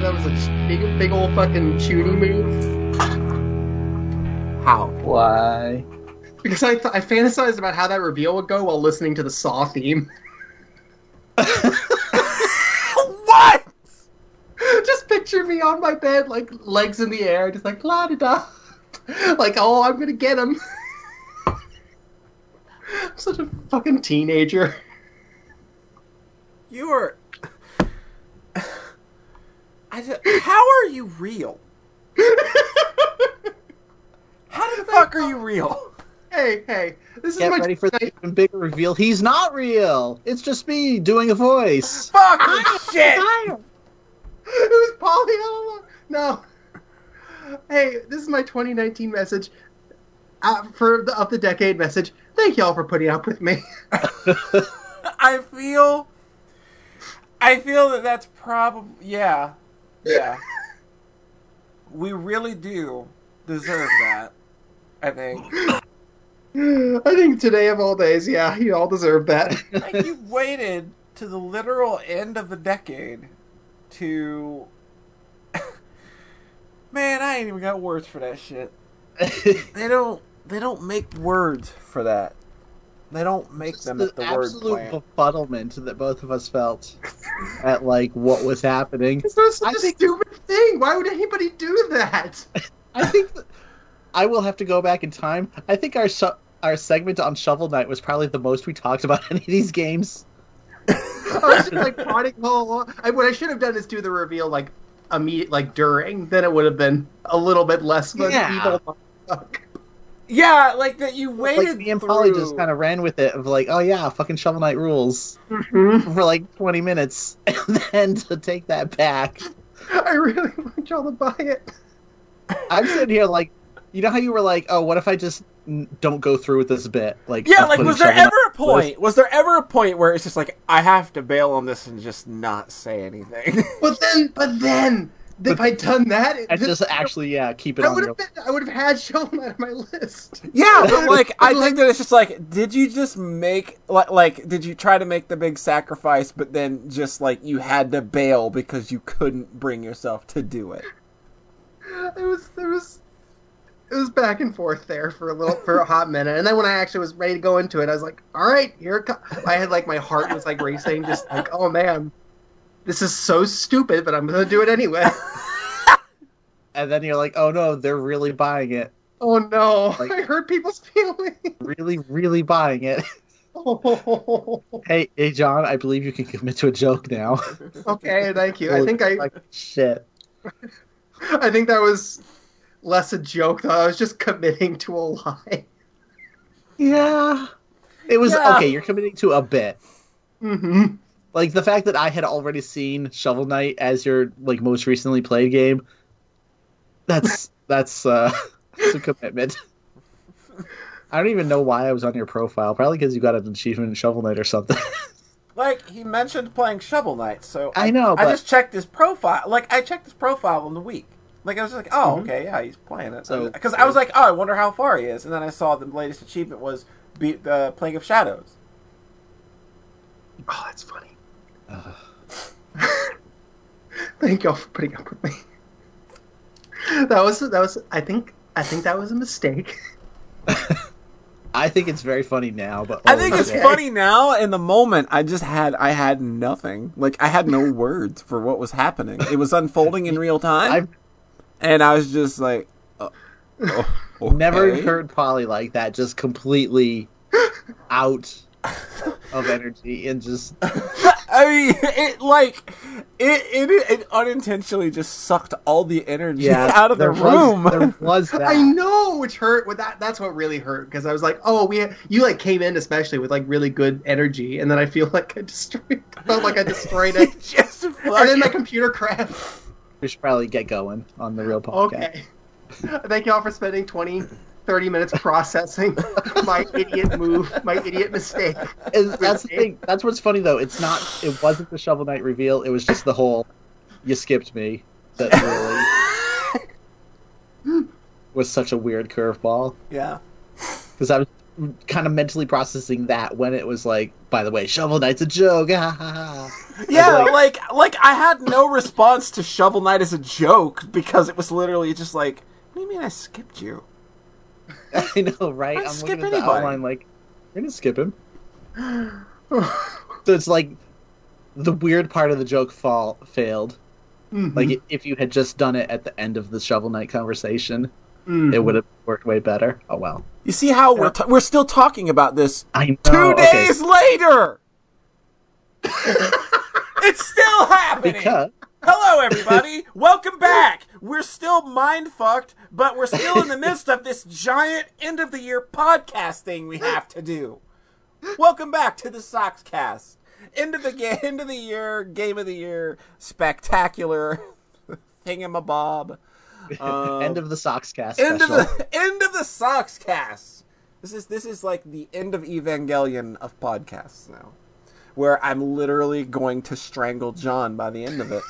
that was a big old fucking cutie move? How? Why? Because I fantasized about how that reveal would go while listening to the Saw theme. What? Just picture me on my bed, like, legs in the air, just like, la-da-da. Like, oh, I'm gonna get him. I'm such a fucking teenager. You are... How are you real? How the fuck are you real? Hey. This is ready for the even bigger reveal. He's not real. It's just me doing a voice. Fuck shit. It was Polly all along. No. Hey, this is my 2019 message for the up the decade message. Thank y'all for putting up with me. I feel that's probably... Yeah. We really do deserve that, I think. I think today of all days, yeah, you all deserve that. Like, you waited to the literal end of the decade to... Man, I ain't even got words for that shit. They don't make words for that. They don't make just them at the word plan. Absolute befuddlement that both of us felt at, like, what was happening. It's not such a stupid thing. Why would anybody do that? I think I will have to go back in time. I think our segment on Shovel Knight was probably the most we talked about any of these games. I was just, like, prodding all along. What I should have done is do the reveal, like, immediate, like, during. Then it would have been a little bit less of evil fuck. Yeah, like that you waited through. Like me and Polly just kind of ran with it of like, oh yeah, fucking Shovel Knight rules for like 20 minutes, and then to take that back. I really want y'all to buy it. I'm sitting here like, you know how you were like, oh, what if I just don't go through with this bit? Like, yeah, like was there ever a point where it's just like, I have to bail on this and just not say anything? But then. If I'd done that... keep it on real. I would have had Shovel Knight on my list. Yeah, but, like, I think that it's just, like, did you just make... Like, did you try to make the big sacrifice, but then just, like, you had to bail because you couldn't bring yourself to do it? It was back and forth there for a hot minute. And then when I actually was ready to go into it, I was like, all right, here it comes. I had, like, my heart was, like, racing, just like, oh, man. This is so stupid, but I'm going to do it anyway. And then you're like, oh no, they're really buying it. Oh no, like, I hurt people's feelings. Really, really buying it. Oh. Hey, John, I believe you can commit to a joke now. Okay, thank you. Shit. I think that was less a joke, though. I was just committing to a lie. Yeah. It was, okay, you're committing to a bit. Mm-hmm. Like, the fact that I had already seen Shovel Knight as your, like, most recently played game, that's a commitment. I don't even know why I was on your profile. Probably because you got an achievement in Shovel Knight or something. Like, he mentioned playing Shovel Knight, so... I know, but... I just checked his profile. Like, I checked his profile in the week. Like, I was just like, oh, okay, yeah, he's playing it. Because I was like, oh, I wonder how far he is. And then I saw the latest achievement was beat the Plague of Shadows. Oh, that's funny. Thank y'all for putting up with me. That was. I think that was a mistake. I think it's very funny now, but I think it's funny now. In the moment, I had nothing. Like, I had no words for what was happening. It was unfolding in real time, and I was just like, oh, okay. Never heard Polly like that. Just completely out of energy and just. I mean, it unintentionally just sucked all the energy out of the room. There was that. I know, which hurt. That's what really hurt, because I was like, oh, you like came in especially with like really good energy, and then I felt like I destroyed it. Just and then my computer crashed. We should probably get going on the real podcast. Okay. Thank you all for spending 30 minutes processing my idiot move, my idiot mistake. And that's the thing. That's what's funny, though. It wasn't the Shovel Knight reveal. It was just the whole, you skipped me. That really was such a weird curveball. Yeah. Because I was kind of mentally processing that when it was like, by the way, Shovel Knight's a joke. Yeah, like I had no response to Shovel Knight as a joke because it was literally just like, what do you mean I skipped you? I know, right? I'm skip looking at anybody. The outline like, you're gonna skip him. So it's like, the weird part of the joke failed. Mm-hmm. Like, if you had just done it at the end of the Shovel Knight conversation, mm-hmm. it would have worked way better. Oh, well. You see how we're still talking about this 2 days later! It's still happening! Because... Hello, everybody! Welcome back! We're still mind-fucked, but we're still in the midst of this giant end-of-the-year podcast thing we have to do. Welcome back to the Soxcast. End of the year, game of the year, spectacular thingamabob. End of the Soxcast. End of the Soxcast. This is like the end of Evangelion of podcasts now, where I'm literally going to strangle John by the end of it.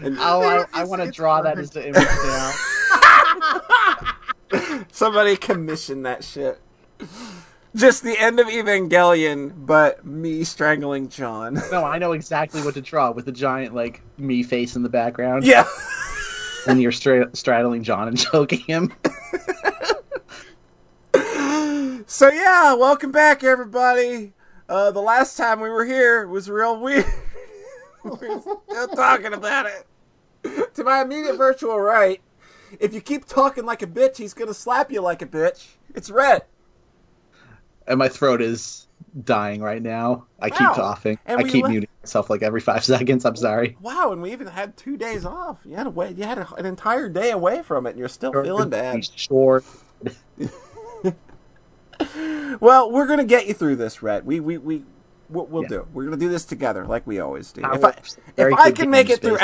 And I want to draw that as the image now. Somebody commission that shit. Just the end of Evangelion, but me strangling John. No, I know exactly what to draw with the giant, like, me face in the background. Yeah. And you're straddling John and choking him. So, yeah, welcome back, everybody. The last time we were here was real weird. We're still talking about it. To my immediate virtual right, if you keep talking like a bitch, he's going to slap you like a bitch. It's Rhett. And my throat is dying right now. I keep coughing. I keep muting myself like every 5 seconds. I'm sorry. Wow, and we even had 2 days off. You had an entire day away from it, and you're still feeling bad. Sure. Well, we're gonna get you through this, Rhett. We'll do. We're gonna do this together, like we always do. If I can make it through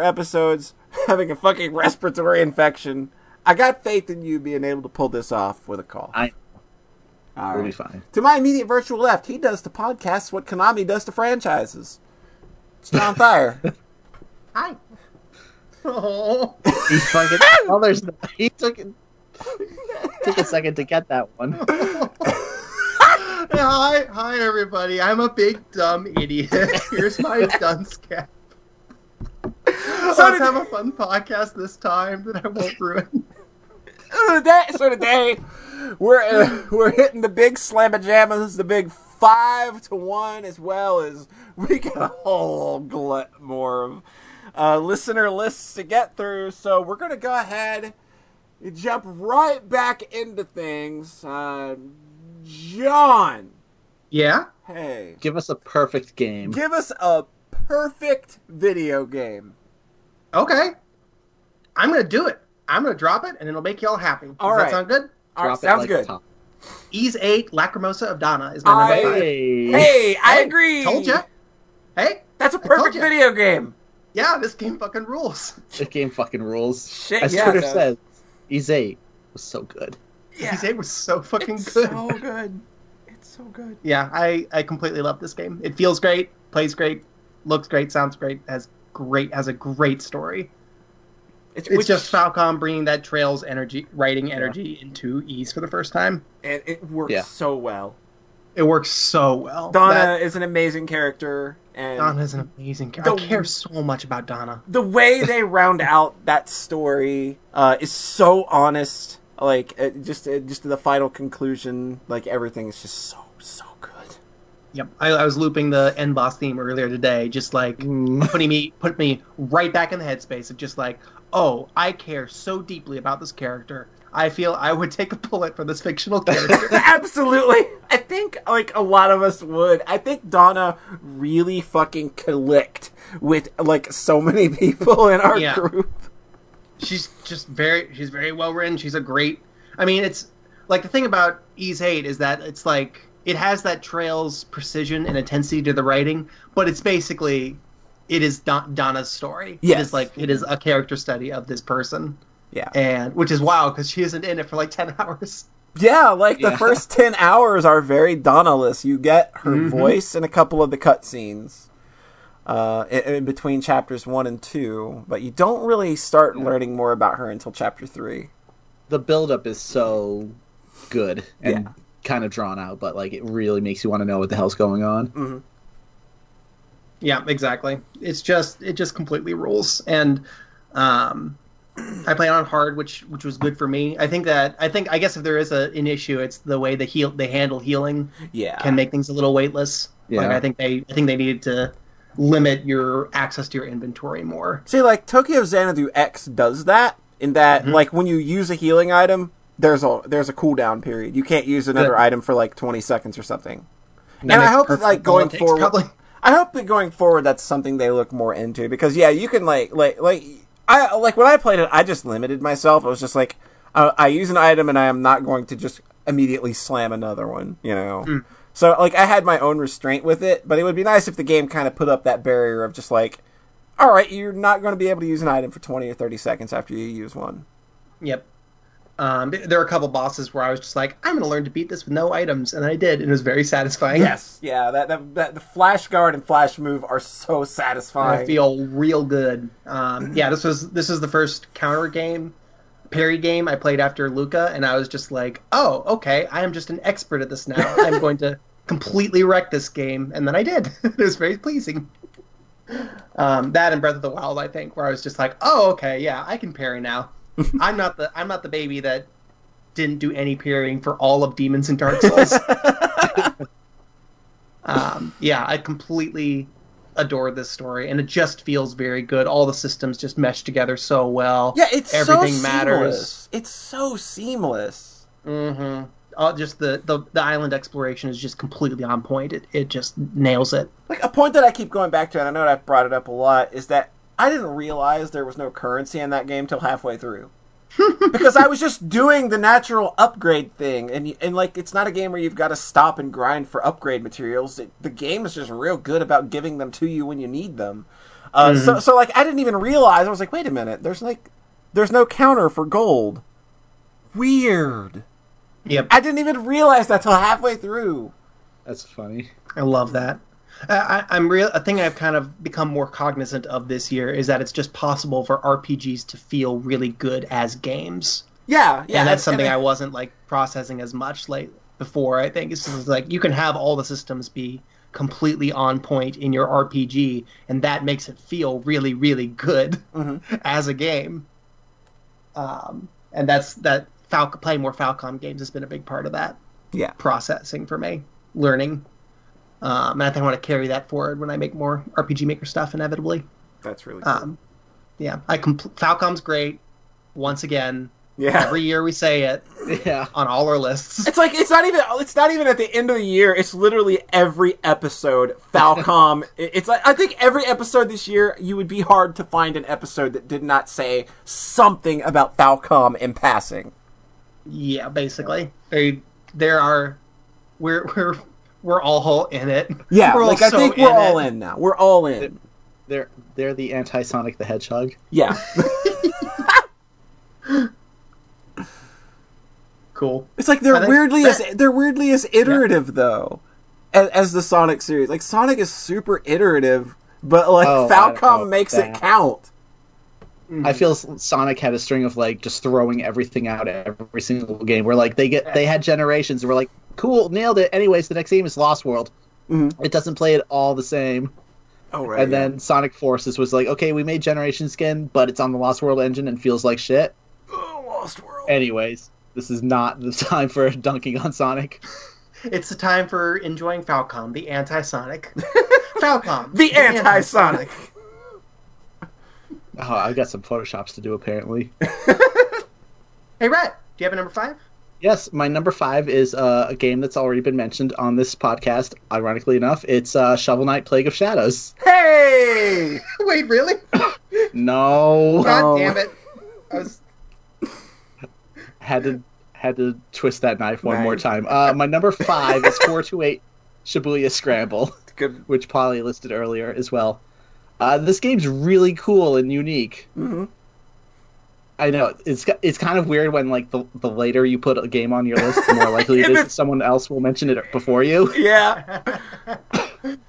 episodes having a fucking respiratory infection, I got faith in you being able to pull this off with a call. All right. Be fine. To my immediate virtual left, he does to podcasts what Konami does to franchises. It's John Thayer. Hi. Oh. He fucking... Oh, there's no... He took a second to get that one. Hi, everybody. I'm a big, dumb idiot. Here's my dunce cap. Let's have a fun podcast this time that I won't ruin. So today, we're hitting the big slam-a-jammas, the big 5-1, as well as we got a whole glut more of listener lists to get through. So we're going to go ahead and jump right back into things. John. Yeah? Hey. Give us a perfect game. Give us a perfect video game. Okay. I'm going to do it. I'm going to drop it, and it'll make you all happy. Does that sound good? All right, sounds good. Ys 8 Lacrimosa of Donna is my number 5. Hey, I agree. Told you. Hey. That's a perfect video game. Yeah, this game fucking rules. This game fucking rules. Shit, as Twitter says, Ys 8 was so good. Yeah. Ys 8 was so fucking good. So good. It's so good. Yeah, I completely love this game. It feels great, plays great, looks great, sounds great, has a great story. It's just Falcom bringing that Trails energy, writing energy into Ease for the first time. And it works so well. It works so well. Donna is an amazing character. Donna is an amazing character. I care so much about Donna. The way they round out that story is so honest. Like, just the final conclusion, like, everything is just so, so good. Yep, I was looping the end boss theme earlier today, just like putting me right back in the headspace of just like, oh, I care so deeply about this character. I feel I would take a bullet for this fictional character. Absolutely. I think, like, a lot of us would. I think Donna really fucking clicked with, like, so many people in our group. She's very well written. She's a great... I mean, it's... Like, the thing about Ys 8 is that it's like... It has that Trails precision and intensity to the writing, but it's basically... It is Donna's story. Yes. It is a character study of this person. Yeah. And which is wild because she isn't in it for like 10 hours. Yeah, the first 10 hours are very Donna-less. You get her voice in a couple of the cutscenes in between chapters 1 and 2, but you don't really start learning more about her until chapter 3. The build-up is so good and kind of drawn out, but like it really makes you want to know what the hell's going on. Mm-hmm. Yeah, exactly. It just completely rules. And I played on hard, which was good for me. I guess if there is an issue, it's the way they handle healing. Yeah, can make things a little weightless. Yeah, like I think they needed to limit your access to your inventory more. See, like Tokyo Xanadu X does that in that mm-hmm. like when you use a healing item, there's a cooldown period. You can't use another item for like 20 seconds or something. And I hope like going forward, that's something they look more into, because yeah, you can like. I like when I played it, I just limited myself. I was just like, I use an item and I am not going to just immediately slam another one, you know? Mm. So, like, I had my own restraint with it, but it would be nice if the game kind of put up that barrier of just like, all right, you're not going to be able to use an item for 20 or 30 seconds after you use one. Yep. There are a couple bosses where I was just like, I'm going to learn to beat this with no items, and I did, and it was very satisfying. Yes, yeah, that the flash guard and flash move are so satisfying. I feel real good. Yeah, this was the first counter game, parry game I played after Luca, and I was just like, oh, okay, I am just an expert at this now. I'm going to completely wreck this game, and then I did. It was very pleasing. That and Breath of the Wild, I think, where I was just like, oh, okay, yeah, I can parry now. I'm not the baby that didn't do any parrying for all of Demons and Dark Souls. Yeah, I completely adore this story, and it just feels very good. All the systems just mesh together so well. Yeah, everything matters. It's so seamless. Mm-hmm. Just the island exploration is just completely on point. It just nails it. Like a point that I keep going back to, and I know I've brought it up a lot, is that I didn't realize there was no currency in that game till halfway through, because I was just doing the natural upgrade thing, and like it's not a game where you've got to stop and grind for upgrade materials. The game is just real good about giving them to you when you need them. Mm-hmm. So like I didn't even realize. I was like, wait a minute, there's no counter for gold. Weird. Yep. I didn't even realize that till halfway through. That's funny. I love that. A thing I've kind of become more cognizant of this year is that it's just possible for RPGs to feel really good as games. Yeah, yeah. And that's something I wasn't like processing as much like before. I think it's just like you can have all the systems be completely on point in your RPG, and that makes it feel really, really good mm-hmm. as a game. And that's that. Playing more Falcom games has been a big part of that. Yeah, processing for me, learning. And I think I want to carry that forward when I make more RPG Maker stuff, inevitably. That's really cool. Yeah. Falcom's great, once again. Yeah. Every year we say it. Yeah. On all our lists. It's like, it's not even at the end of the year. It's literally every episode, Falcom. It's like, I think every episode this year, you would be hard to find an episode that did not say something about Falcom in passing. Yeah, basically. We're all in it. Yeah, like I think we're all in now. We're all in. They're the anti-Sonic the Hedgehog. Yeah. Cool. It's like they're weirdly as iterative though, as the Sonic series. Like Sonic is super iterative, but like Falcom makes it count. Mm-hmm. I feel Sonic had a string of like just throwing everything out every single game. Where like they had generations. And we're like, cool, nailed it. Anyways, the next game is Lost World. Mm-hmm. It doesn't play it all the same. Oh right. And then Sonic Forces was like, okay, we made Generation Skin, but it's on the Lost World engine and feels like shit. Oh, Lost World. Anyways, this is not the time for dunking on Sonic. It's the time for enjoying Falcom, the anti-Sonic. Falcom, the anti-Sonic. Oh, I've got some Photoshops to do, apparently. Hey, Rhett, do you have a number 5? Yes, my number 5 is a game that's already been mentioned on this podcast, ironically enough. It's Shovel Knight Plague of Shadows. Hey! Wait, really? No. God damn it. I was... had to twist that knife one more time. My number 5 is 428 Shibuya Scramble, good. Which Polly listed earlier as well. This game's really cool and unique. Mm-hmm. I know it's kind of weird when like the later you put a game on your list, the more likely it is that someone else will mention it before you. Yeah.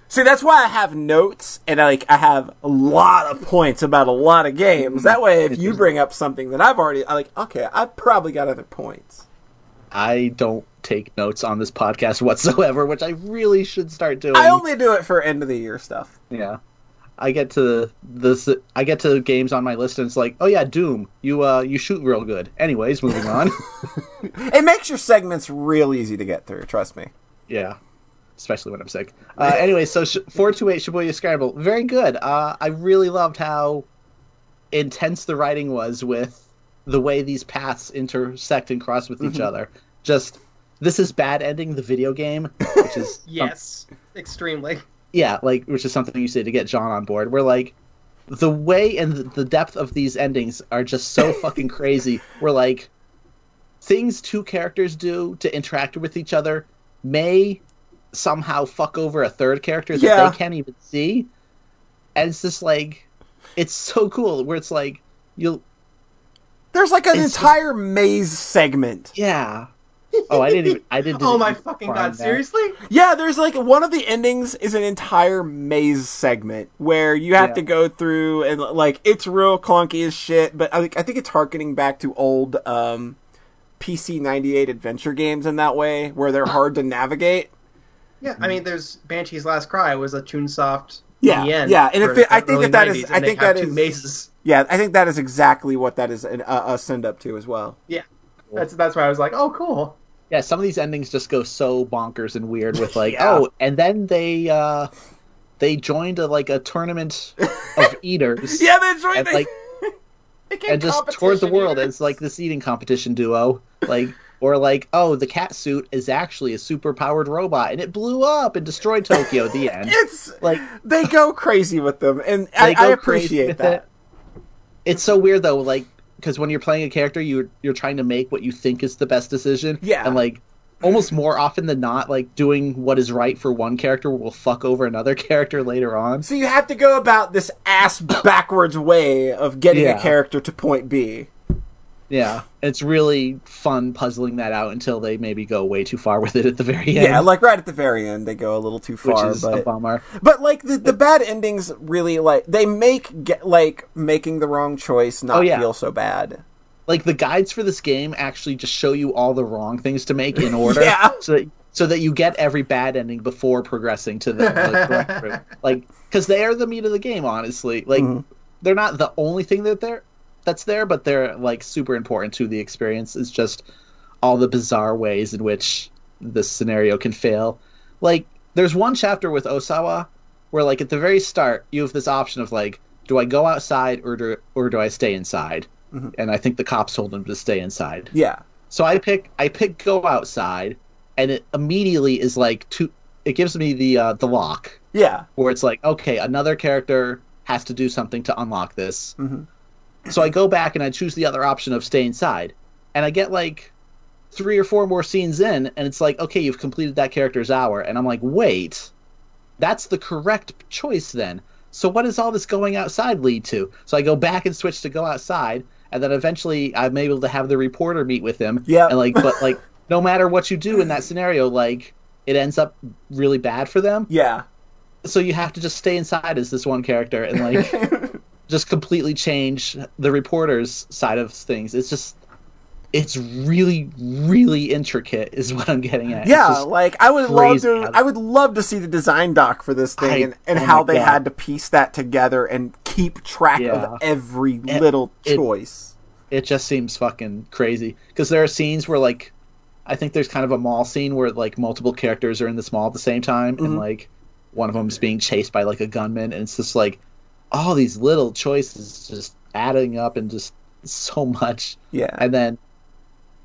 See, that's why I have notes, and I have a lot of points about a lot of games. That way, if you bring up something that I've already, I've probably got other points. I don't take notes on this podcast whatsoever, which I really should start doing. I only do it for end of the year stuff. Yeah. I get to this. I get to games on my list, and it's like, oh yeah, Doom. You shoot real good. Anyways, moving on. It makes your segments real easy to get through. Trust me. Yeah, especially when I'm sick. Anyway, so 428 Shibuya Scramble, very good. I really loved how intense the writing was with the way these paths intersect and cross with each other. Just this is bad ending the video game, which is yes, extremely. Yeah, like, which is something you say to get John on board. We're like, the way and the depth of these endings are just so fucking crazy. We're like, things two characters do to interact with each other may somehow fuck over a third character that they can't even see. And it's just like, it's so cool where it's like, you'll... There's like an entire maze segment. Yeah. Oh, I didn't. Oh my fucking god! That. Seriously? Yeah, there's like one of the endings is an entire maze segment where you have to go through and like it's real clunky as shit. But I think it's harkening back to old PC 98 adventure games in that way, where they're hard to navigate. Yeah, I mean, there's Banshee's Last Cry was a Toonsoft. Yeah, and if it, I think that is, I think that is mazes. Yeah, I think that is exactly what that is a send up to as well. Yeah, that's why I was like, oh, cool. Yeah, some of these endings just go so bonkers and weird with like, oh, and then they joined a tournament of eaters. Yeah, they joined and just towards the world, it's like this eating competition duo, like or like, oh, the cat suit is actually a super powered robot, and it blew up and destroyed Tokyo at the end. It's like they go crazy with them, and I appreciate that. It's so weird though, like. Because when you're playing a character, you're trying to make what you think is the best decision. Yeah. And, like, almost more often than not, like, doing what is right for one character will fuck over another character later on. So you have to go about this ass-backwards way of getting a character to point B. Yeah. It's really fun puzzling that out until they maybe go way too far with it at the very end. Yeah, like, right at the very end, they go a little too far. Which is a bummer. But, like, the bad endings really, like, they making the wrong choice not feel so bad. Like, the guides for this game actually just show you all the wrong things to make in order. Yeah. So that you get every bad ending before progressing to the correct route. Like, because they are the meat of the game, honestly. Like, they're not the only thing that they're... that's there, but they're, like, super important to the experience. It's just all the bizarre ways in which this scenario can fail. Like, there's one chapter with Osawa where, like, at the very start, you have this option of, like, do I go outside or do I stay inside? Mm-hmm. And I think the cops told him to stay inside. Yeah. So I pick go outside, and it immediately is, like, it gives me the lock. Yeah. Where it's like, okay, another character has to do something to unlock this. Mm-hmm. So I go back and I choose the other option of stay inside. And I get, like, 3 or 4 more scenes in, and it's like, okay, you've completed that character's hour. And I'm like, wait, that's the correct choice then. So what does all this going outside lead to? So I go back and switch to go outside, and then eventually I'm able to have the reporter meet with him. Yeah. And, like, but, like, no matter what you do in that scenario, like, it ends up really bad for them. Yeah. So you have to just stay inside as this one character and, like... just completely change the reporter's side of things. It's just, it's really, really intricate is what I'm getting at. Yeah, like, I would love to see the design doc for this thing and how they had to piece that together and keep track of every little choice. It just seems fucking crazy. Because there are scenes where, like, I think there's kind of a mall scene where, like, multiple characters are in this mall at the same time, and, like, one of them is being chased by, like, a gunman, and it's just, like, all these little choices just adding up and just so much. Yeah. And then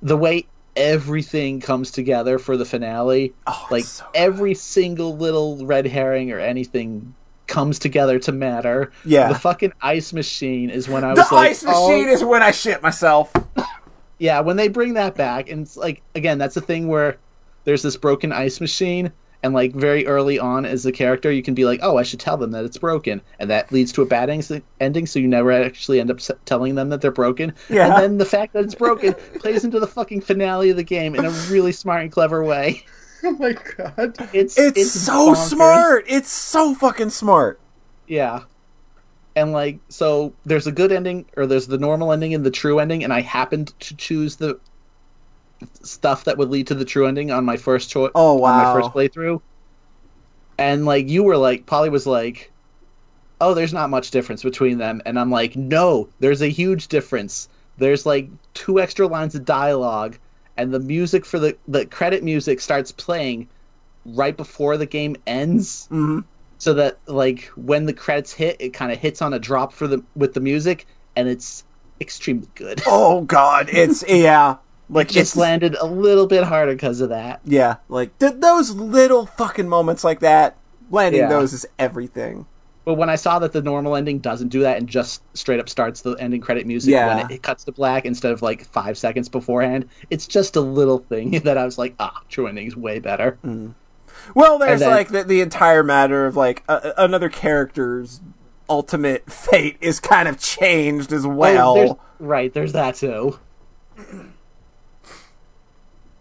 the way everything comes together for the finale, like so every single little red herring or anything comes together to matter. Yeah. The fucking ice machine is when I was like... The ice machine is when I shit myself. Yeah, when they bring that back, and it's like, again, that's the thing where there's this broken ice machine. And, like, very early on as a character, you can be like, oh, I should tell them that it's broken. And that leads to a bad ending, so you never actually end up telling them that they're broken. Yeah. And then the fact that it's broken plays into the fucking finale of the game in a really smart and clever way. Oh, my God. It's so bonkers. Smart. It's so fucking smart. Yeah. And, like, so there's a good ending, or there's the normal ending and the true ending, and I happened to choose the stuff that would lead to the true ending on my first choice. Oh wow! On my first playthrough, and like you were like, Polly was like, "Oh, there's not much difference between them," and I'm like, "No, there's a huge difference. There's like 2 extra lines of dialogue, and the music for the credit music starts playing right before the game ends." Mm-hmm. So that, like, when the credits hit, it kind of hits on a drop for the with the music, and it's extremely good. Oh, God. It's, yeah. Like it just landed a little bit harder because of that. Yeah. Like, those little fucking moments like that, landing those is everything. But when I saw that the normal ending doesn't do that and just straight up starts the ending credit music when it cuts to black instead of, like, 5 seconds beforehand, it's just a little thing that I was like, true ending's way better. Mm. Well, there's, then, like, the entire matter of, like, another character's ultimate fate is kind of changed as well. There's that, too.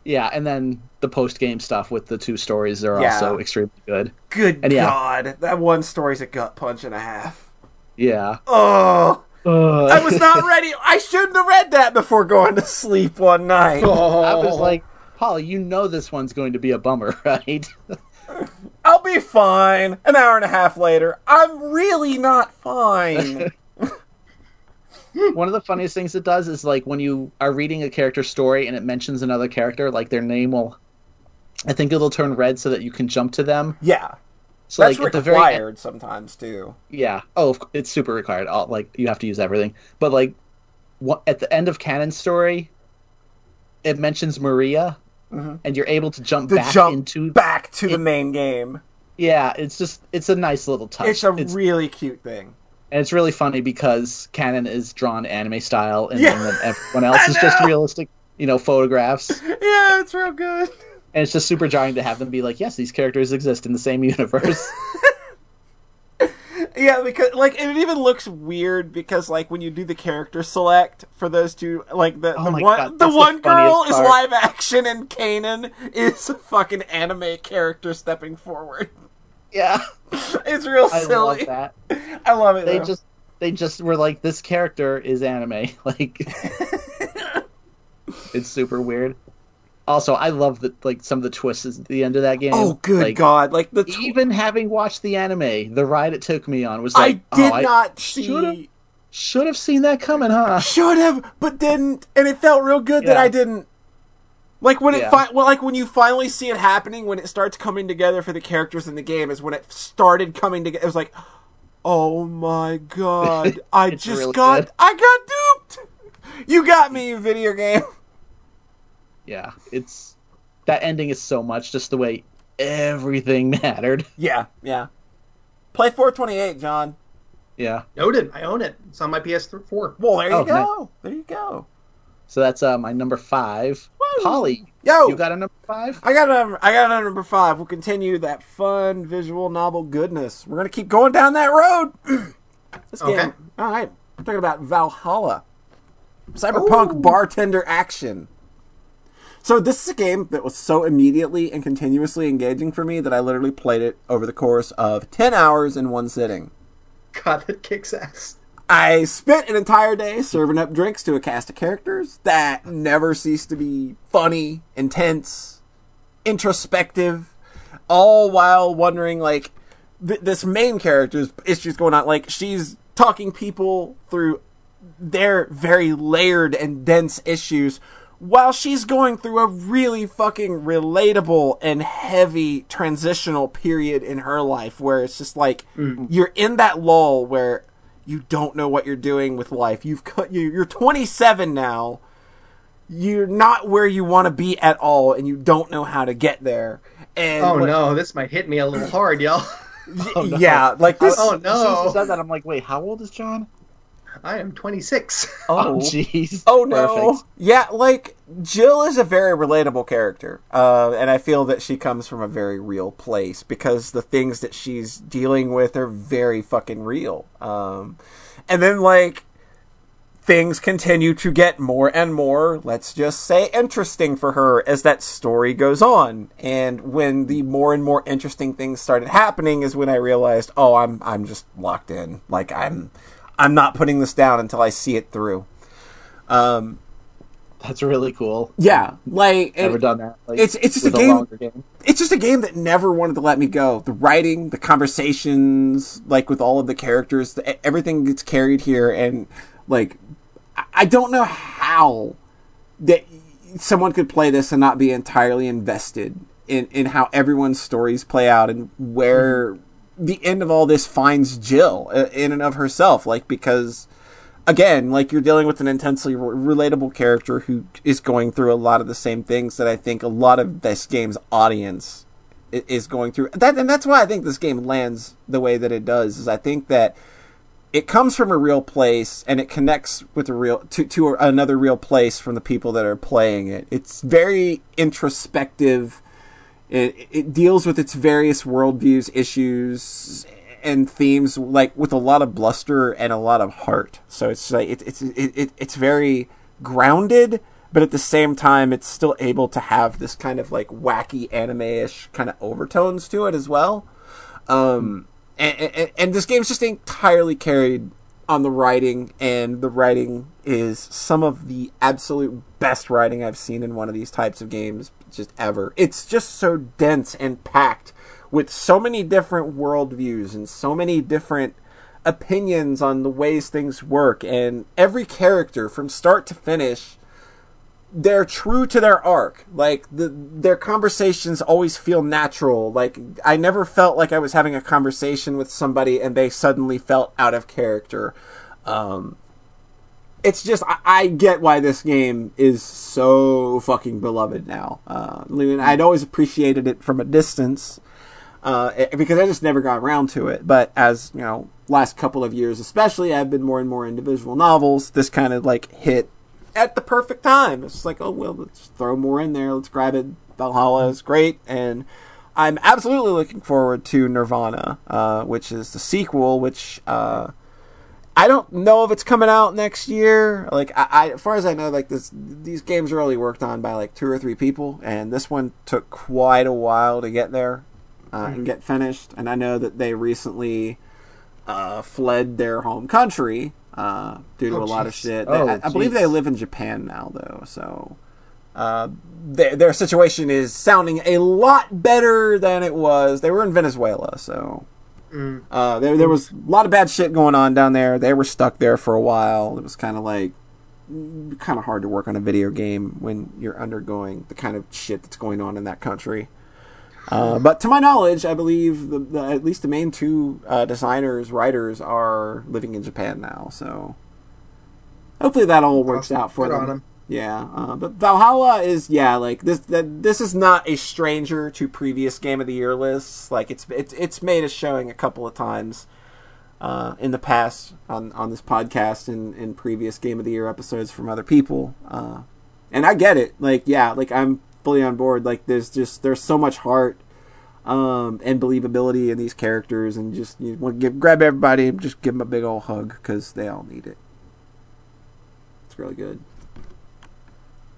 Yeah, and then the post-game stuff with the 2 stories are also extremely good. Good God. That 1 story's a gut punch and a half. Yeah. Oh! I was not ready! I shouldn't have read that before going to sleep one night. Oh. I was like, Polly, you know this one's going to be a bummer, right? I'll be fine. 1.5 hours later, I'm really not fine. One of the funniest things it does is, like, when you are reading a character's story and it mentions another character, like, their name will... I think it'll turn red so that you can jump to them. Yeah. So, that's like, required at the very end, sometimes, too. Yeah. Oh, it's super required. Like, you have to use everything. But, like, at the end of Canon's story, it mentions Maria... Mm-hmm. And you're able to jump back to the main game. Yeah, it's a nice little touch. It's really cute thing, and it's really funny because Canon is drawn anime style, and then everyone else is just realistic, photographs. Yeah, it's real good, and it's just super jarring to have them be like, yes, these characters exist in the same universe. Yeah, because, like, it even looks weird because, like, when you do the character select for those two, like, the one girl is live action and Kanan is a fucking anime character stepping forward. Yeah. It's real silly. I love that. I love it, though. They just were like, this character is anime. Like, it's super weird. Also, I love that, like, some of the twists at the end of that game. Oh, good God! Like even having watched the anime, the ride it took me on was like, I should have seen that coming, huh? Should have, but didn't, and it felt real good that I didn't. Like when when you finally see it happening, when it starts coming together for the characters in the game, is when it started coming together. It was like, oh my God! I just really I got duped. You got me, video game. Yeah, it's that ending is so much just the way everything mattered. Yeah. Play 428, John. Yeah. Noted. I own it. It's on my PS4. Well, there you go. Nice. There you go. So that's my number 5. Woo. Polly, you got a number 5? I got a number 5. We'll continue that fun visual novel goodness. We're gonna keep going down that road. This game. All right. I'm talking about Valhalla. Cyberpunk bartender action. So this is a game that was so immediately and continuously engaging for me that I literally played it over the course of 10 hours in one sitting. God, it kicks ass. I spent an entire day serving up drinks to a cast of characters that never ceased to be funny, intense, introspective, all while wondering, like, this main character's issues going on. Like, she's talking people through their very layered and dense issues while she's going through a really fucking relatable and heavy transitional period in her life where it's just like, you're in that lull where you don't know what you're doing with life. You're 27 now. You're not where you want to be at all, and you don't know how to get there. And this might hit me a little hard, y'all. Yeah, like this. Oh, no. As soon as I said that, I'm like, wait, how old is John? I am 26. Oh, jeez. Oh, no. Perfect. Yeah, like, Jill is a very relatable character. And I feel that she comes from a very real place because the things that she's dealing with are very fucking real. And then, like, things continue to get more and more, let's just say, interesting for her as that story goes on. And when the more and more interesting things started happening is when I realized, I'm just locked in. Like, I'm not putting this down until I see it through. That's really cool. Yeah, like never done that. Like, it's just a game. It's just a game that never wanted to let me go. The writing, the conversations, like with all of the characters, everything gets carried here, and like I don't know how that someone could play this and not be entirely invested in how everyone's stories play out and where the end of all this finds Jill in and of herself. Like because. Again, like you're dealing with an intensely relatable character who is going through a lot of the same things that I think a lot of this game's audience is going through. And that's why I think this game lands the way that it does, is I think that it comes from a real place and it connects with a real to another real place from the people that are playing it. It's very introspective. It deals with its various worldviews, issues, and themes like with a lot of bluster and a lot of heart. So it's like it's very grounded, but at the same time it's still able to have this kind of like wacky anime-ish kind of overtones to it as well. And this game's just entirely carried on the writing, and the writing is some of the absolute best writing I've seen in one of these types of games just ever. It's just so dense and packed with so many different worldviews and so many different opinions on the ways things work. And every character, from start to finish, they're true to their arc. Like, their conversations always feel natural. Like, I never felt like I was having a conversation with somebody and they suddenly felt out of character. It's just, I get why this game is so fucking beloved now. I'd always appreciated it from a distance, because I just never got around to it. But as, you know, last couple of years especially, I've been more and more into visual novels. This kind of, like, hit at the perfect time. It's just like, oh, well, let's throw more in there. Let's grab it. Valhalla is great. And I'm absolutely looking forward to Nirvana, which is the sequel, which I don't know if it's coming out next year. Like, I, as far as I know, like, these games are only worked on by, like, 2 or 3 people. And this one took quite a while to get there. And get finished. And I know that they recently fled their home country due to a lot of shit. I believe they live in Japan now, though. So their situation is sounding a lot better than it was. They were in Venezuela, so there was a lot of bad shit going on down there. They were stuck there for a while. It was kind of hard to work on a video game when you're undergoing the kind of shit that's going on in that country. But to my knowledge, I believe at least the main two writers are living in Japan now. So hopefully that all works out for them. Yeah. But Valhalla is, this is not a stranger to previous Game of the Year lists. Like, it's made a showing a couple of times in the past on this podcast and in previous Game of the Year episodes from other people. And I get it. Like, yeah, like I'm fully on board. Like, there's so much heart and believability in these characters, and just you want to grab everybody and just give them a big old hug because they all need it. It's really good.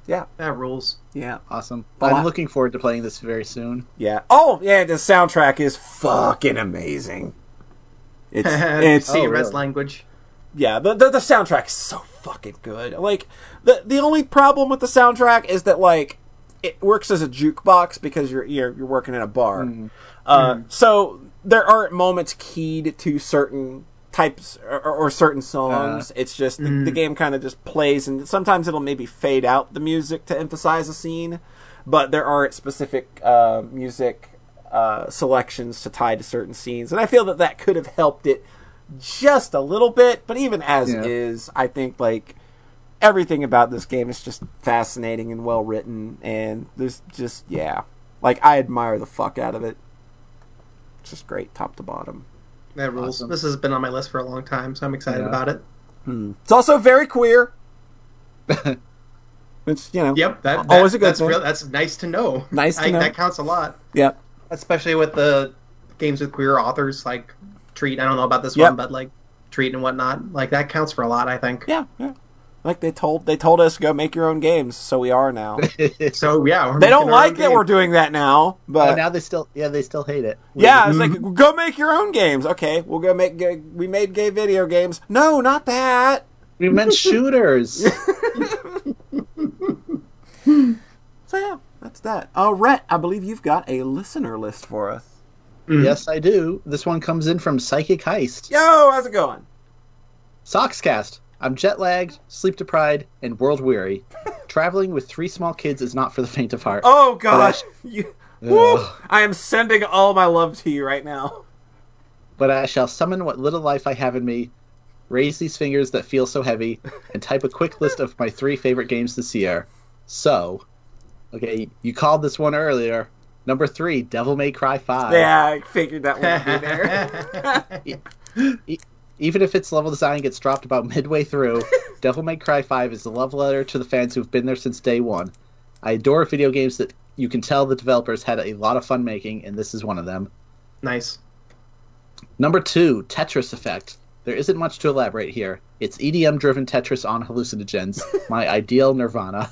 Yeah, that rules. Yeah, awesome. I'm looking forward to playing this very soon. Yeah. Oh yeah, the soundtrack is fucking amazing. It's rest language. Yeah, the soundtrack is so fucking good. Like the only problem with the soundtrack is that like. It works as a jukebox because you're working in a bar, so there aren't moments keyed to certain types or certain songs. It's just the game kind of just plays, and sometimes it'll maybe fade out the music to emphasize a scene, but there aren't specific music selections to tie to certain scenes, and I feel that could have helped it just a little bit. But even as it is, I think like. Everything about this game is just fascinating and well written, and there's just I admire the fuck out of it. It's just great, top to bottom. That rules. Awesome. This has been on my list for a long time, so I'm excited about it. It's also very queer. Which yep, always a good thing. That's nice to know. That counts a lot. Yeah, especially with the games with queer authors like Treat. I don't know about this one, but like Treat and whatnot, like that counts for a lot. I think. Yeah. Like they told us go make your own games, so we are now. So yeah, they don't like that we're doing that now, but now they still hate it. Yeah, it's like go make your own games. Okay, we'll go make. We made gay video games. No, not that. We meant shooters. What's that? Rhett, I believe you've got a listener list for us. Mm. Yes, I do. This one comes in from Psychic Heist. Yo, how's it going? Soxcast. I'm jet-lagged, sleep-deprived, and world-weary. Traveling with three small kids is not for the faint of heart. Oh, gosh. I am sending all my love to you right now. But I shall summon what little life I have in me, raise these fingers that feel so heavy, and type a quick list of my three favorite games this year. So, okay, you called this one earlier. Number 3, Devil May Cry 5. Yeah, I figured that one would be there. Even if its level design gets dropped about midway through, Devil May Cry 5 is the love letter to the fans who've been there since day one. I adore video games that you can tell the developers had a lot of fun making, and this is one of them. Nice. Number 2, Tetris Effect. There isn't much to elaborate here. It's EDM-driven Tetris on hallucinogens. My ideal Nirvana.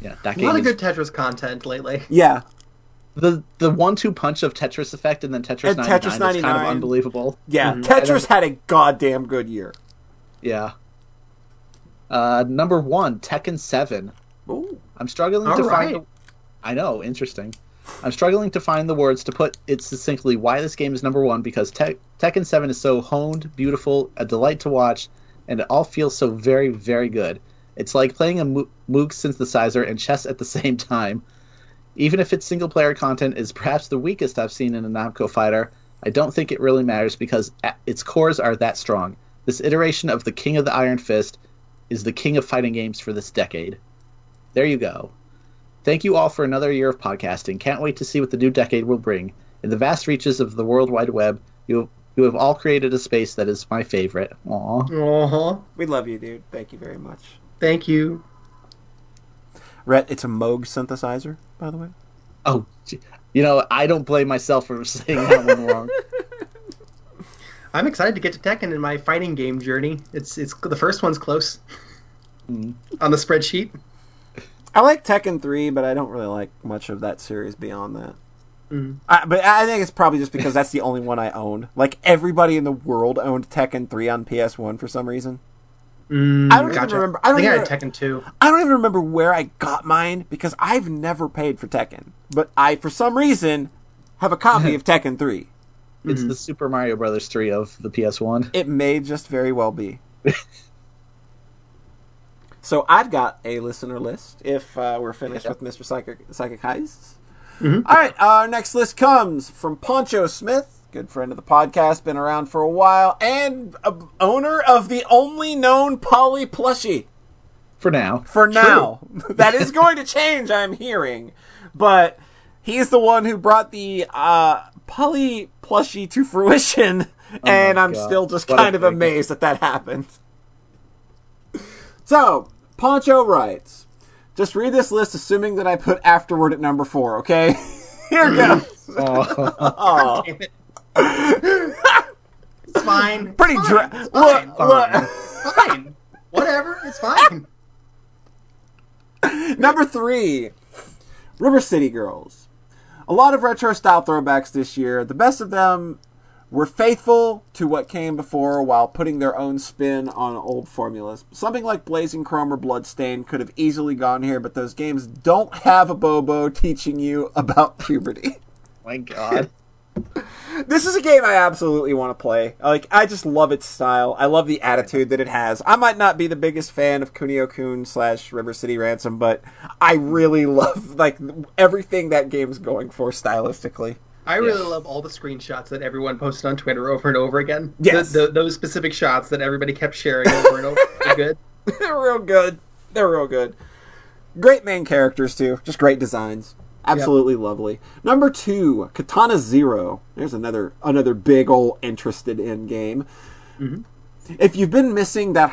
Yeah, that game. A lot of good Tetris content lately. Yeah. The 1-2 punch of Tetris Effect and then Tetris 99 is kind of unbelievable. Yeah, mm-hmm. Tetris had a goddamn good year. Yeah. Number 1, Tekken 7. Ooh. I'm struggling to find... I know, interesting. I'm struggling to find the words to put it succinctly why this game is number 1, because Tekken 7 is so honed, beautiful, a delight to watch, and it all feels so very, very good. It's like playing a Moog synthesizer and chess at the same time. Even if its single-player content is perhaps the weakest I've seen in a Namco fighter, I don't think it really matters because its cores are that strong. This iteration of the King of the Iron Fist is the king of fighting games for this decade. There you go. Thank you all for another year of podcasting. Can't wait to see what the new decade will bring. In the vast reaches of the World Wide Web, you have all created a space that is my favorite. Aww. Aww. We love you, dude. Thank you very much. Thank you. Rhett, it's a Moog synthesizer, by the way. Oh, you know, I don't blame myself for saying that one wrong. I'm excited to get to Tekken in my fighting game journey. It's the first one's close on the spreadsheet. I like Tekken 3, but I don't really like much of that series beyond that. Mm. But I think it's probably just because that's the only one I owned. Like, everybody in the world owned Tekken 3 on PS1 for some reason. I don't even remember. I had Tekken 2. I don't even remember where I got mine because I've never paid for Tekken. But I, for some reason, have a copy of Tekken 3. It's the Super Mario Brothers 3 of the PS1. It may just very well be. So I've got a listener list if we're finished with Mr. Psychic Heist. Mm-hmm. All right, our next list comes from Poncho Smith. Good friend of the podcast, been around for a while, and owner of the only known Polly plushie. For now. For now. That is going to change, I'm hearing. But he's the one who brought the Polly plushie to fruition, and I'm still just kind of amazed that that happened. So, Poncho writes, just read this list assuming that I put afterward at number 4, okay? Here it goes. Oh, damn it. It's fine. Pretty dry. Fine. Whatever. It's fine. Number 3, River City Girls. A lot of retro style throwbacks this year. The best of them were faithful to what came before while putting their own spin on old formulas. Something like Blazing Chrome or Bloodstained could have easily gone here, but those games don't have a Bobo teaching you about puberty. My God. This is a game I absolutely want to play. Like, I just love its style. I love the attitude that it has. I might not be the biggest fan of Kunio-kun / River City Ransom, but I really love, like, everything that game's going for stylistically. I really love all the screenshots that everyone posted on Twitter over and over again. Yes. Those specific shots that everybody kept sharing over and over. They're good. They're real good. They're real good. Great main characters, too. Just great designs. Absolutely lovely. Number 2, Katana Zero. There's another big ol' interested in game. Mm-hmm. If you've been missing what the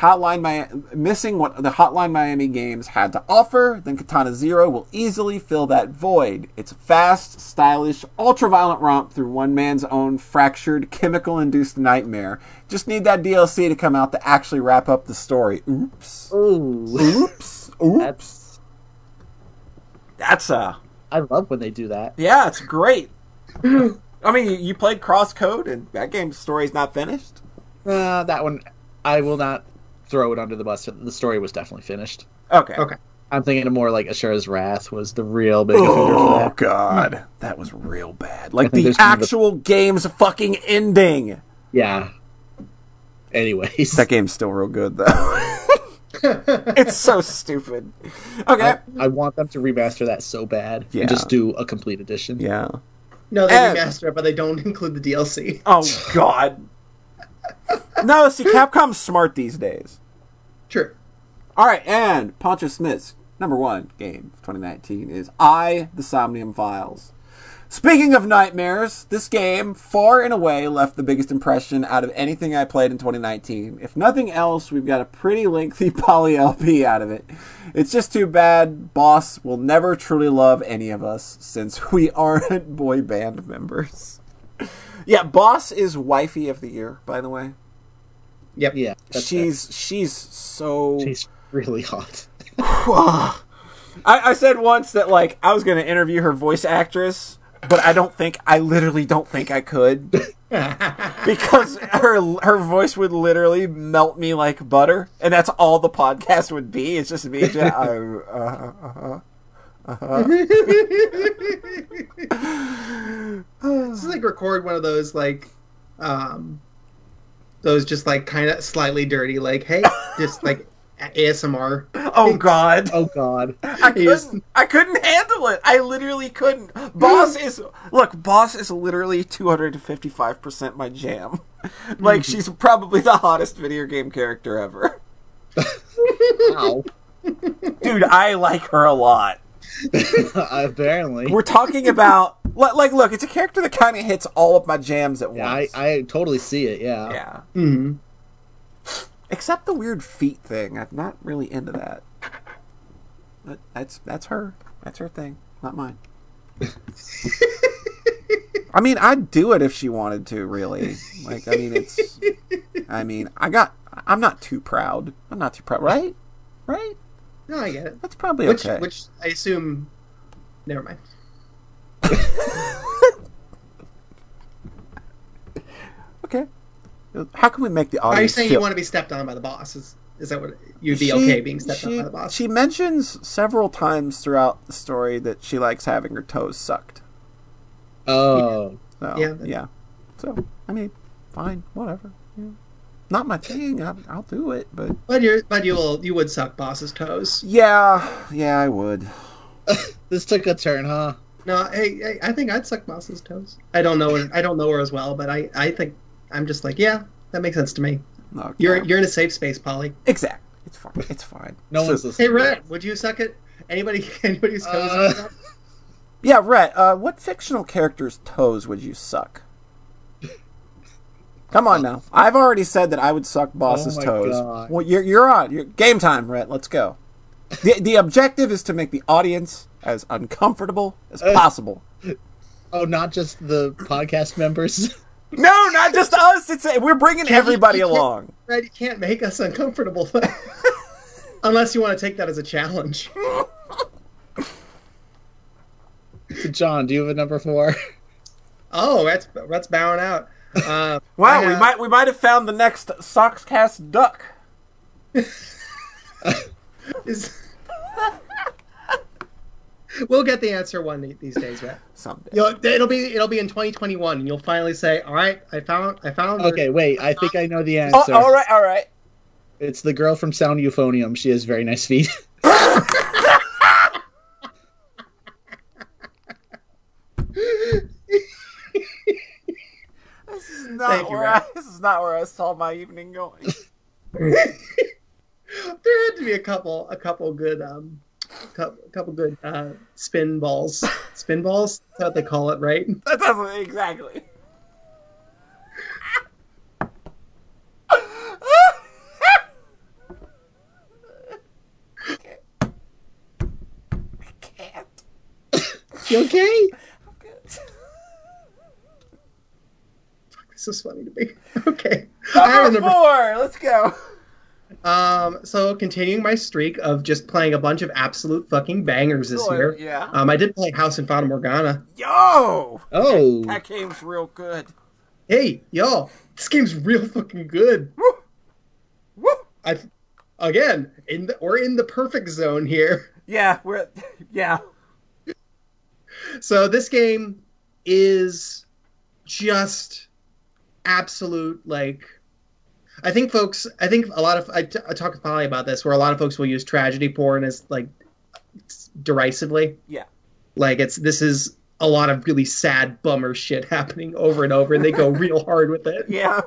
Hotline Miami games had to offer, then Katana Zero will easily fill that void. It's a fast, stylish, ultra-violent romp through one man's own fractured, chemical-induced nightmare. Just need that DLC to come out to actually wrap up the story. Oops. Ooh. Oops. That's I love when they do that. Yeah, it's great. I mean, you played Cross Code, and that game's story's not finished. That one, I will not throw it under the bus. The story was definitely finished. Okay. I'm thinking of more like Ashura's Wrath was the real big offender for that. Oh, God. That was real bad. Like, the actual game's fucking ending. Yeah. Anyways. That game's still real good, though. It's so stupid. Okay. I want them to remaster that so bad. Yeah. And just do a complete edition. Yeah. No, they remaster it, but they don't include the DLC. Oh, God. No, see, Capcom's smart these days. True. All right, and Poncho Smith's number one game of 2019 is I, the Somnium Files. Speaking of nightmares, this game far and away left the biggest impression out of anything I played in 2019. If nothing else, we've got a pretty lengthy poly LP out of it. It's just too bad Boss will never truly love any of us since we aren't boy band members. Yeah, Boss is wifey of the year, by the way. Yep. Yeah. She's so... She's really hot. I said once that, like, I was going to interview her voice actress, but I literally don't think I could. Because her voice would literally melt me like butter, and that's all the podcast would be. It's just me. This is like record one of those, like, those just, like, kind of slightly dirty, like, hey, just, like, ASMR. Oh, God. Oh, God. I couldn't handle it. I literally couldn't. Boss is literally 255% my jam. Like, she's probably the hottest video game character ever. Wow. Dude, I like her a lot. Apparently. We're talking about, like, look, it's a character that kind of hits all of my jams at once. I totally see it, yeah. Yeah. Mm-hmm. Except the weird feet thing. I'm not really into that. But that's her. That's her thing, not mine. I mean, I'd do it if she wanted to, really. Like, I mean, it's... I mean, I'm not too proud. I'm not too proud, right? Right? No, I get it. That's probably okay. Which I assume... Never mind. Okay. How can we make the audience? Are you saying you want to be stepped on by the boss? Is that what you'd be okay being stepped on by the boss? She mentions several times throughout the story that she likes having her toes sucked. Oh, yeah. So, yeah. So I mean, fine, whatever. Yeah. Not my thing. I'll do it, but you would suck Boss's toes. Yeah, I would. This took a turn, huh? No, hey, I think I'd suck Boss's toes. I don't know her as well, but I think. I'm just like, yeah, that makes sense to me. Okay. You're in a safe space, Polly. Exactly. It's fine. No one's listening. Hey, Rhett, would you suck it? Anybody whose toes? Yeah, Rhett. What fictional character's toes would you suck? Come on now. I've already said that I would suck Boss's toes. God. Well, you're on. Game time, Rhett. Let's go. The objective is to make the audience as uncomfortable as possible. Oh, not just the podcast members. No, not just us. We're bringing everybody along. Brad, you can't make us uncomfortable. Unless you want to take that as a challenge. So John, do you have a number 4? Oh, that's bowing out. Wow, we might have found the next Soxcast duck. We'll get the answer one these days, right? Someday. It'll be in 2021, and you'll finally say, "All right, I found." Okay, wait. I think I know the answer. Oh, all right. It's the girl from Sound Euphonium. She has very nice feet. This is not where I saw my evening going. There had to be a couple good. A couple good spin balls. Spin balls? That's what they call it, right? That's exactly. I can't. You okay? I'm good. Fuck, this is funny to me. Okay. Number 4. Let's go. So continuing my streak of just playing a bunch of absolute fucking bangers this year. Yeah. I did play House in Fata Morgana. Yo! Oh. That game's real good. Hey, y'all. This game's real fucking good. Woo! Woo! Again, in the perfect zone here. Yeah, we're... Yeah. So this game is just absolute, like... I think folks... I think a lot of... I talk with Polly about this, where a lot of folks will use tragedy porn as, like, derisively. Yeah. Like, it's... This is a lot of really sad bummer shit happening over and over, and they go real hard with it. Yeah.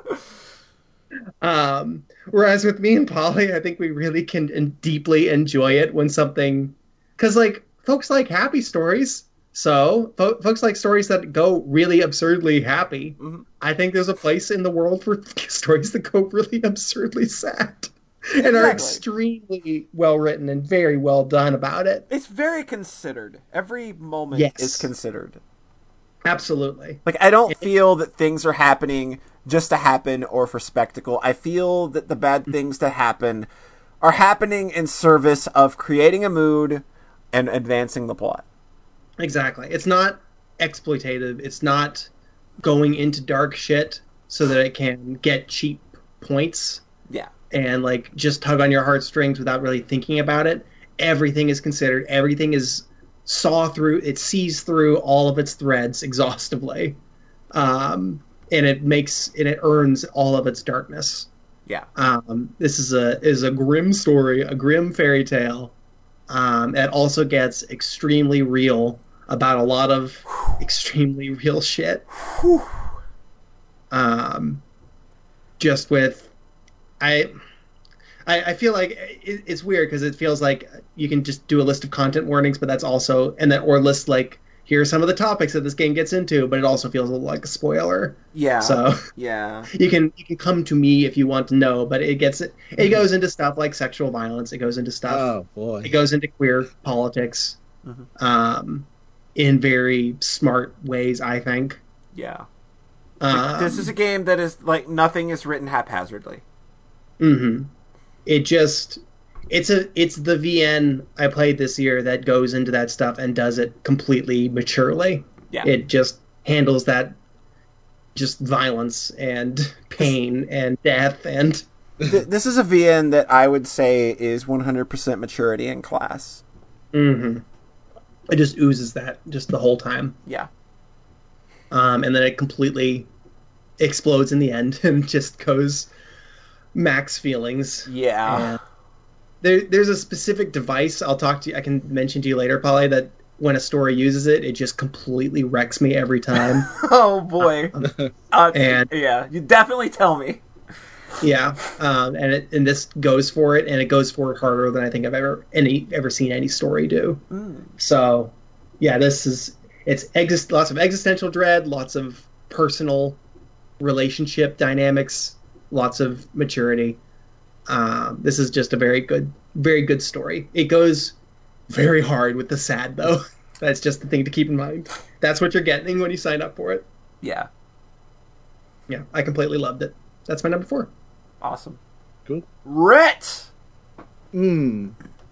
Whereas with me and Polly, I think we really can deeply enjoy it when something... Because, like, folks like happy stories. So, folks like stories that go really absurdly happy. Mm-hmm. I think there's a place in the world for stories that go really absurdly sad. Exactly. And are extremely well-written and very well done about it. It's very considered. Every moment is considered. Absolutely. Like, I don't feel that things are happening just to happen or for spectacle. I feel that the bad things that happen are happening in service of creating a mood and advancing the plot. Exactly. It's not exploitative. It's not going into dark shit so that it can get cheap points. Yeah. And, like, just tug on your heartstrings without really thinking about it. Everything is considered. Everything is saw through. It sees through all of its threads exhaustively. And it makes, and it earns all of its darkness. Yeah. This is a grim story, a grim fairy tale. It also gets extremely real about a lot of extremely real shit. Just with, I feel like it's weird because it feels like you can just do a list of content warnings, but that's also, and then or list like, here are some of the topics that this game gets into, but it also feels a little like a spoiler. Yeah. So yeah, you can come to me if you want to know, but it goes into stuff like sexual violence. It goes into stuff. Oh boy. It goes into queer politics, in very smart ways, I think. Yeah. This is a game that is like nothing is written haphazardly. Mm-hmm. It's the VN I played this year that goes into that stuff and does it completely maturely. Yeah. It just handles that just violence and pain and death and... This is a VN that I would say is 100% maturity in class. Mm-hmm. It just oozes that just the whole time. Yeah. And then it completely explodes in the end and just goes max feelings. Yeah. There's a specific device I can mention to you later, Polly, that when a story uses it, it just completely wrecks me every time. Oh boy. You definitely tell me. Yeah. And this goes for it, and it goes for it harder than I think I've ever seen any story do. Mm. So yeah, this is lots of existential dread, lots of personal relationship dynamics, lots of maturity. This is just a very good story. It goes very hard with the sad, though. That's just the thing to keep in mind. That's what you're getting when you sign up for it. Yeah. Yeah, I completely loved it. That's my number 4. Awesome. Cool. Rhett!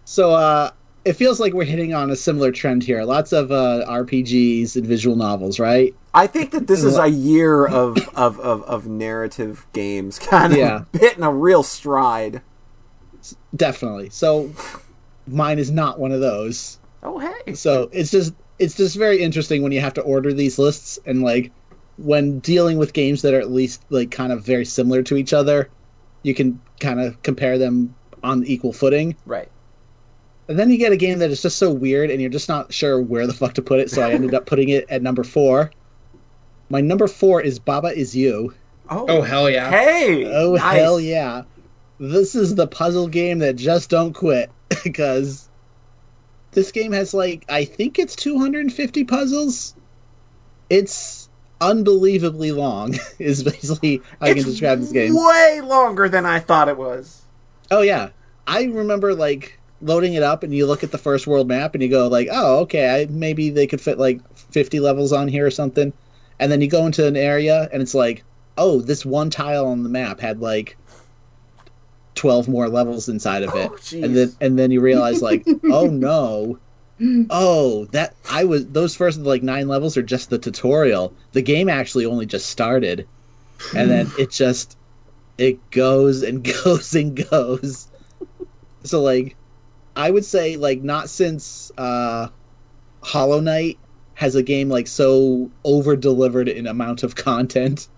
So, it feels like we're hitting on a similar trend here. Lots of RPGs and visual novels, right? I think that this is a year of narrative games kind of hitting a real stride. Definitely. So mine is not one of those. Oh, hey. So it's just very interesting when you have to order these lists and like when dealing with games that are at least like kind of very similar to each other, you can kind of compare them on equal footing. Right. And then you get a game that is just so weird and you're just not sure where the fuck to put it, so I ended up putting it at number 4. My number 4 is Baba Is You. Oh hell yeah. Hey! Oh, nice. Hell yeah. This is the puzzle game that just don't quit, because this game has, like, I think it's 250 puzzles. It's unbelievably long, is basically how I can describe this game. It's way longer than I thought it was. Oh, yeah. I remember, like, loading it up and you look at the first world map and you go, like, oh, okay, maybe they could fit, like, 50 levels on here or something. And then you go into an area, and it's like, oh, this one tile on the map had, like, 12 more levels inside of it. Oh, and then you realize, like, oh, no. Oh, that I was those first, like, 9 levels are just the tutorial. The game actually only just started. And then it goes and goes and goes. So, like, I would say, like, not since Hollow Knight has a game, like, so over-delivered in amount of content.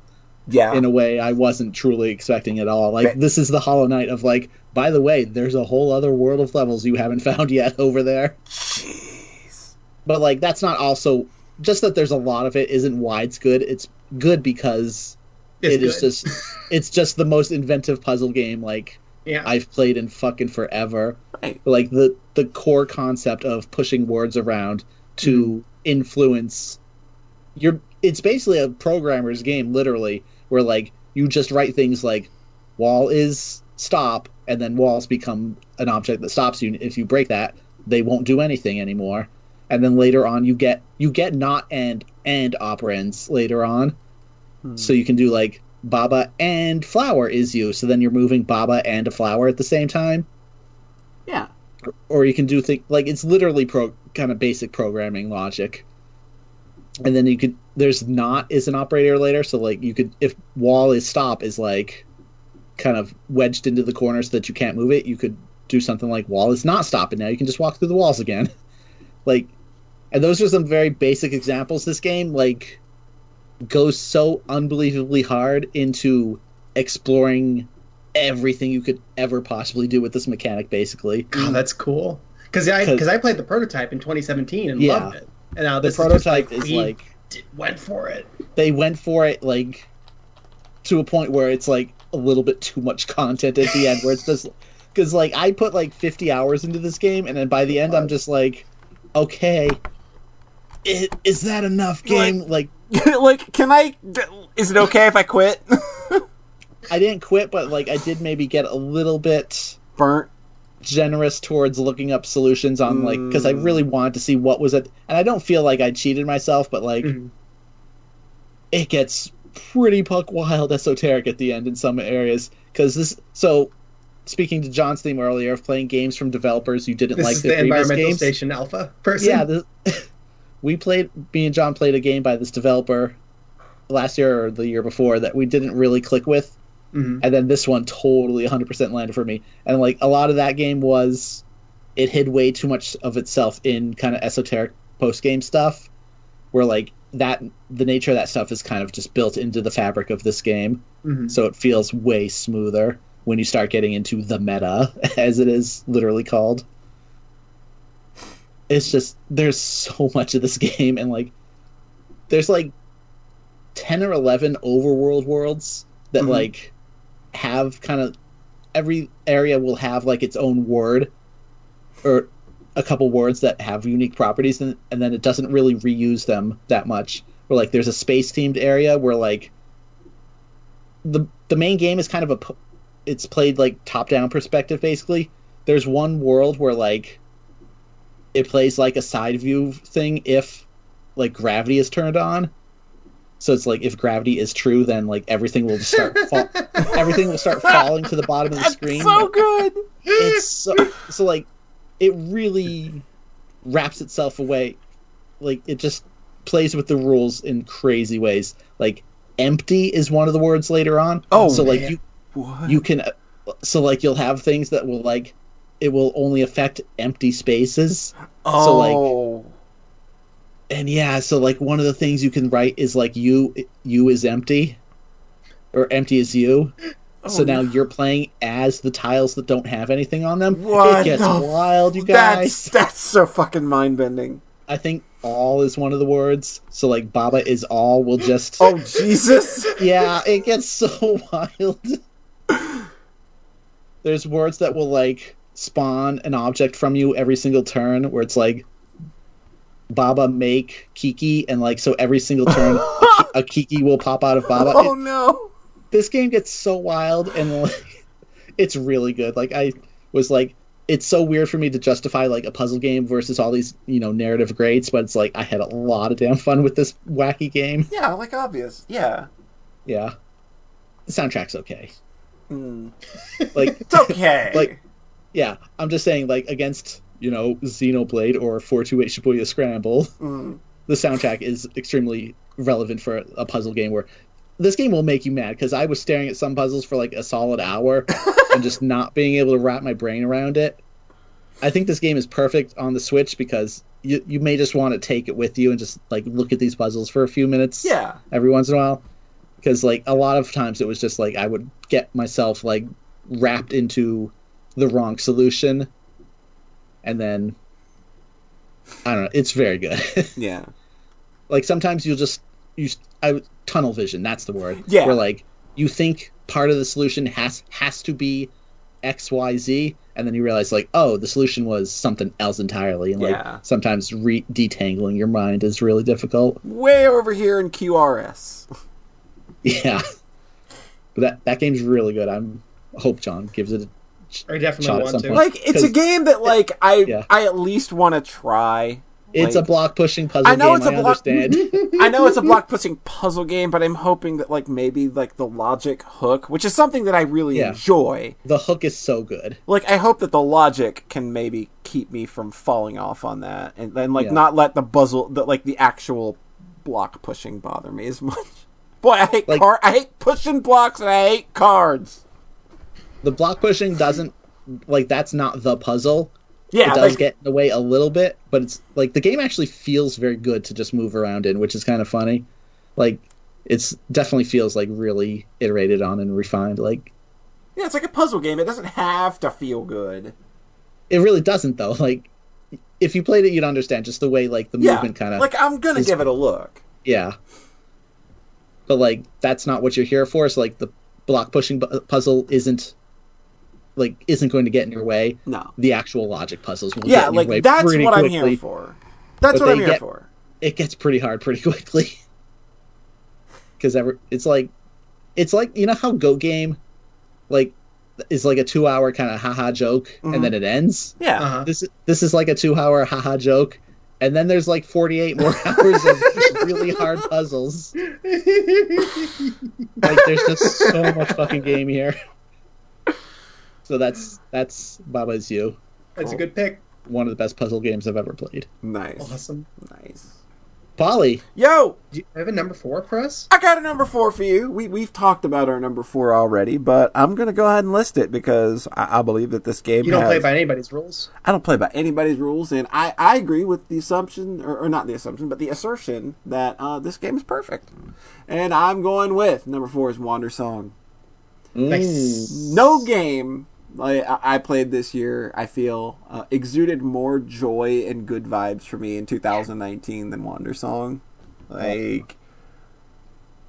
Yeah. In a way I wasn't truly expecting at all. Like, this is the Hollow Knight of, like, by the way, there's a whole other world of levels you haven't found yet over there. Jeez. But, like, that's not also... Just that there's a lot of it isn't why it's good. It's good because it's just the most inventive puzzle game, like... Yeah. I've played in fucking forever. Right. Like, the core concept of pushing words around to influence your... It's basically a programmer's game, literally, where, like, you just write things like, wall is stop, and then walls become an object that stops you. If you break that, they won't do anything anymore. And then later on, you get not and operands later on. Mm. So you can do, like, Baba and flower is you, so then you're moving Baba and a flower at the same time. Yeah. Or you can do things like, it's literally kind of basic programming logic. And then you could, there's not is an operator later, so like you could, if wall is stop is like kind of wedged into the corner so that you can't move it, you could do something like wall is not stop, and now you can just walk through the walls again. Like, and those are some very basic examples. This game, like, goes so unbelievably hard into exploring everything you could ever possibly do with this mechanic, basically. Oh, that's cool. Because I played the prototype in 2017 and loved it. And now this prototype is like... went for it. They went for it, like, to a point where it's, like, a little bit too much content at the end, where it's just... Because, like, I put, like, 50 hours into this game, and then by the end I'm just like, okay, is that enough game? Like, can I... Is it okay if I quit? I didn't quit, but, like, I did maybe get a little bit... burnt? Generous towards looking up solutions on, like... Because I really wanted to see what was it... And I don't feel like I cheated myself, but, like... It gets pretty puck-wild esoteric at the end in some areas. Because this... So, speaking to John's theme earlier of playing games from developers you didn't like their previous games... This is the Environmental Station Alpha person? Yeah, this... Me and John played a game by this developer last year or the year before that we didn't really click with. Mm-hmm. And then this one totally 100% landed for me. And, like, a lot of that game was, it hid way too much of itself in kind of esoteric post-game stuff, where, like, the nature of that stuff is kind of just built into the fabric of this game. Mm-hmm. So it feels way smoother when you start getting into the meta, as it is literally called. It's just, there's so much of this game, and, like, there's, like, 10 or 11 overworld worlds that, like, have kind of, every area will have, like, its own word, or a couple words that have unique properties, and then it doesn't really reuse them that much. Where, like, there's a space-themed area where, like, the main game is kind of it's played, like, top-down perspective, basically. There's one world where, like, it plays like a side view thing if, like, gravity is turned on. So it's like, if gravity is true, then, like, everything will just start falling to the bottom of the screen. That's so good. It's so like, it really wraps itself away. Like, it just plays with the rules in crazy ways. Like, empty is one of the words later on. Oh, so, like, man. You can, so, like, you'll have things that will, like, it will only affect empty spaces. Oh. So, like, and yeah, so, like, one of the things you can write is, like, you is empty, or empty is you. Oh, so now you're playing as the tiles that don't have anything on them. What? It gets wild, you guys. That's so fucking mind-bending. I think all is one of the words. So, like, Baba is all will just... Oh, Jesus! Yeah, it gets so wild. There's words that will, like, spawn an object from you every single turn, where it's like Baba make Kiki, and, like, so every single turn a Kiki will pop out of Baba. Oh, no! This game gets so wild, and, like, it's really good. Like, I was like, it's so weird for me to justify, like, a puzzle game versus all these, you know, narrative grades, but it's like, I had a lot of damn fun with this wacky game. Yeah, like, obvious. Yeah. Yeah. The soundtrack's okay. Like, it's okay. Like, yeah, I'm just saying, like, against, you know, Xenoblade or 428 Shibuya Scramble, the soundtrack is extremely relevant for a puzzle game, where this game will make you mad, because I was staring at some puzzles for, like, a solid hour and just not being able to wrap my brain around it. I think this game is perfect on the Switch because you may just want to take it with you and just like look at these puzzles for a few minutes every once in a while. Because like a lot of times it was just like I would get myself like wrapped into the wrong solution, and then I don't know. It's very good. Yeah. Like sometimes you'll just tunnel vision. That's the word. Yeah. Where like you think part of the solution has to be X, Y, Z, and then you realize like, oh, the solution was something else entirely. And like sometimes detangling your mind is really difficult. Way over here in QRS. Yeah, but that game's really good. I hope John gives it a shot at some point. Like, it's a game that like I at least want to try. It's a block pushing puzzle game. I know it's a block pushing puzzle game, but I'm hoping that like maybe like the logic hook, which is something that I really enjoy. The hook is so good. Like I hope that the logic can maybe keep me from falling off on that, and then like not let the puzzle, that like the actual block pushing, bother me as much. Boy, I hate I hate pushing blocks and I hate cards. The block pushing doesn't like that's not the puzzle. Yeah, it does get in the way a little bit, but it's like the game actually feels very good to just move around in, which is kind of funny. Like it's definitely feels like really iterated on and refined. Like yeah, it's like a puzzle game. It doesn't have to feel good. It really doesn't though. Like if you played it, you'd understand just the way like the movement kind of like I'm gonna give it a look. Yeah. But, like, that's not what you're here for. So, like, the block-pushing puzzle isn't going to get in your way. No. The actual logic puzzles will get in your way pretty quickly. Yeah, like, that's what I'm here for. That's what I'm here for. It gets pretty hard pretty quickly. Because it's like, you know how Go Game, like, is like a 2-hour kind of haha joke, and then it ends? Yeah. Uh-huh. This is like a 2-hour haha joke. And then there's like 48 more hours of really hard puzzles. Like there's just so much fucking game here. So that's Baba Is You. That's a good pick. One of the best puzzle games I've ever played. Nice. Awesome. Nice. Polly. Yo! Do you have a number 4 for us? I got a number 4 for you. We've talked about our number 4 already, but I'm going to go ahead and list it because I believe that this game play by anybody's rules. I don't play by anybody's rules, and I agree with the assumption, or not the assumption, but the assertion that this game is perfect. And I'm going with number 4 is Wander Song. Nice. No game I played this year, I feel, exuded more joy and good vibes for me in 2019 than Wander Song. Like,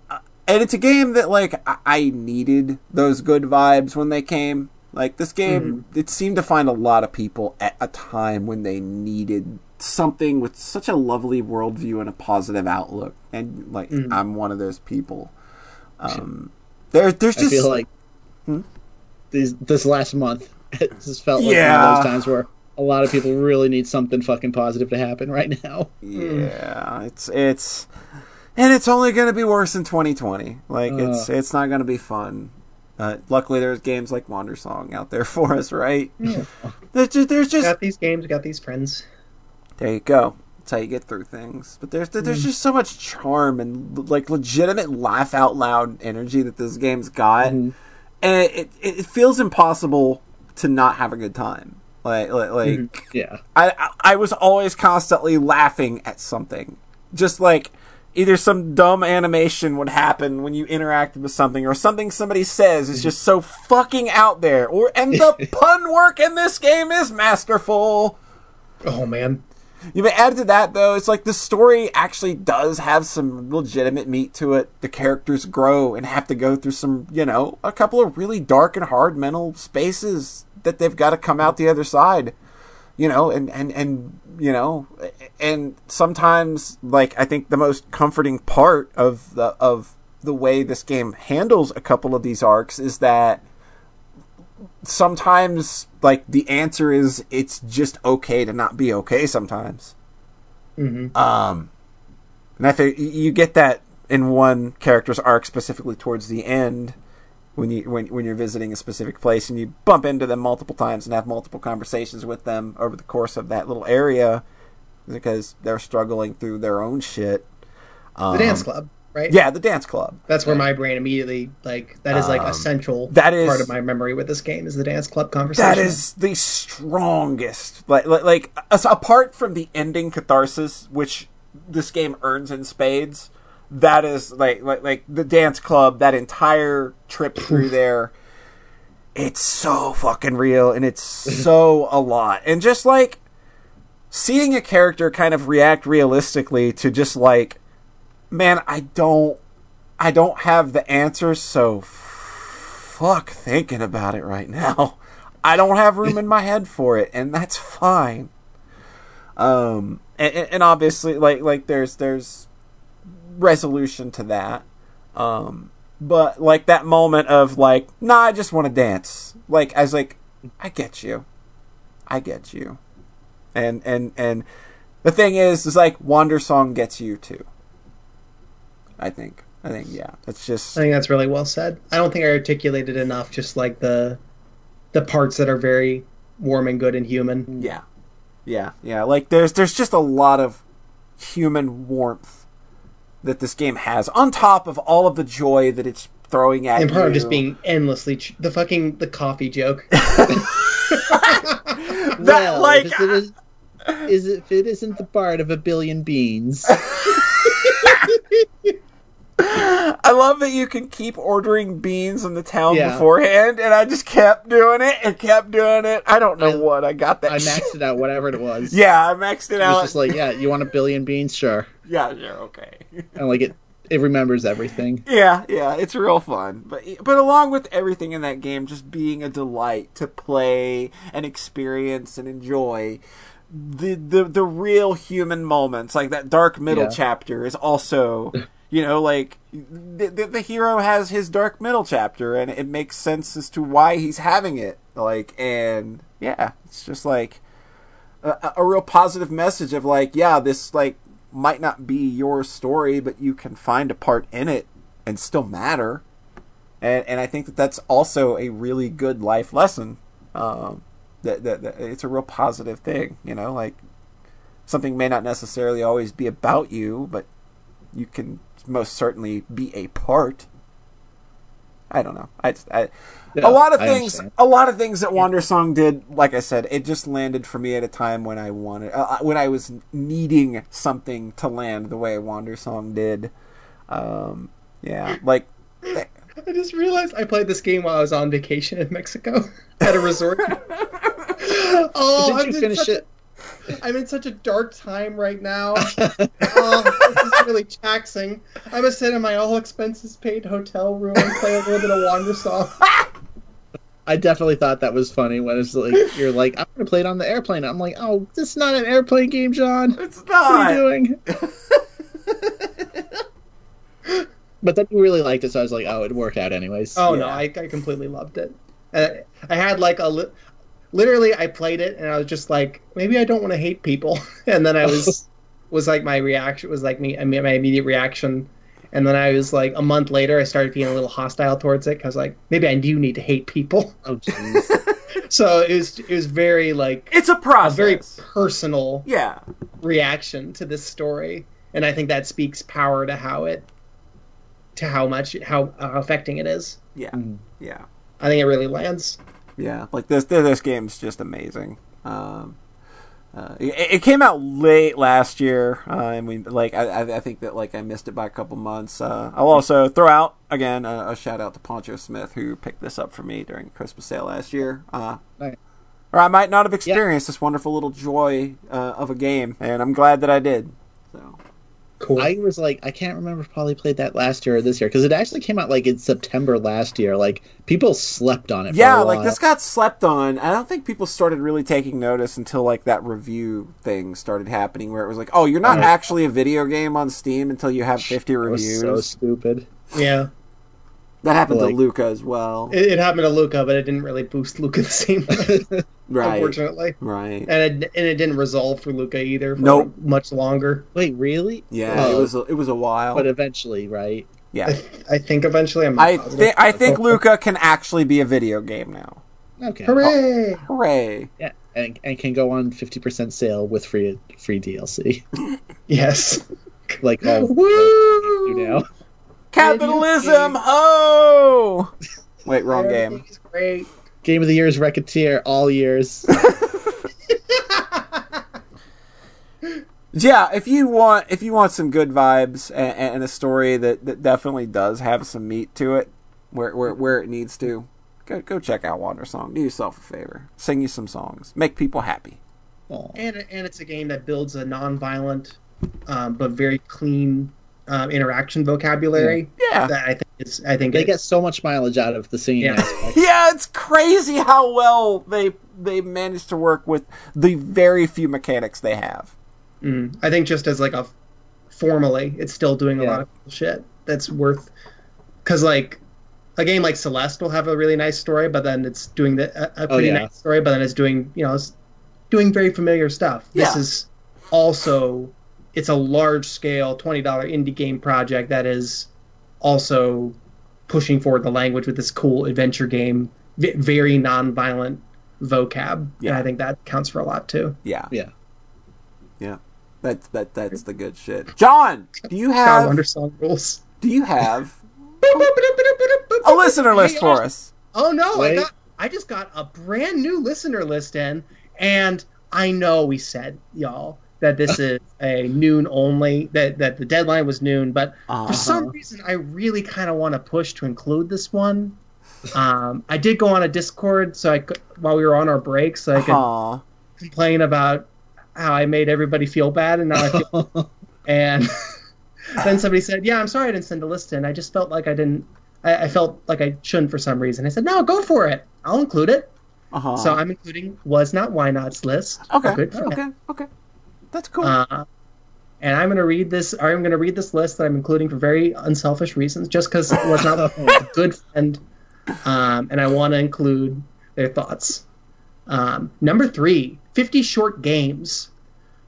and it's a game that, like, I needed those good vibes when they came. Like, this game, it seemed to find a lot of people at a time when they needed something with such a lovely worldview and a positive outlook. And, like, I'm one of those people. There's just... I feel like... This last month, it just felt like one of those times where a lot of people really need something fucking positive to happen right now. Yeah, it's only going to be worse in 2020. Like it's not going to be fun. Luckily, there's games like Wander Song out there for us, right? Yeah. There's just got these games, got these friends. There you go. That's how you get through things. But there's just so much charm and like legitimate laugh out loud energy that this game's got. And it feels impossible to not have a good time. I was always constantly laughing at something. Just like either some dumb animation would happen when you interacted with something, or something somebody says is just so fucking out there. And the pun work in this game is masterful. Oh man. You may add to that, though, it's like the story actually does have some legitimate meat to it. The characters grow and have to go through some, a couple of really dark and hard mental spaces that they've got to come out the other side, and sometimes, like, I think the most comforting part of the way this game handles a couple of these arcs is that sometimes, like, the answer is it's just okay to not be okay sometimes. And I think you get that in one character's arc specifically towards the end when you're visiting a specific place and you bump into them multiple times and have multiple conversations with them over the course of that little area because they're struggling through their own shit. The dance club. right? Yeah, the dance club. That's where my brain immediately, like, that is like a central part of my memory with this game is the dance club conversation. That is the strongest, like apart from the ending catharsis, which this game earns in spades. That is like the dance club. That entire trip through there, it's so fucking real and it's so a lot. And just like seeing a character kind of react realistically to just like, man, I don't have the answers, so fuck thinking about it right now. I don't have room in my head for it, and that's fine. And obviously, like there's resolution to that, but like that moment of like, nah, I just want to dance. Like I was like, I get you, and the thing is like Wander Song gets you too. I think yeah, that's just. I think that's really well said. I don't think I articulated enough just like the parts that are very warm and good and human. Yeah. Like there's just a lot of human warmth that this game has, on top of all of the joy that it's throwing at you. And part of just being endlessly... the coffee joke. That, well, like... if it isn't the part of a billion beans. I love that you can keep ordering beans in the town beforehand, and I just kept doing it. I don't know what. I got that shit. I maxed it out, whatever it was. Yeah, I maxed it out. It was just like, yeah, you want a billion beans? Sure. Yeah, okay. And like it remembers everything. Yeah, it's real fun. But along with everything in that game just being a delight to play and experience and enjoy, the real human moments, like that dark middle chapter is also... You know, like, the hero has his dark middle chapter, and it makes sense as to why he's having it. Like, and, yeah, it's just, like, a real positive message of, like, yeah, this, like, might not be your story, but you can find a part in it and still matter. And I think that that's also a really good life lesson. That it's a real positive thing, you know? Like, something may not necessarily always be about you, but you can... most certainly be a part. I don't know. A lot of things that Wander Song did, like I said, it just landed for me at a time when I wanted, when I was needing something to land the way Wander Song did. I just realized I played this game while I was on vacation in Mexico at a resort. Did you finish it? I'm in such a dark time right now. This is really taxing. I'm going to sit in my all-expenses-paid hotel room and play a little bit of Wander Song. I definitely thought that was funny when it's like, you're like, I'm going to play it on the airplane. I'm like, oh, this is not an airplane game, John. It's not. What are you doing? But then you really liked it, so I was like, oh, it worked out anyways. Oh, yeah. No, I completely loved it. I had like a... Literally, I played it, and I was just like, maybe I don't want to hate people. And then I was like, my reaction was like my immediate reaction. And then I was like, a month later, I started being a little hostile towards it. 'Cause like, maybe I do need to hate people. Oh, jeez. So it was very like... It's a process. A very personal reaction to this story. And I think that speaks power to how affecting it is. Yeah. Mm. Yeah. I think it really lands. Yeah, like this game's just amazing. It came out late last year, and we like I think that like I missed it by a couple months. I'll also throw out again a shout out to Poncho Smith who picked this up for me during Christmas sale last year. Right. Or I might not have experienced this wonderful little joy of a game, and I'm glad that I did. So. Cool. I was like, I can't remember if Polly played that last year or this year, because it actually came out like in September last year. Like, people slept on it. Yeah, for a while. Like this got slept on. I don't think people started really taking notice until like that review thing started happening, where it was like, oh, you're not actually a video game on Steam until you have 50 reviews. That was so stupid. Yeah. That happened to Luca as well. It happened to Luca, but it didn't really boost Luca the same way, right. Unfortunately. Right. And it didn't resolve for Luca either for much longer. Wait, really? Yeah, it was a while. But eventually, right? Yeah. I think eventually I think Luca can actually be a video game now. Okay. Hooray! Oh, hooray! Yeah, and can go on 50% sale with free DLC. Yes. Like, woo! You know. Capitalism! Oh! Wait, wrong game. Great. Game of the year is Racketeer, all years. Yeah, if you want some good vibes and a story that definitely does have some meat to it, where it needs to, go check out Wander Song. Do yourself a favor, sing you some songs, make people happy. Aww. And it's a game that builds a non-violent, but very clean interaction vocabulary. Yeah, that I think they get so much mileage out of the singing. Yeah, aspect. Yeah, it's crazy how well they manage to work with the very few mechanics they have. I think just as like a formally, it's still doing a lot of cool shit that's worth, because like a game like Celeste will have a really nice story, but then it's doing a pretty nice story, but then it's doing doing very familiar stuff. Yeah. This is also, it's a large scale $20 indie game project that is also pushing forward the language with this cool adventure game, very non-violent vocab. Yeah. And I think that counts for a lot too. Yeah. Yeah. Yeah. That's the good shit. John, do you have Wander Song rules? Do you have a listener list for us? Oh no, wait. I just got a brand new listener list in, and I know we said, y'all, that this is a noon only, that the deadline was noon, but for some reason I really kind of want to push to include this one. I did go on a Discord while we were on our break, so I could complain about how I made everybody feel bad, and now I feel... And then somebody said, yeah, I'm sorry I didn't send a list in. I just felt like I felt like I shouldn't for some reason. I said, no, go for it. I'll include it. Uh-huh. So I'm including Was Not, Why Not's list. Okay. That's cool. And I'm going to read this list that I'm including for very unselfish reasons, just because it was not a good friend, and I want to include their thoughts. Number 3, 50 short games.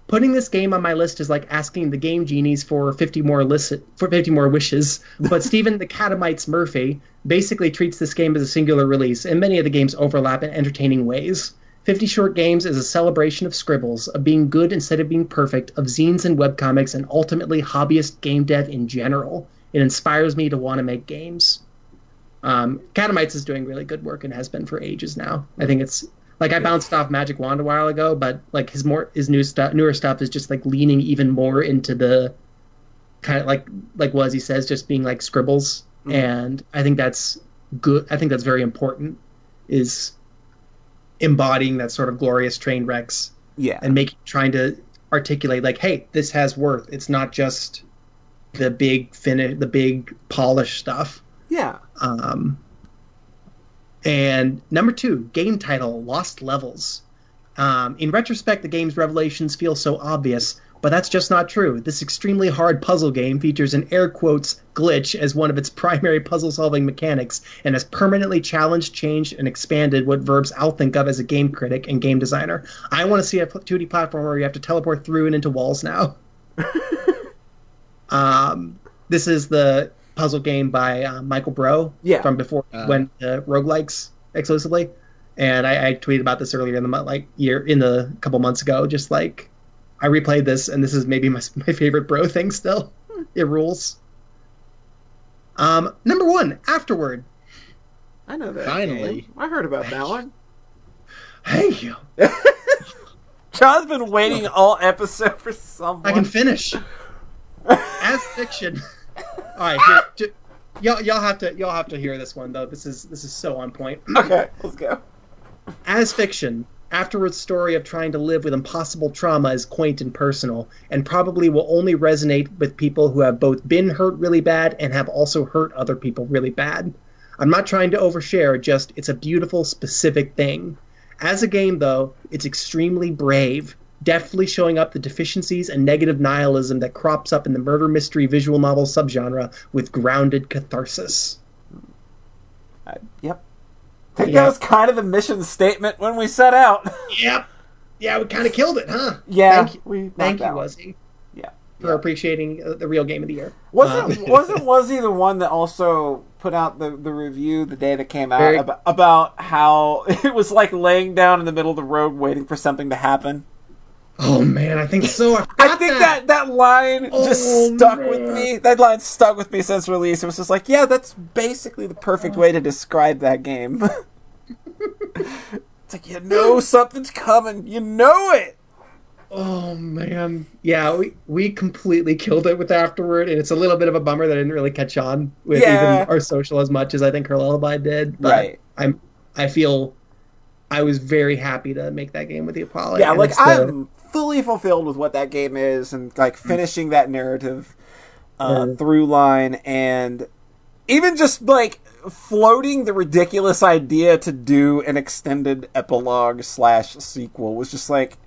Putting this game on my list is like asking the game genies for 50 more wishes. But Stephen the Catamites Murphy basically treats this game as a singular release, and many of the games overlap in entertaining ways. 50 Short Games is a celebration of scribbles, of being good instead of being perfect, of zines and webcomics, and ultimately hobbyist game dev in general. It inspires me to want to make games. Catamites is doing really good work and has been for ages now. I think it's... Like, I bounced off Magic Wand a while ago, but like his newer stuff is just like leaning even more into the kind of like was he says, just being like scribbles, and I think that's good. I think that's very important, is embodying that sort of glorious train wrecks, and trying to articulate like, hey, this has worth. It's not just the big finish, the big polished stuff. Yeah. And number 2, game title, Lost Levels. In retrospect, the game's revelations feel so obvious, but that's just not true. This extremely hard puzzle game features an air quotes glitch as one of its primary puzzle-solving mechanics, and has permanently challenged, changed, and expanded what verbs I'll think of as a game critic and game designer. I want to see a 2D platformer where you have to teleport through and into walls now. This is the... puzzle game by Michael Bro from before when roguelikes exclusively, and I tweeted about this earlier in the couple months ago. Just like I replayed this, and this is maybe my favorite Bro thing still. It rules. Number 1, Afterward. I know that. Finally, game. I heard about that one. Hey you. John's been waiting all episode for someone. I can finish. As fiction. All right, here, y'all have to hear this one though. This is so on point. Okay, let's go. As fiction, Afterward's story of trying to live with impossible trauma is quaint and personal, and probably will only resonate with people who have both been hurt really bad and have also hurt other people really bad. I'm not trying to overshare, just it's a beautiful, specific thing. As a game, though, it's extremely brave, deftly showing up the deficiencies and negative nihilism that crops up in the murder mystery visual novel subgenre with grounded catharsis. Yep. I think that was kind of the mission statement when we set out. Yep. Yeah, we kind of killed it, huh? Yeah. Thank you, Wuzzy. Yeah. For appreciating the real game of the year. Wasn't Wuzzy the one that also put out the review the day that came out about how it was like laying down in the middle of the road waiting for something to happen? Oh man, I think so. I think that line just stuck with me. That line stuck with me since release. It was just like, yeah, that's basically the perfect way to describe that game. It's like, you know something's coming. You know it. Oh man. Yeah, we completely killed it with Afterward, and it's a little bit of a bummer that I didn't really catch on with even our social as much as I think her lullaby did. But right. I was very happy to make that game with the Apollo. Yeah, like I'm fully fulfilled with what that game is, and like finishing that narrative through line, and even just like floating the ridiculous idea to do an extended epilogue / sequel was just like,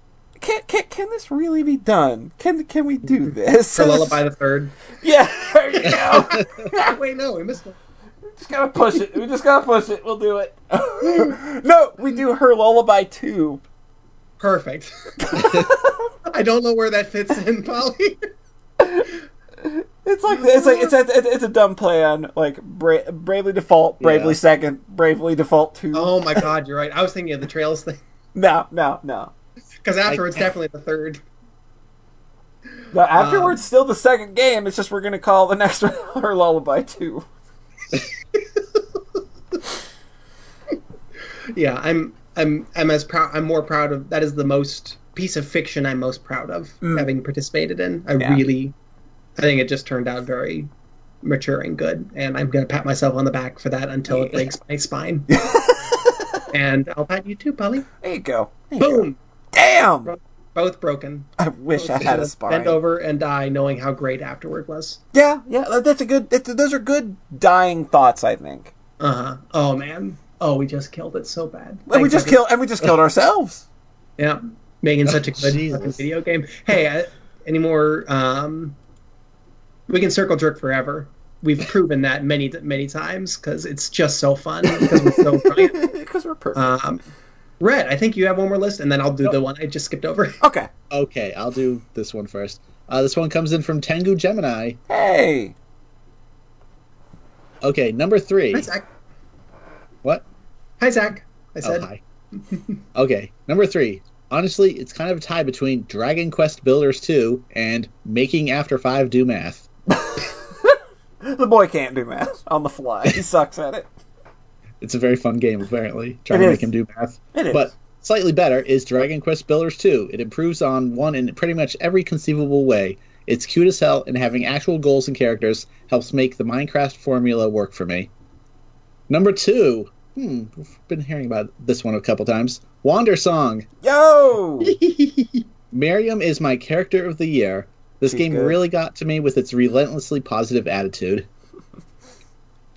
can this really be done? Can we do this? For Lullaby the Third. Yeah, there you go. Wait, no, we missed it. Just gotta push it. We just gotta push it. We'll do it. No, we do Her Lullaby 2. Perfect. I don't know where that fits in, Polly. It's a dumb plan. Like Bravely Default, Bravely Second, Bravely Default 2. Oh my God, you're right. I was thinking of the Trails thing. No. Because afterwards, definitely the third. No, afterwards, still the second game. It's just we're gonna call the next one Her Lullaby 2. Yeah, I'm more proud of that. Is the most piece of fiction I'm most proud of having participated in. I think it just turned out very mature and good, and I'm gonna pat myself on the back for that until it breaks my spine. And I'll pat you too, Polly. There you go. Boom. Damn. Both broken. I wish I had a spine. Bend over and die knowing how great Afterward was. Yeah, those are good dying thoughts, I think. Uh-huh. Oh, man. Oh, we just killed it so bad. And we just killed ourselves. Yeah. Making such a good video game. Hey, any more, we can circle jerk forever. We've proven that many, many times because it's just so fun because we're so brilliant. Because we're perfect. Rhett, I think you have one more list, and then I'll do the one I just skipped over. Okay, I'll do this one first. This one comes in from Tengu Gemini. Hey! Okay, number 3. Hi, Zach. What? Hi, Zach. I said hi. Okay, number 3. Honestly, it's kind of a tie between Dragon Quest Builders 2 and Making After 5 Do Math. The boy can't do math on the fly. He sucks at it. It's a very fun game, apparently, trying to make him do math. But slightly better is Dragon Quest Builders 2. It improves on 1 in pretty much every conceivable way. It's cute as hell, and having actual goals and characters helps make the Minecraft formula work for me. Number 2. We've been hearing about this one a couple times. Wander Song. Yo! Miriam is my character of the year. This game really got to me with its relentlessly positive attitude.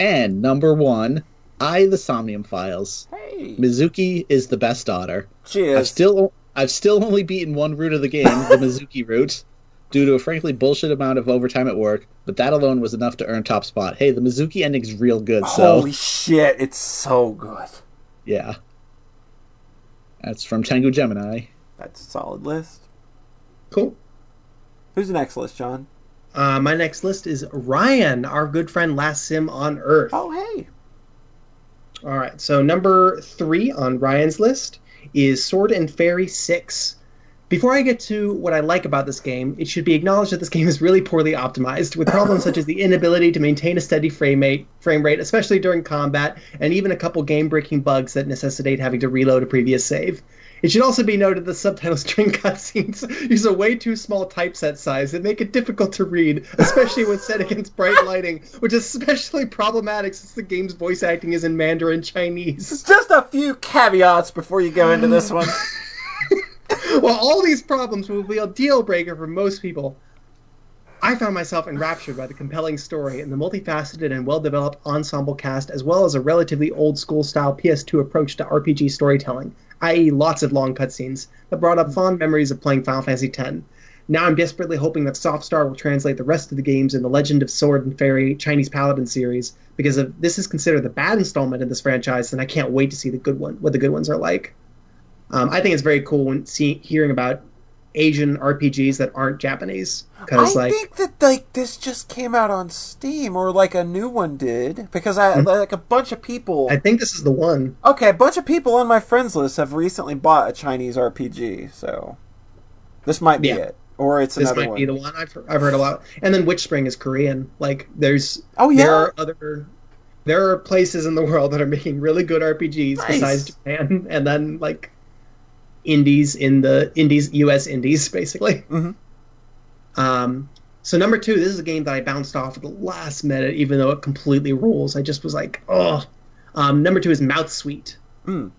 And number 1... I the Somnium Files. Hey. Mizuki is the best daughter. She is. I've still only beaten one route of the game, the Mizuki route, due to a frankly bullshit amount of overtime at work, but that alone was enough to earn top spot. Hey, the Mizuki ending's real good, so... Holy shit, it's so good. Yeah. That's from Tengu Gemini. That's a solid list. Cool. Who's the next list, John? My next list is Ryan, our good friend Last Sim on Earth. Oh, hey. All right, so number 3 on Ryan's list is Sword and Fairy 6. Before I get to what I like about this game, it should be acknowledged that this game is really poorly optimized, with problems such as the inability to maintain a steady frame rate, especially during combat, and even a couple game-breaking bugs that necessitate having to reload a previous save. It should also be noted that the subtitles during cutscenes use a way too small typeset size that make it difficult to read, especially when set against bright lighting, which is especially problematic since the game's voice acting is in Mandarin Chinese. Just a few caveats before you go into this one. Well, all these problems will be a deal-breaker for most people. I found myself enraptured by the compelling story and the multifaceted and well-developed ensemble cast, as well as a relatively old-school style PS2 approach to RPG storytelling, i.e. lots of long cutscenes, that brought up fond memories of playing Final Fantasy X. Now I'm desperately hoping that Softstar will translate the rest of the games in the Legend of Sword and Fairy Chinese Paladin series, because if this is considered the bad installment in this franchise, then I can't wait to see the good one, what the good ones are like. I think it's very cool when hearing about Asian RPGs that aren't Japanese. I think that this just came out on Steam, or a new one did, because a bunch of people. I think this is the one. Okay, a bunch of people on my friends list have recently bought a Chinese RPG. So This might be it. Or it's another one. This might be the one. I've heard a lot. And then Witch Spring is Korean. Like, there's... Oh, yeah. There are places in the world that are making really good RPGs besides Japan. And then, like, U.S. indies, basically. Mm-hmm. So number two, this is a game that I bounced off at the last minute, even though it completely rules. I just was like, oh. Number two is Mouthsweet. Mm.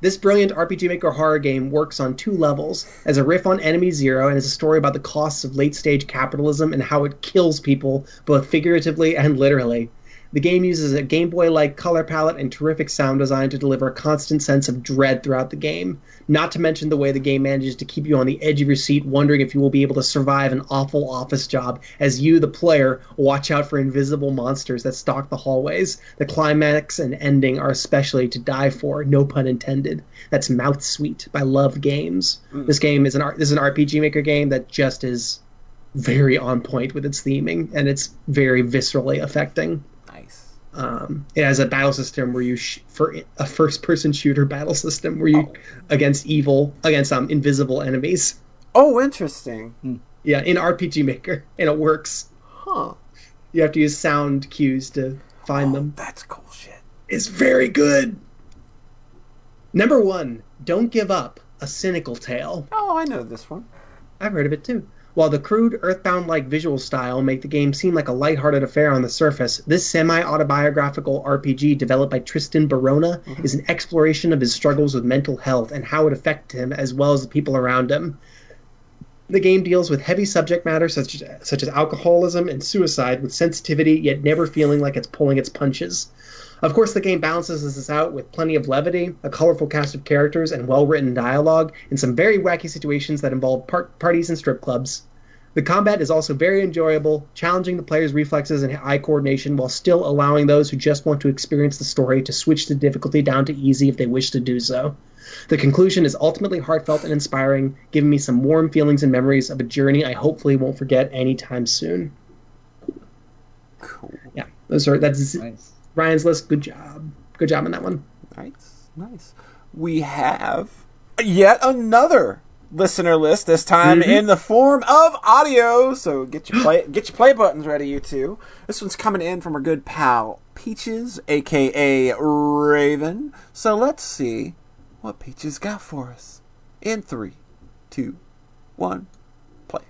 This brilliant RPG Maker horror game works on two levels, as a riff on Enemy Zero and as a story about the costs of late-stage capitalism and how it kills people, both figuratively and literally. The game uses a Game Boy-like color palette and terrific sound design to deliver a constant sense of dread throughout the game, not to mention the way the game manages to keep you on the edge of your seat wondering if you will be able to survive an awful office job as you, the player, watch out for invisible monsters that stalk the hallways. The climax and ending are especially to die for, no pun intended. That's Mouthsweet by Love Games. Mm. This game is an RPG Maker game that just is very on point with its theming, and it's very viscerally affecting. It has a battle system where you for a first-person shooter battle system where you against invisible enemies. Oh, interesting. Yeah, in RPG Maker, and it works. Huh. You have to use sound cues to find them. That's cool shit. It's very good. Number one, Don't Give Up, A Cynical Tale. Oh, I know this one. I've heard of it too. While the crude, Earthbound-like visual style make the game seem like a lighthearted affair on the surface, this semi-autobiographical RPG developed by Tristan Barona is an exploration of his struggles with mental health and how it affected him as well as the people around him. The game deals with heavy subject matter such as alcoholism and suicide with sensitivity, yet never feeling like it's pulling its punches. Of course, the game balances this out with plenty of levity, a colorful cast of characters, and well-written dialogue, and some very wacky situations that involve parties and strip clubs. The combat is also very enjoyable, challenging the player's reflexes and eye coordination while still allowing those who just want to experience the story to switch the difficulty down to easy if they wish to do so. The conclusion is ultimately heartfelt and inspiring, giving me some warm feelings and memories of a journey I hopefully won't forget anytime soon. Cool. Yeah, that's nice. Ryan's list, good job. Good job on that one. Nice. We have yet another listener list, this time in the form of audio. So get your play buttons ready, you two. This one's coming in from our good pal, Peaches, a.k.a. Raven. So let's see what Peaches got for us. In 3, 2, 1, play.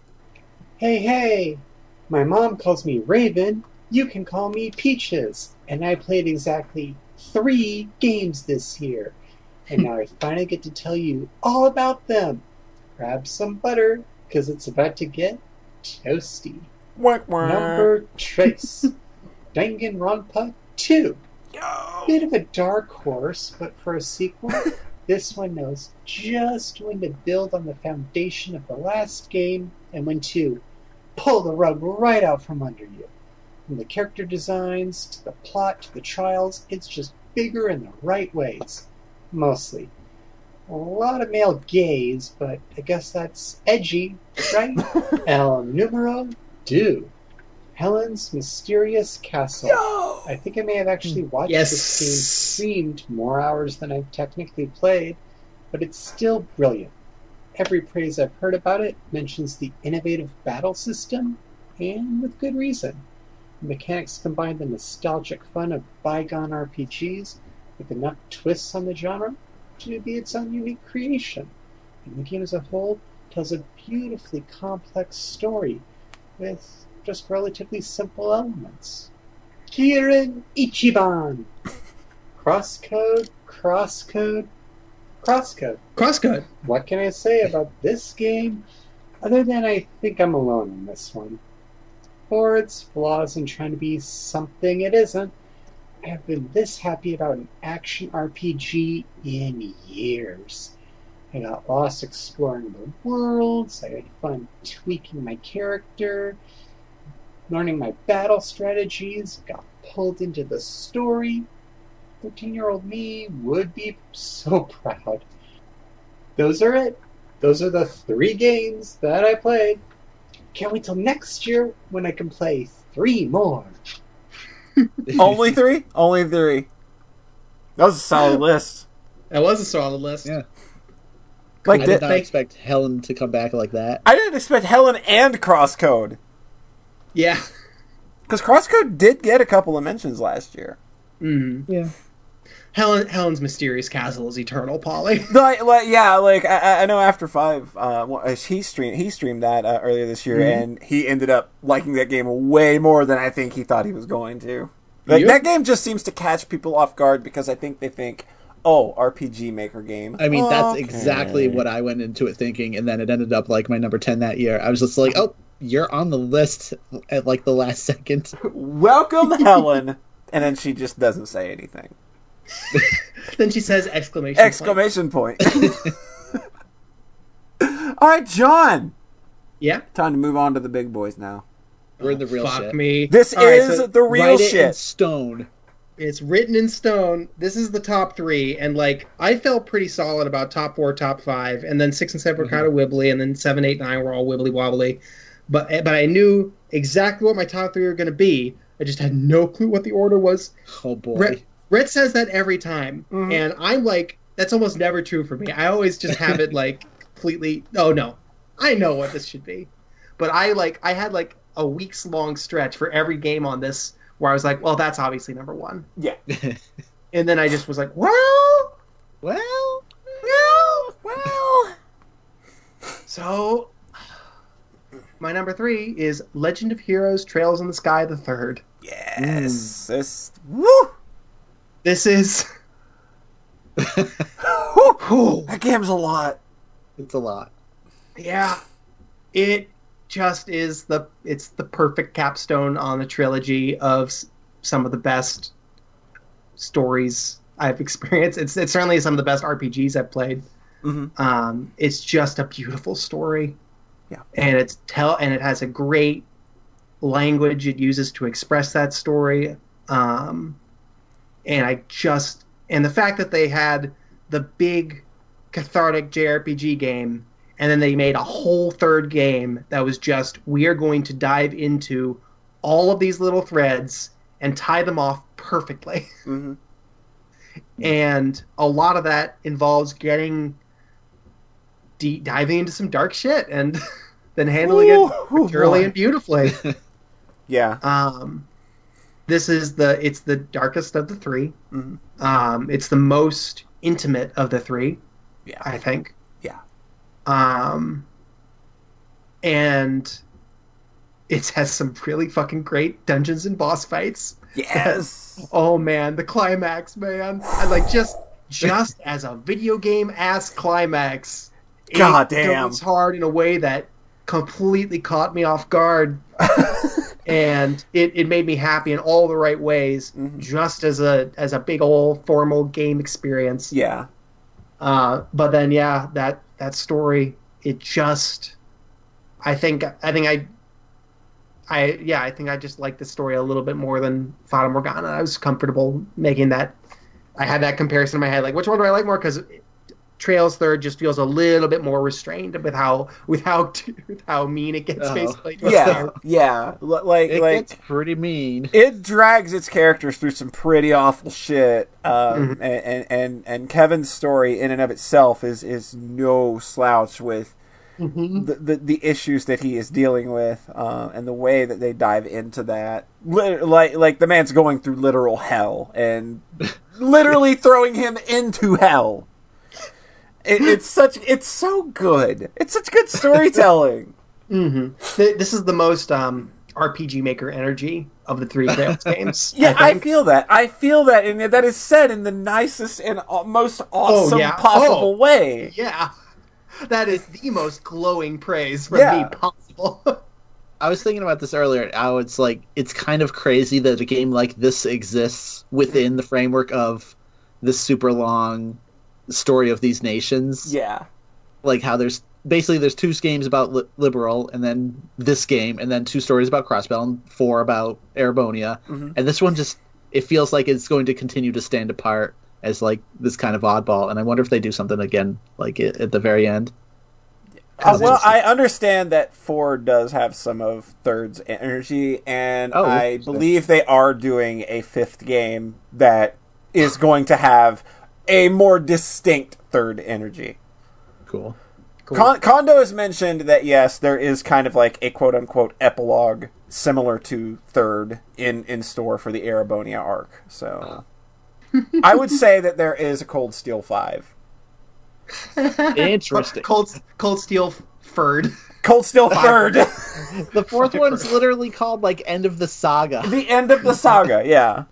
Hey. My mom calls me Raven. You can call me Peaches. And I played exactly 3 games this year. And now I finally get to tell you all about them. Grab some butter, because it's about to get toasty. Number Trace. Danganronpa 2. Bit of a dark horse, but for a sequel, this one knows just when to build on the foundation of the last game and when to pull the rug right out from under you. From the character designs, to the plot, to the trials, it's just bigger in the right ways. Mostly. A lot of male gaze, but I guess that's edgy, right? El Numero Dos. Helen's Mysterious Castle. No! I think I may have actually watched this game streamed more hours than I've technically played, but it's still brilliant. Every praise I've heard about it mentions the innovative battle system, and with good reason. Mechanics combine the nostalgic fun of bygone RPGs with enough twists on the genre to be its own unique creation. And the game as a whole tells a beautifully complex story with just relatively simple elements. Kirin Ichiban! Crosscode. What can I say about this game other than I think I'm alone in this one? For its flaws and trying to be something it isn't, I have been this happy about an action RPG in years. I got lost exploring the worlds, I had fun tweaking my character, learning my battle strategies, got pulled into the story. 13-year-old me would be so proud. Those are it. Those are the 3 games that I played. Can't wait till next year when I can play 3 more. Only 3? Only 3. That was a solid list. Yeah. Like I did not expect Helen to come back like that. I didn't expect Helen and Crosscode. Yeah. Because Crosscode did get a couple of mentions last year. Mm-hmm. Yeah. Helen's mysterious castle is eternal, Polly. I know After Five, he streamed that earlier this year, mm-hmm. and he ended up liking that game way more than I think he thought he was going to. That game just seems to catch people off guard because I think they think, oh, RPG maker game. I mean, that's exactly what I went into it thinking, and then it ended up like my number 10 that year. I was just like, oh, you're on the list at like the last second. Welcome, Helen. And then she just doesn't say anything. Then she says exclamation point. Alright, John. Yeah? Time to move on to the big boys now. We're in the real shit. Fuck me. This is the real shit. It's stone. It's written in stone. This is the top three, and like I felt pretty solid about top four, top five, and then 6 and 7 were kind of wibbly, and then 7, 8, 9 were all wibbly wobbly. But I knew exactly what my top three were going to be. I just had no clue what the order was. Oh boy. Rhett says that every time, mm-hmm. and I'm like, that's almost never true for me. I always just have it like completely, oh no, I know what this should be. But I had like a weeks long stretch for every game on this where I was like, well, that's obviously number one. Yeah. And then I just was like, well. So my number 3 is Legend of Heroes Trails in the Sky the Third. Yes. This is... That game's a lot. It's a lot. Yeah. It just is the... It's the perfect capstone on the trilogy of some of the best stories I've experienced. It's certainly some of the best RPGs I've played. Mm-hmm. It's just a beautiful story. Yeah. And it has a great language it uses to express that story. And the fact that they had the big cathartic JRPG game, and then they made a whole third game that was just, we are going to dive into all of these little threads and tie them off perfectly. Mm-hmm. And a lot of that involves diving into some dark shit and then handling it thoroughly and beautifully. Yeah. This is it's the darkest of the three. Mm-hmm. It's the most intimate of the three, yeah. I think. Yeah. And it has some really fucking great dungeons and boss fights. Yes. Oh man, the climax, man. I like just as a video game ass climax. God damn. It's hard in a way that completely caught me off guard. And it made me happy in all the right ways, mm-hmm. just as a big old formal game experience. Yeah. But then, yeah, that story, it just, I think I just liked the story a little bit more than Fata Morgana. I was comfortable making that. I had that comparison in my head, like which one do I like more? Because Trails Third just feels a little bit more restrained with how mean it gets. Basically, yeah, like it's pretty mean. It drags its characters through some pretty awful shit, mm-hmm. and Kevin's story in and of itself is no slouch with mm-hmm. the issues that he is dealing with, and the way that they dive into that. Like the man's going through literal hell and literally throwing him into hell. It's so good. It's such good storytelling. Mm-hmm. This is the most RPG maker energy of the three Trails games. Yeah, I feel that. And that is said in the nicest and most awesome possible way. Yeah, that is the most glowing praise from me possible. I was thinking about this earlier. How it's like it's kind of crazy that a game like this exists within the framework of this super long story of these nations. Yeah. Like how there's two games about Liberal, and then this game, and then two stories about Crossbell, and 4 about Erebonia. Mm-hmm. And this one just, it feels like it's going to continue to stand apart as like this kind of oddball. And I wonder if they do something again, like at the very end. Well, I understand that 4 does have some of Third's energy, and I believe they are doing a 5th game that is going to have a more distinct Third energy. cool. Kondo has mentioned that, yes, there is kind of like a quote-unquote epilogue similar to Third in store for the Erebonia arc. So I would say that there is a Cold Steel 5. Interesting. Cold Steel Third. Cold Steel Third. The fourth one's literally called like End of the Saga. The End of the Saga, yeah.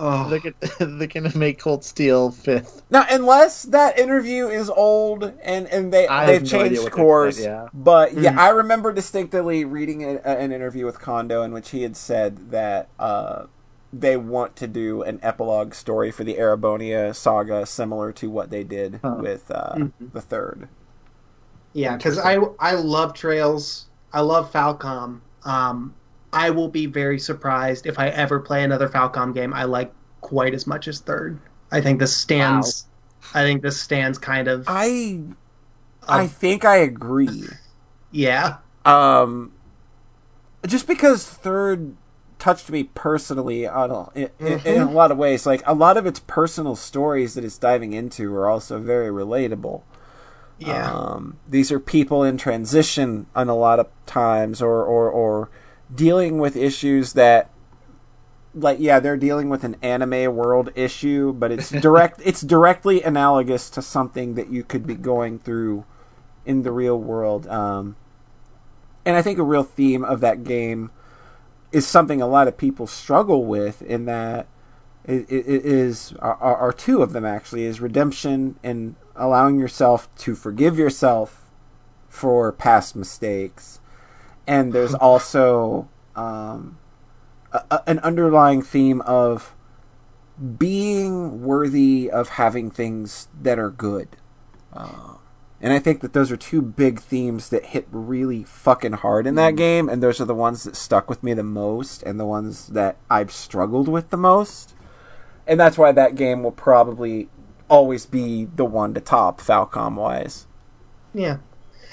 Oh. They're gonna make Cold Steel 5th. Now, unless that interview is old and they've changed course, but yeah, I remember distinctly reading an interview with Kondo in which he had said that they want to do an epilogue story for the Erebonia saga similar to what they did with the Third. Yeah, because I love Trails. I love Falcom. I will be very surprised if I ever play another Falcom game I like quite as much as Third. I think this stands. Wow. I think this stands kind of. I think I agree. Yeah. Just because Third touched me personally in a lot of ways. Like a lot of its personal stories that it's diving into are also very relatable. Yeah. These are people in transition on a lot of times, or dealing with issues that, like, yeah, they're dealing with an anime world issue, but it's it's directly analogous to something that you could be going through in the real world. And I think a real theme of that game is something a lot of people struggle with, in that it is, are two of them actually, is redemption and allowing yourself to forgive yourself for past mistakes. And there's also an underlying theme of being worthy of having things that are good. And I think that those are two big themes that hit really fucking hard in that game. And those are the ones that stuck with me the most and the ones that I've struggled with the most. And that's why that game will probably always be the one to top Falcom-wise. Yeah.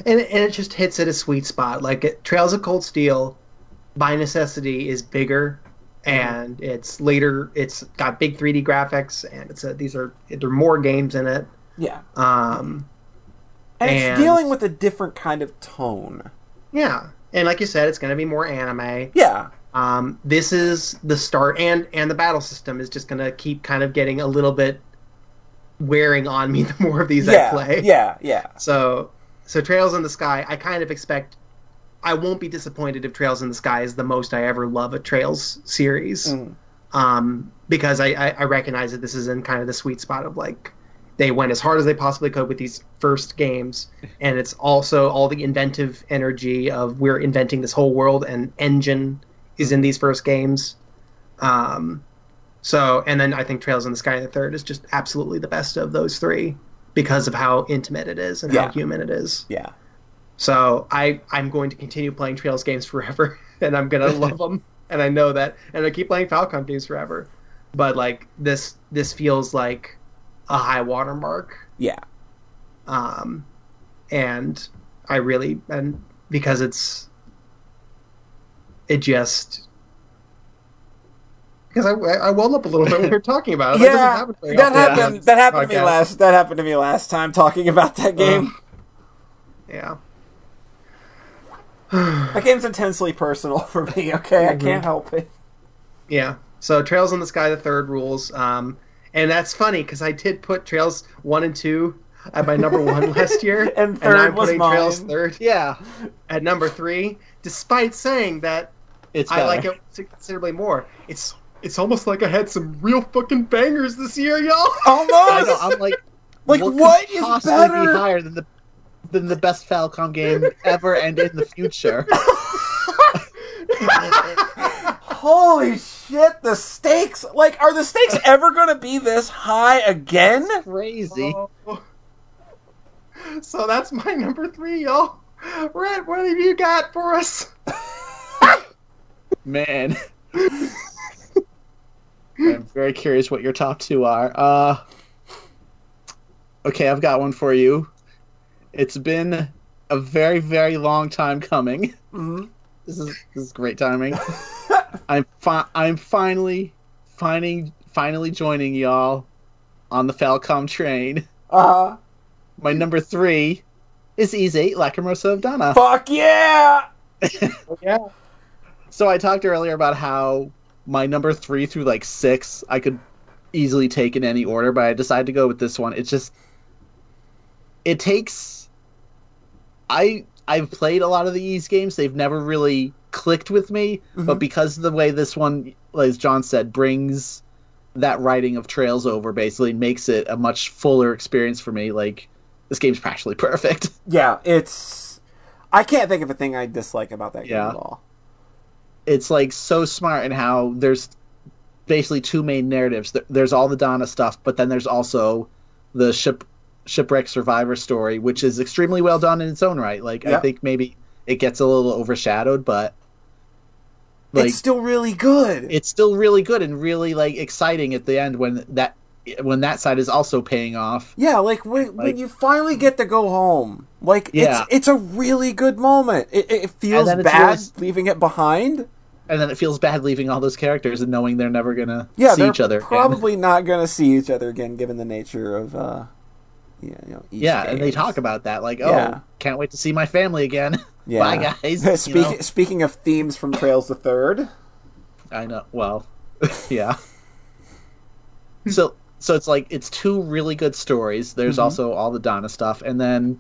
And it just hits at a sweet spot. Like, Trails of Cold Steel, by necessity, is bigger, and it's later. It's got big 3D graphics, and there are more games in it. Yeah. And it's dealing with a different kind of tone. Yeah, and like you said, it's going to be more anime. Yeah. This is the start, and the battle system is just going to keep kind of getting a little bit wearing on me the more of these I play. Yeah. Yeah. So Trails in the Sky, I kind of expect... I won't be disappointed if Trails in the Sky is the most I ever love a Trails series. Because I recognize that this is in kind of the sweet spot of, like, they went as hard as they possibly could with these first games. And it's also all the inventive energy of we're inventing this whole world and engine is in these first games. And then I think Trails in the Sky the Third is just absolutely the best of those three, because of how intimate it is and how human it is. Yeah. So I'm going to continue playing Trails games forever, and I'm going to love them, and I know that, and I keep playing Falcom games forever. But, like, this feels like a high watermark. Yeah. And I really, and because because I welled up a little bit when we were talking about it. That happened to me last time talking about that game. That game's intensely personal for me, okay? I can't help it. Yeah. So Trails in the Sky the Third rules. And that's funny, because I did put Trails 1 and 2 at my number 1 last year. And Third I'm was mine. Trails Third. Yeah. At number 3, despite saying that I like it considerably more. It's almost like I had some real fucking bangers this year, y'all. Almost. I know, I'm like what is better? Be higher than the best Falcom game ever and in the future. Holy shit! The stakes, like, are the stakes ever going to be this high again? That's crazy. Oh. So that's my number 3, y'all. Rhett, what have you got for us? Man. I'm very curious what your top 2 are. Okay, I've got one for you. It's been a very, very long time coming. Mm-hmm. This is great timing. I'm finally joining y'all on the Falcom train. My number 3 is Ys 8 Lacrimosa of Donna. Fuck yeah! Yeah. So I talked earlier about how my number 3 through like 6 I could easily take in any order, but I decided to go with this one. It's just, it takes, I've played a lot of the Ease games. They've never really clicked with me, mm-hmm. but because of the way this one, as John said, brings that writing of Trails over, basically makes it a much fuller experience for me. Like, this game's practically perfect. Yeah, it's, I can't think of a thing I dislike about that game at all. It's like so smart in how there's basically two main narratives. There's all the Donna stuff, but then there's also the shipwreck survivor story, which is extremely well done in its own right. Like, I think maybe it gets a little overshadowed, but like, it's still really good. It's still really good and really like exciting at the end when that side is also paying off. Yeah, like when you finally get to go home, like it's a really good moment. It feels bad leaving it behind. And then it feels bad leaving all those characters and knowing they're never going to see each other again. Yeah, they're probably not going to see each other again, given the nature of, games. And they talk about that. Like, oh, can't wait to see my family again. Yeah. Bye, guys. Speaking of themes from Trails the Third. I know. Well, yeah. So it's like, it's two really good stories. There's also all the Donna stuff. And then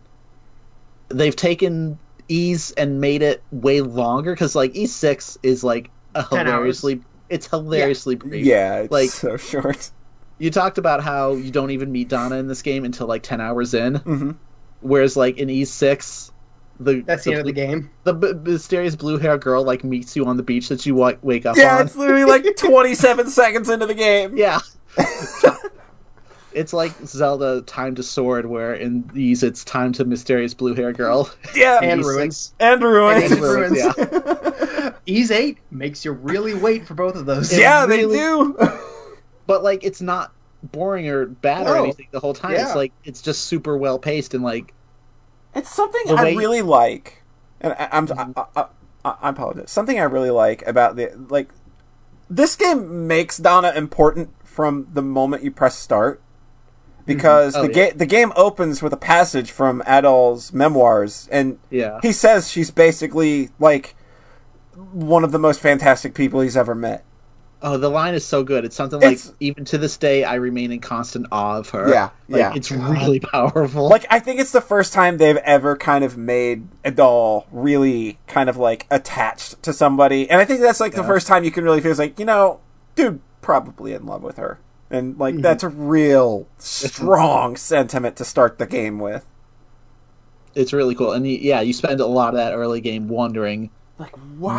they've taken Ease and made it way longer, because like Ys 6 is like hilariously brief. Yeah, it's like so short. You talked about how you don't even meet Donna in this game until like 10 hours in, whereas like in Ys 6, that's the end of the game. The mysterious blue-haired girl like meets you on the beach that you wake up on. Yeah, it's literally like 27 seconds into the game. Yeah. It's like Zelda Time to Sword, where in these it's time to mysterious blue-haired girl. Yeah, and ruins. Yeah. Ys 8 makes you really wait for both of those. Yeah, they do. But like, it's not boring or bad or anything the whole time. Yeah. It's like, it's just super well paced and like, it's something I really like. And I apologize. Something I really like about this game makes Donna important from the moment you press start. Because the game opens with a passage from Adol's memoirs, and he says she's basically like one of the most fantastic people he's ever met. Oh, the line is so good. It's something like, even to this day, I remain in constant awe of her. Yeah, like, it's really powerful. Like, I think it's the first time they've ever kind of made Adol really kind of like attached to somebody, and I think that's like the first time you can really feel like, you know, dude, probably in love with her. And, like, that's a real strong sentiment to start the game with. It's really cool. And, you spend a lot of that early game wondering, like, what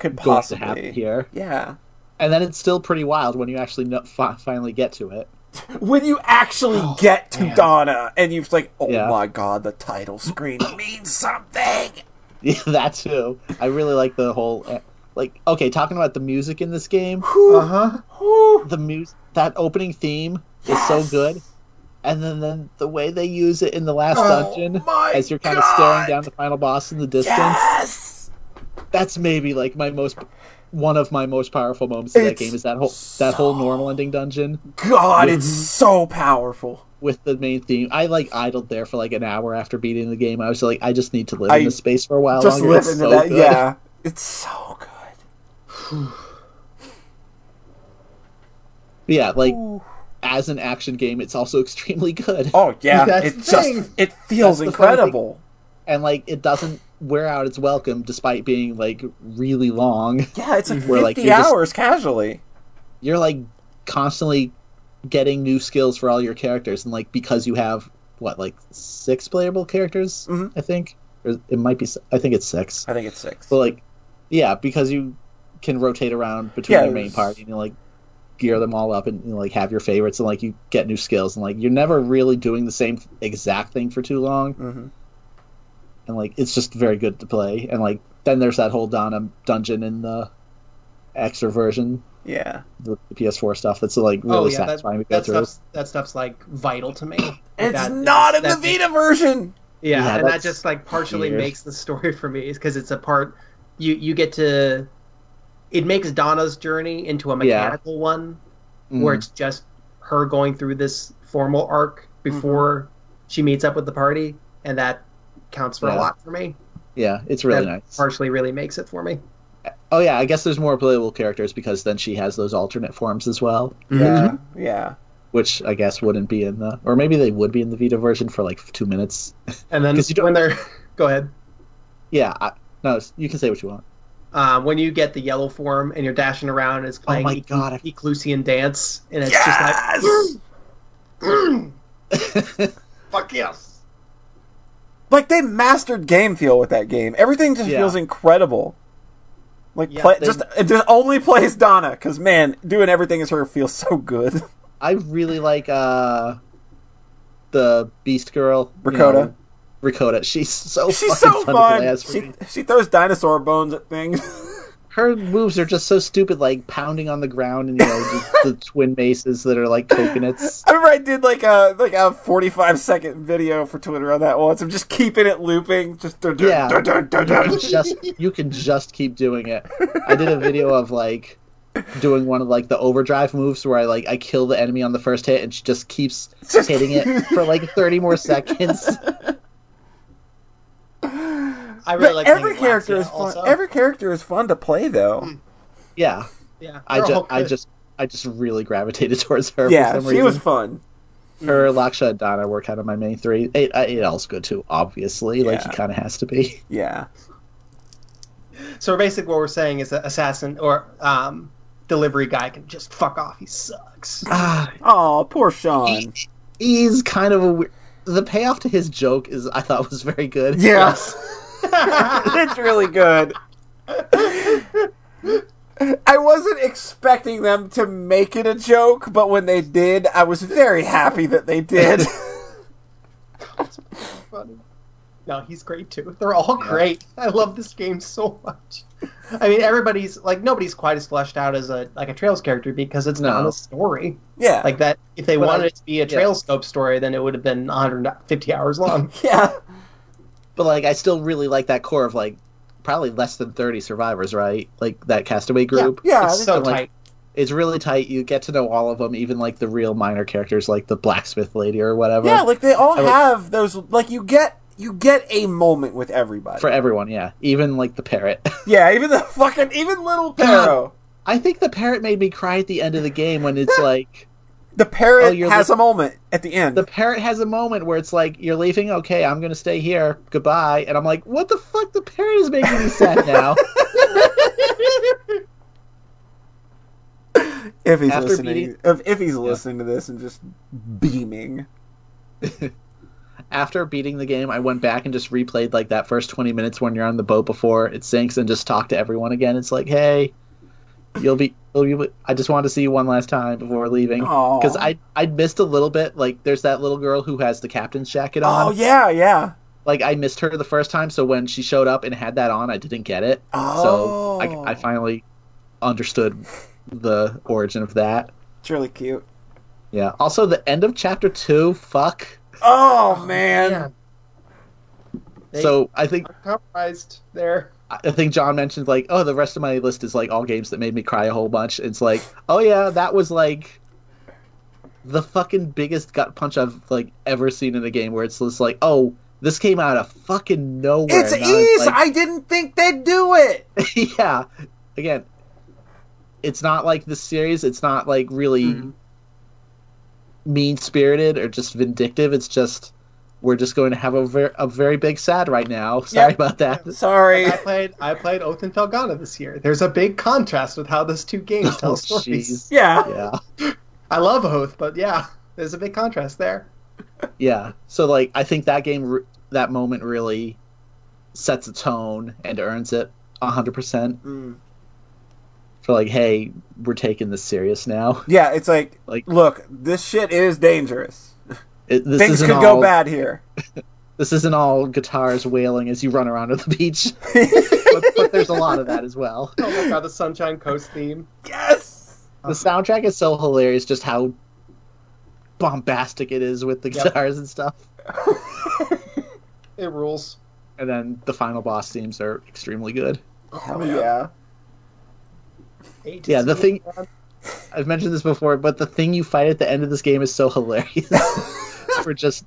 could possibly happen here. Yeah. And then it's still pretty wild when you actually finally get to it. When you actually get to Donna, and you're like, my god, the title screen means something! Yeah, that too. I really like the whole... Like, okay, talking about the music in this game, that opening theme is so good, and then the way they use it in the last dungeon as you're kind of staring down the final boss in the distance. Yes! That's maybe like one of my most powerful moments in that game is that whole normal ending dungeon. God, it's so powerful. With the main theme. I like idled there for like an hour after beating the game. I was like, I just need to live in this space for a while longer. Just live into that. Good. Yeah, it's so good. Yeah, like, as an action game, it's also extremely good. Oh, yeah. It feels incredible. And, like, it doesn't wear out its welcome, despite being, like, really long. Yeah, it's like 50 hours casually. You're, like, constantly getting new skills for all your characters, and, like, because you have, what, like, 6 playable characters, I think? Or it might be... I think it's 6. But, like, yeah, because you... can rotate around between your main party and you like gear them all up and you like have your favorites and like you get new skills and like you're never really doing the same exact thing for too long and like it's just very good to play. And like then there's that whole Donna dungeon in the extra version, the PS4 stuff that's like really satisfying to go through. That stuff's like vital to me. It's not in the Vita version. Yeah, and that just like partially makes the story for me, is because it's a part you get to. It makes Donna's journey into a mechanical one, where it's just her going through this formal arc before she meets up with the party, and that counts for a lot for me. Yeah, it's really that nice. Partially really makes it for me. Oh, yeah, I guess there's more playable characters because then she has those alternate forms as well. Yeah, yeah. Which I guess wouldn't be in the... Or maybe they would be in the Vita version for like 2 minutes. And then when they're... Go ahead. Yeah, no, you can say what you want. When you get the yellow form and you're dashing around and it's playing Eclusian Dance, and it's just like... Fuck yes! Like, they mastered game feel with that game. Everything just feels incredible. Like, just only plays Donna, because, man, doing everything as her feels so good. I really like the Beast Girl. Ricotta. She's so fun. She throws dinosaur bones at things. Her moves are just so stupid, like pounding on the ground and, you know, just the twin maces that are like coconuts. I remember I did like a 45-second video for Twitter on that once. I'm just keeping it looping. Just you can just keep doing it. I did a video of like doing one of like the overdrive moves where I kill the enemy on the first hit and she just keeps hitting it for like 30 more seconds. I really like every character is fun. Every character is fun to play, though. Yeah, yeah. I just really gravitated towards her. Yeah, for some reason. Was fun. Her, Laksha, and Donna were kind of my main three. Ael's good too, obviously. Yeah. Like he kind of has to be. Yeah. So basically, what we're saying is that assassin or delivery guy can just fuck off. He sucks. Oh, poor Sean. He's kind of the payoff to his joke I thought was very good. Yes. Yeah. It's really good. I wasn't expecting them to make it a joke, but when they did, I was very happy that they did. That's funny. No, he's great too. They're all great. I love this game so much. I mean, everybody's like, nobody's quite as fleshed out as a Trails character because it's not a story. Yeah, like that. If they wanted it to be a Trails scope story, then it would have been 150 hours long. Yeah. But, like, I still really like that core of, like, probably less than 30 survivors, right? Like, that castaway group. Yeah, yeah, it's so tight. Like, it's really tight. You get to know all of them, even, like, the real minor characters, like the blacksmith lady or whatever. Yeah, like, they all have those, like, you get a moment with everybody. For everyone, yeah. Even, like, the parrot. Yeah, even little Paro. I think the parrot made me cry at the end of the game when it's, like... The parrot has a moment at the end. The parrot has a moment where it's like, you're leaving? Okay, I'm going to stay here. Goodbye. And I'm like, what the fuck? The parrot is making me sad now. If he's listening to this and just beaming. After beating the game, I went back and just replayed like that first 20 minutes when you're on the boat before it sinks and just talked to everyone again. It's like, hey... I just wanted to see you one last time before leaving because I missed a little bit. Like, there's that little girl who has the captain's jacket on. Oh yeah, yeah. Like, I missed her the first time, so when she showed up and had that on, I didn't get it. Oh. So I finally understood the origin of that. It's really cute. Yeah. Also, the end of chapter 2. Fuck. Oh man. So I think I'm compromised there. I think John mentioned, like, the rest of my list is, like, all games that made me cry a whole bunch. It's like, oh, yeah, that was, like, the fucking biggest gut punch I've, like, ever seen in a game where it's just like, oh, this came out of fucking nowhere. It's Ease! Like, I didn't think they'd do it! Yeah. Again, it's not like this series. It's not, like, really mean-spirited or just vindictive. It's just... We're just going to have a very big sad right now. Sorry about that. Sorry. I played Oath and Felghana this year. There's a big contrast with how those two games tell stories. Geez. Yeah. I love Oath, but there's a big contrast there. Yeah. So, like, I think that game, that moment really sets a tone and earns it 100%. For, like, hey, we're taking this serious now. Yeah, it's like look, this shit is dangerous. Things could go bad here. This isn't all guitars wailing as you run around on the beach. but there's a lot of that as well. Oh my god, the Sunshine Coast theme. Yes! The soundtrack is so hilarious, just how bombastic it is with the guitars and stuff. It rules. And then the final boss themes are extremely good. Hell yeah. Yeah, the thing... I've mentioned this before, but the thing you fight at the end of this game is so hilarious. For just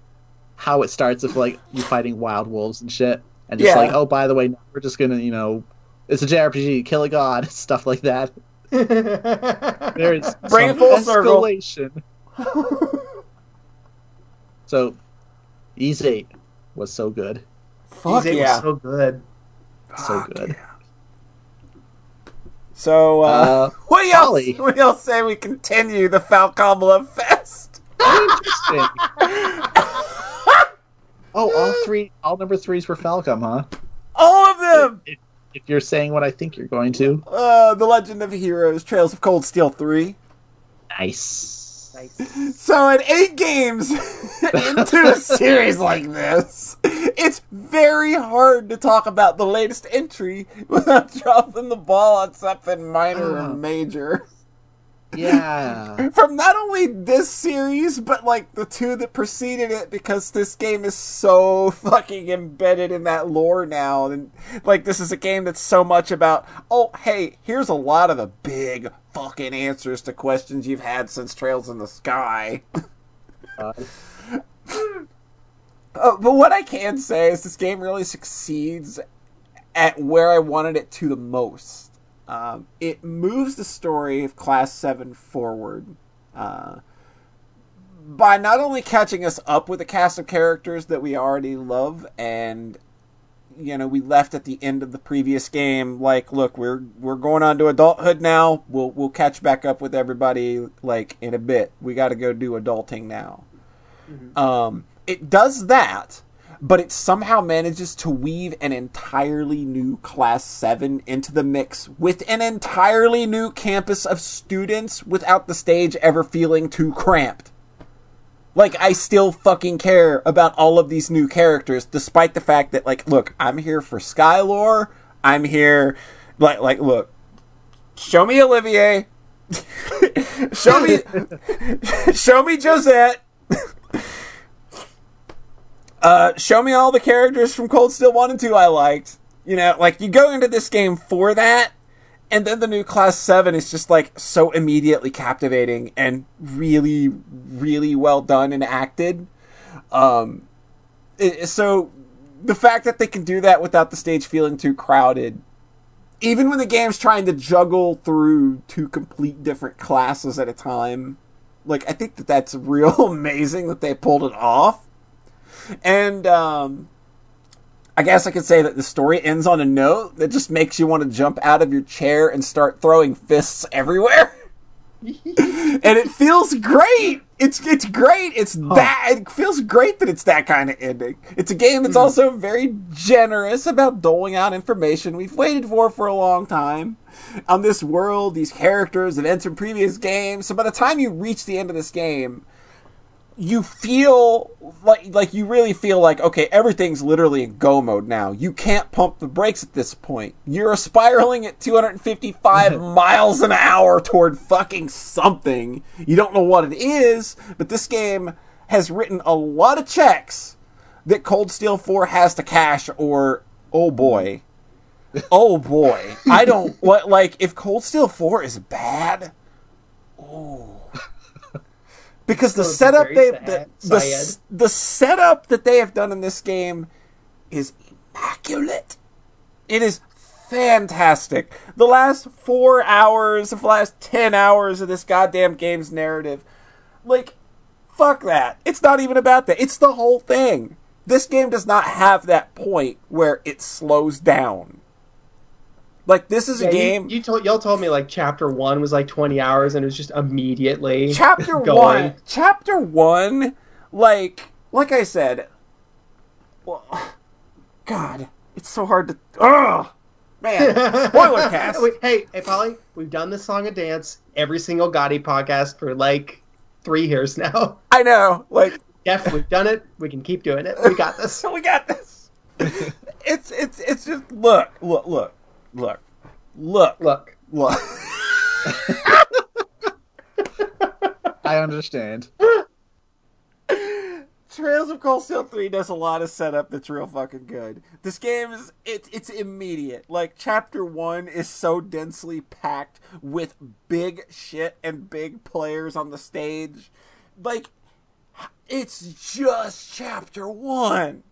how it starts with, like, you fighting wild wolves and shit. And just like, oh, by the way, we're just gonna, you know, it's a JRPG, kill a god, stuff like that. There is bring some full escalation. So, Ys 8 was so good. Fuck Ys 8 was so good. Fuck so good. Yeah. So, what do y'all say we continue the Falcom Love Fest? Interesting. All number threes were Falcom, huh? All of them! If you're saying what I think you're going to. The Legend of Heroes, Trails of Cold Steel 3. Nice. So, in 8 games into a series like this, it's very hard to talk about the latest entry without dropping the ball on something minor or major. Yeah. From not only this series, but like the two that preceded it, because this game is so fucking embedded in that lore now. And like, this is a game that's so much about, oh, hey, here's a lot of the big fucking answers to questions you've had since Trails in the Sky. But what I can say is this game really succeeds at where I wanted it to the most. It moves the story of Class 7 forward by not only catching us up with a cast of characters that we already love, and, you know, we left at the end of the previous game, like, look, we're going on to adulthood now, we'll catch back up with everybody, like, in a bit. We gotta go do adulting now. Mm-hmm. It does that, but it somehow manages to weave an entirely new Class 7 into the mix with an entirely new campus of students without the stage ever feeling too cramped. Like, I still fucking care about all of these new characters, despite the fact that, like, look, I'm here for Skylore. I'm here... Like, look. Show me Olivier. Show me Josette. Show me all the characters from Cold Steel 1 and 2 I liked. You know, like, you go into this game for that, and then the new Class 7 is just, like, so immediately captivating and really, really well done and acted. So, the fact that they can do that without the stage feeling too crowded, even when the game's trying to juggle through two complete different classes at a time, like, I think that's real amazing that they pulled it off. And I guess I could say that the story ends on a note that just makes you want to jump out of your chair and start throwing fists everywhere. And it feels great. It's great. It feels great that it's that kind of ending. It's a game that's also very generous about doling out information we've waited for a long time on this world, these characters, events in previous games. So by the time you reach the end of this game, you feel like you really feel like, okay, everything's literally in go mode now. You can't pump the brakes at this point. You're spiraling at 255 miles an hour toward fucking something. You don't know what it is, but this game has written a lot of checks that Cold Steel 4 has to cash, or, oh boy. Oh boy. If Cold Steel 4 is bad, oh. Because the setup that they have done in this game is immaculate. It is fantastic. The last 4 hours, the last 10 hours of this goddamn game's narrative, like, fuck that. It's not even about that. It's the whole thing. This game does not have that point where it slows down. Like, this is a game... Y'all told me, like, Chapter 1 was, like, 20 hours, and it was just immediately going. Chapter 1, like I said... Well, God, it's so hard to... Ugh! Man, spoiler cast! Wait, hey, Polly, we've done this song and dance every single Gotti podcast for, like, 3 years now. I know, like... Jeff, we've done it. We can keep doing it. We got this. It's just... Look. I understand. Trails of Cold Steel 3 does a lot of setup that's real fucking good. This game is it's immediate. Like, Chapter 1 is so densely packed with big shit and big players on the stage. Like, it's just chapter one.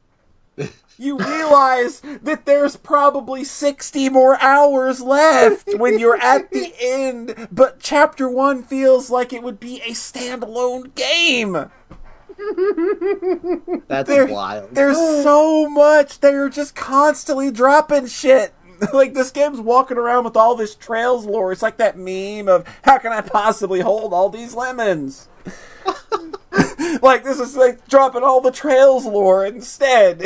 You realize that there's probably 60 more hours left when you're at the end, but chapter one feels like it would be a standalone game. That's wild. There's so much. They're just constantly dropping shit. Like, this game's walking around with all this Trails lore. It's like that meme of, how can I possibly hold all these lemons? Like, this is like dropping all the Trails lore instead.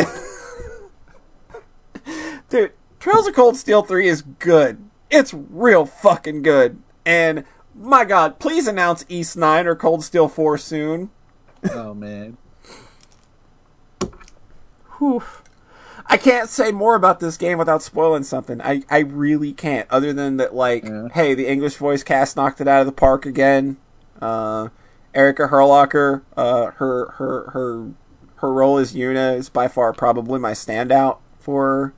Dude, Trails of Cold Steel 3 is good. It's real fucking good. And, my god, please announce Ys 9 or Cold Steel 4 soon. Oh, man. Whew. I can't say more about this game without spoiling something. I really can't, other than that, like, hey, the English voice cast knocked it out of the park again. Erica Herlocker, her role as Yuna is by far probably my standout for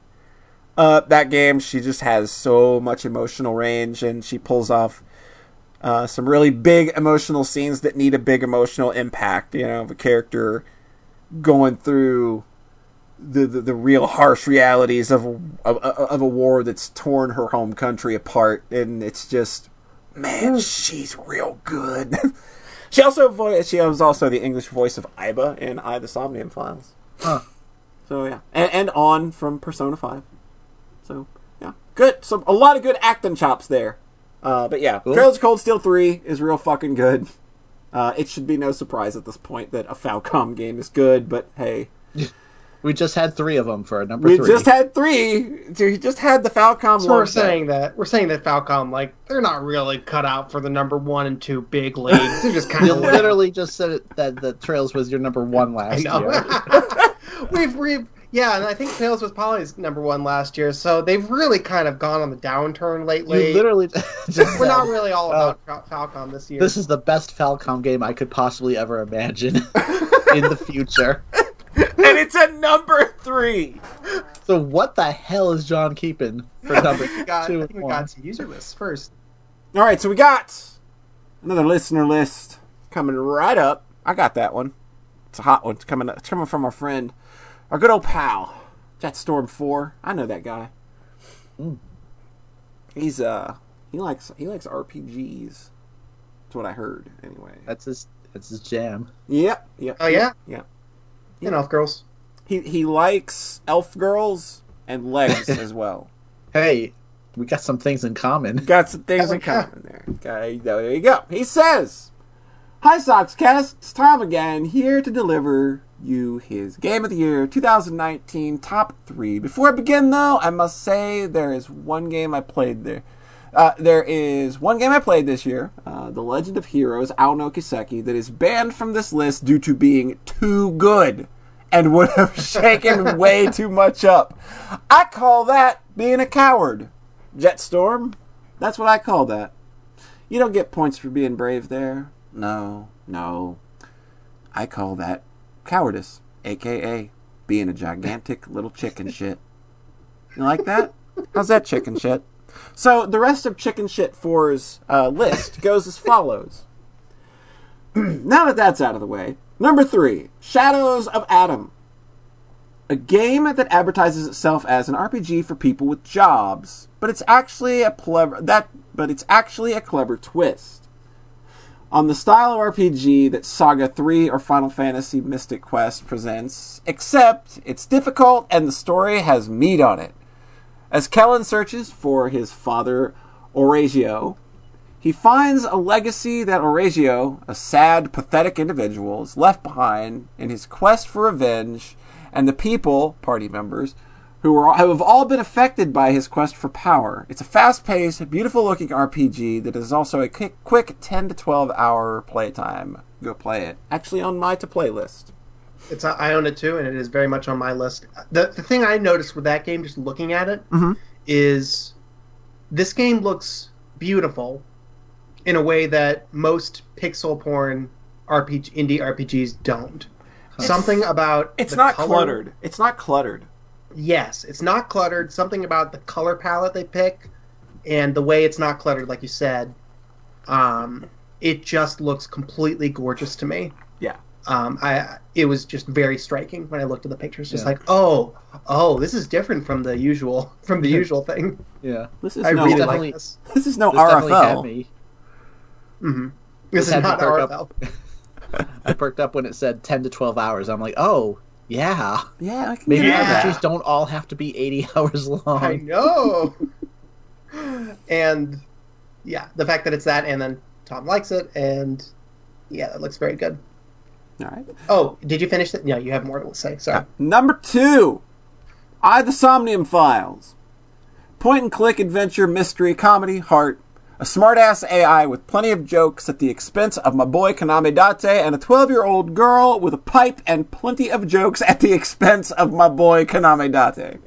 that game. She just has so much emotional range, and she pulls off some really big emotional scenes that need a big emotional impact, you know, of a character going through the real harsh realities of a war that's torn her home country apart. And it's just, man, she's real good. She was also the English voice of Aiba in I the Somnium Files. Huh. So yeah, and on from Persona 5. So yeah, good. So a lot of good acting chops there. But yeah, cool. Trails of Cold Steel 3 is real fucking good. It should be no surprise at this point that a Falcom game is good, but hey. We just had three of them for number three. We just had three. We just had the Falcom. So we're saying that. We're saying that Falcom, like, they're not really cut out for the number 1 and 2 big leagues. They're just kind of... You literally just said that the Trails was your number 1 last year. Yeah, and I think Trails was Polly's number 1 last year, so they've really kind of gone on the downturn lately. You literally just we're not really all about Falcom this year. This is the best Falcom game I could possibly ever imagine in the future. And it's at number 3! So what the hell is John keeping for number 2? I think we got some user lists first. Alright, so we got another listener list coming right up. I got that one. It's a hot one. It's coming from our friend. Our good old pal, Jet Storm 4. I know that guy. Mm. He's he likes RPGs. That's what I heard. Anyway, that's his jam. Yep. Yep. Oh yeah. Yep. And elf girls. He likes elf girls and legs as well. Hey, we got some things in common. Got some things in common there. Okay, there you go. He says, "Hi, Soxcast. It's Tom again here to deliver you his Game of the Year 2019 Top 3. Before I begin, though, I must say there is one game I played this year, The Legend of Heroes, Ao no Kiseki, that is banned from this list due to being too good and would have shaken way too much up. I call that being a coward. Jetstorm, that's what I call that. You don't get points for being brave there. No. I call that cowardice, a.k.a. being a gigantic little chicken shit. You like that? How's that chicken shit?" So the rest of Chicken Shit 4's list goes as follows. Now that that's out of the way, number 3, Shadows of Adam. A game that advertises itself as an RPG for people with jobs, but it's actually a clever twist on the style of RPG that Saga 3 or Final Fantasy Mystic Quest presents, except it's difficult and the story has meat on it. As Kellan searches for his father, Orazio, he finds a legacy that Orazio, a sad, pathetic individual, is left behind in his quest for revenge, and the people, party members, who have all been affected by his quest for power. It's a fast-paced, beautiful-looking RPG that is also a quick 10 to 12-hour playtime. Go play it. Actually, on my to-play list. I own it, too, and it is very much on my list. The thing I noticed with that game, just looking at it, is this game looks beautiful in a way that most pixel porn indie RPGs don't. It's not cluttered. Yes, it's not cluttered. Something about the color palette they pick and the way it's not cluttered, like you said, it just looks completely gorgeous to me. Yeah. It was just very striking when I looked at the pictures. Just like, oh, this is different from the usual thing. Yeah, this is I really like this. This is no RFL. Mm-hmm. This is not RFL. I perked up when it said 10 to 12 hours. I'm like, oh yeah, yeah. I can maybe our pictures don't all have to be 80 hours long. I know. And yeah, the fact that it's that, and then Tom likes it, and yeah, that looks very good. All right. Oh, did you finish it? No, you have more to say. Sorry. Number 2, I the Somnium Files, point and click adventure mystery comedy heart. A smart-ass AI with plenty of jokes at the expense of my boy Konami Date, and a 12-year-old girl with a pipe and plenty of jokes at the expense of my boy Konami Date.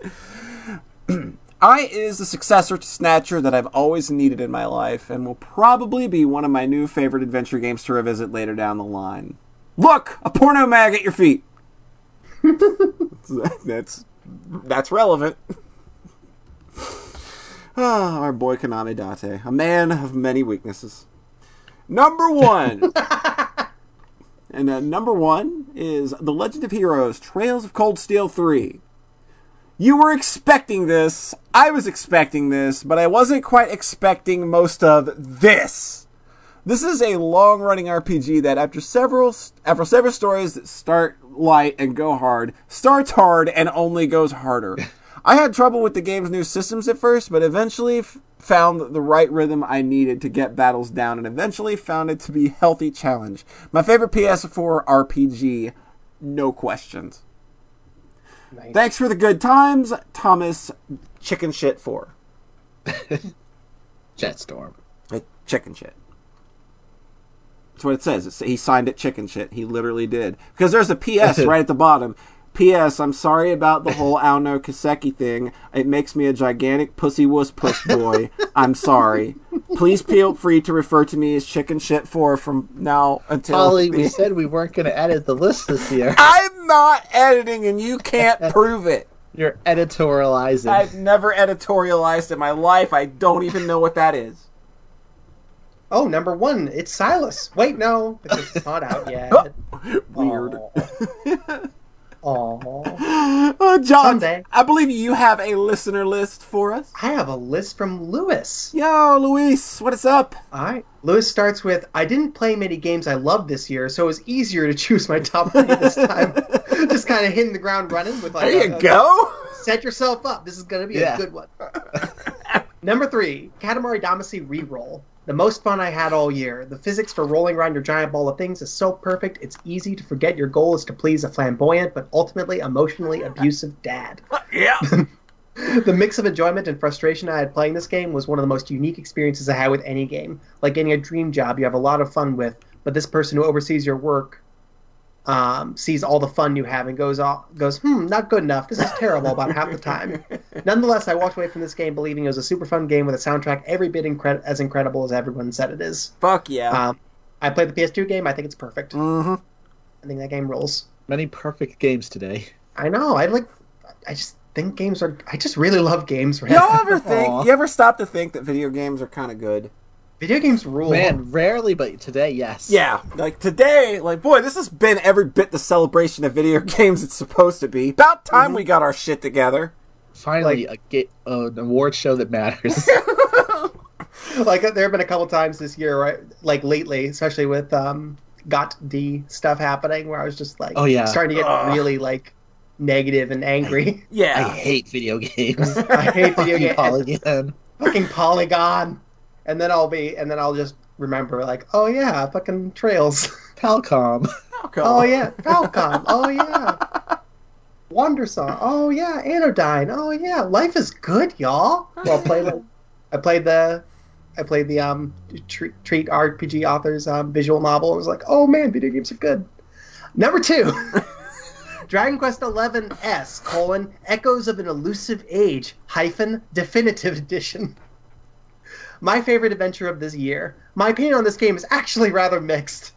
I is the successor to Snatcher that I've always needed in my life, and will probably be one of my new favorite adventure games to revisit later down the line. Look! A porno mag at your feet! That's relevant. Ah, our boy Konami Date, a man of many weaknesses. Number 1, and number 1 is The Legend of Heroes: Trails of Cold Steel 3. You were expecting this. I was expecting this, but I wasn't quite expecting most of this. This is a long-running RPG that, after several stories that start light and go hard, starts hard and only goes harder. I had trouble with the game's new systems at first, but eventually found the right rhythm I needed to get battles down, and eventually found it to be a healthy challenge. My favorite PS4 RPG, no questions. Nice. Thanks for the good times, Thomas Chicken Shit 4. Jetstorm. Chicken Shit. That's what it says. He signed it Chicken Shit. He literally did. Because there's a PS right at the bottom. P.S. I'm sorry about the whole Aono Kiseki thing. It makes me a gigantic pussy wuss puss boy. I'm sorry. Please feel free to refer to me as Chicken Shit 4 from now until... Polly, we said we weren't going to edit the list this year. I'm not editing, and you can't prove it. You're editorializing. I've never editorialized in my life. I don't even know what that is. Oh, number 1, it's Silas. Wait, no. It's not out yet. Oh, weird. Oh. Oh, John, someday. I believe you have a listener list for us. I have a list from Luis. Yo, Luis, what is up? All right. Luis starts with, I didn't play many games I loved this year, so it was easier to choose my top 3 this time. Just kind of hitting the ground running. With like, there you go. Set yourself up. This is going to be a good one. Number 3, Katamari Damacy Reroll. The most fun I had all year. The physics for rolling around your giant ball of things is so perfect, it's easy to forget your goal is to please a flamboyant but ultimately emotionally abusive dad. Yeah. The mix of enjoyment and frustration I had playing this game was one of the most unique experiences I had with any game. Like getting a dream job you have a lot of fun with, but this person who oversees your work sees all the fun you have and goes, not good enough. This is terrible about half the time. Nonetheless, I walked away from this game believing it was a super fun game with a soundtrack every bit as incredible as everyone said it is. Fuck yeah. I played the PS2 game. I think it's perfect. Mm-hmm. I think that game rules. Many perfect games today. I know. I just think games are... I just really love games right now. You ever stop to think that video games are kind of good? Video games rule. Man, rarely, but today, yes. Yeah, like today, like, boy, this has been every bit the celebration of video games it's supposed to be. About time we got our shit together. Finally, like, an award show that matters. Like, there have been a couple times this year, right? Like, lately, especially with Got D stuff happening, where I was just, like, starting to get really, like, negative and angry. I hate video games. I hate video games. Polygon. Fucking Polygon. And then I'll just remember, like, oh yeah, fucking Trails. Falcom. Oh yeah, Falcom. Oh yeah. Wander Song. Oh yeah, Anodyne. Oh yeah, life is good, y'all. Well, I played the Treat RPG Author's visual novel. It was like, oh man, video games are good. Number 2. Dragon Quest XI-S, Echoes of an Elusive Age, Definitive Edition. My favorite adventure of this year. My opinion on this game is actually rather mixed.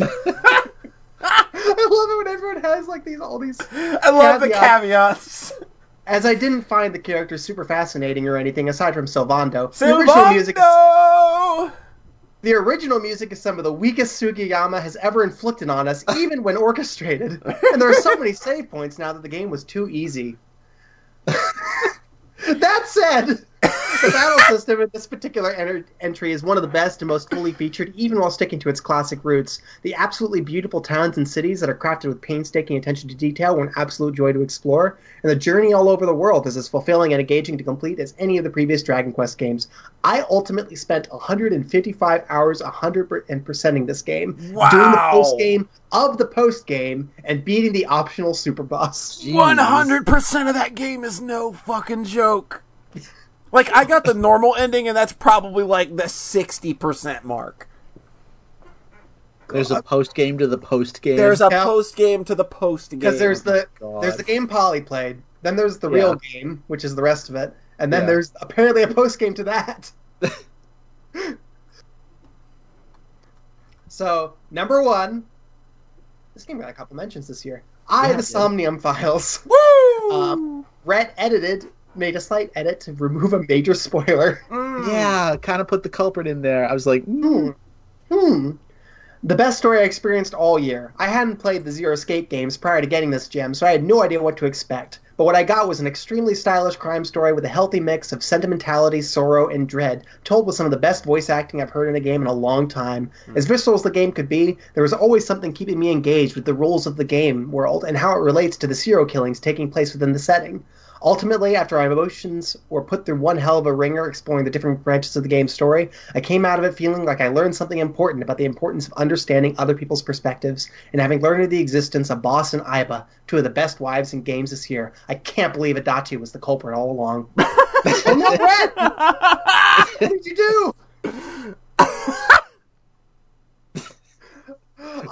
I love it when everyone has like all these I love the caveats. As I didn't find the characters super fascinating or anything aside from Silvando. The original music is... The original music is some of the weakest Tsukihime has ever inflicted on us, even when orchestrated. And there are so many save points now that the game was too easy. That said, the battle system in this particular entry is one of the best and most fully featured, even while sticking to its classic roots. The absolutely beautiful towns and cities that are crafted with painstaking attention to detail were an absolute joy to explore, and the journey all over the world is as fulfilling and engaging to complete as any of the previous Dragon Quest games. I ultimately spent 155 hours 100%ing this game, doing the post-game of the post-game, and beating the optional super boss. 100% of that game is no fucking joke. Like, I got the normal ending, and that's probably, like, the 60% mark. There's a post-game to the post-game. There's a post-game to the post-game. Because there's the game Polly played, then there's the real game, which is the rest of it, and then there's apparently a post-game to that. So, number one, this game got a couple mentions this year. I the Somnium Files. Woo! Rhett made a slight edit to remove a major spoiler. Yeah, kind of put the culprit in there. I was like, The best story I experienced all year. I hadn't played the Zero Escape games prior to getting this gem, so I had no idea what to expect. But what I got was an extremely stylish crime story with a healthy mix of sentimentality, sorrow, and dread, told with some of the best voice acting I've heard in a game in a long time. As visceral as the game could be, there was always something keeping me engaged with the rules of the game world and how it relates to the serial killings taking place within the setting. Ultimately, after my emotions were put through one hell of a ringer exploring the different branches of the game's story, I came out of it feeling like I learned something important about the importance of understanding other people's perspectives and having learned of the existence of Boss and Aiba, two of the best wives in games this year. I can't believe Adachi was the culprit all along. And then, Brett! What did you do?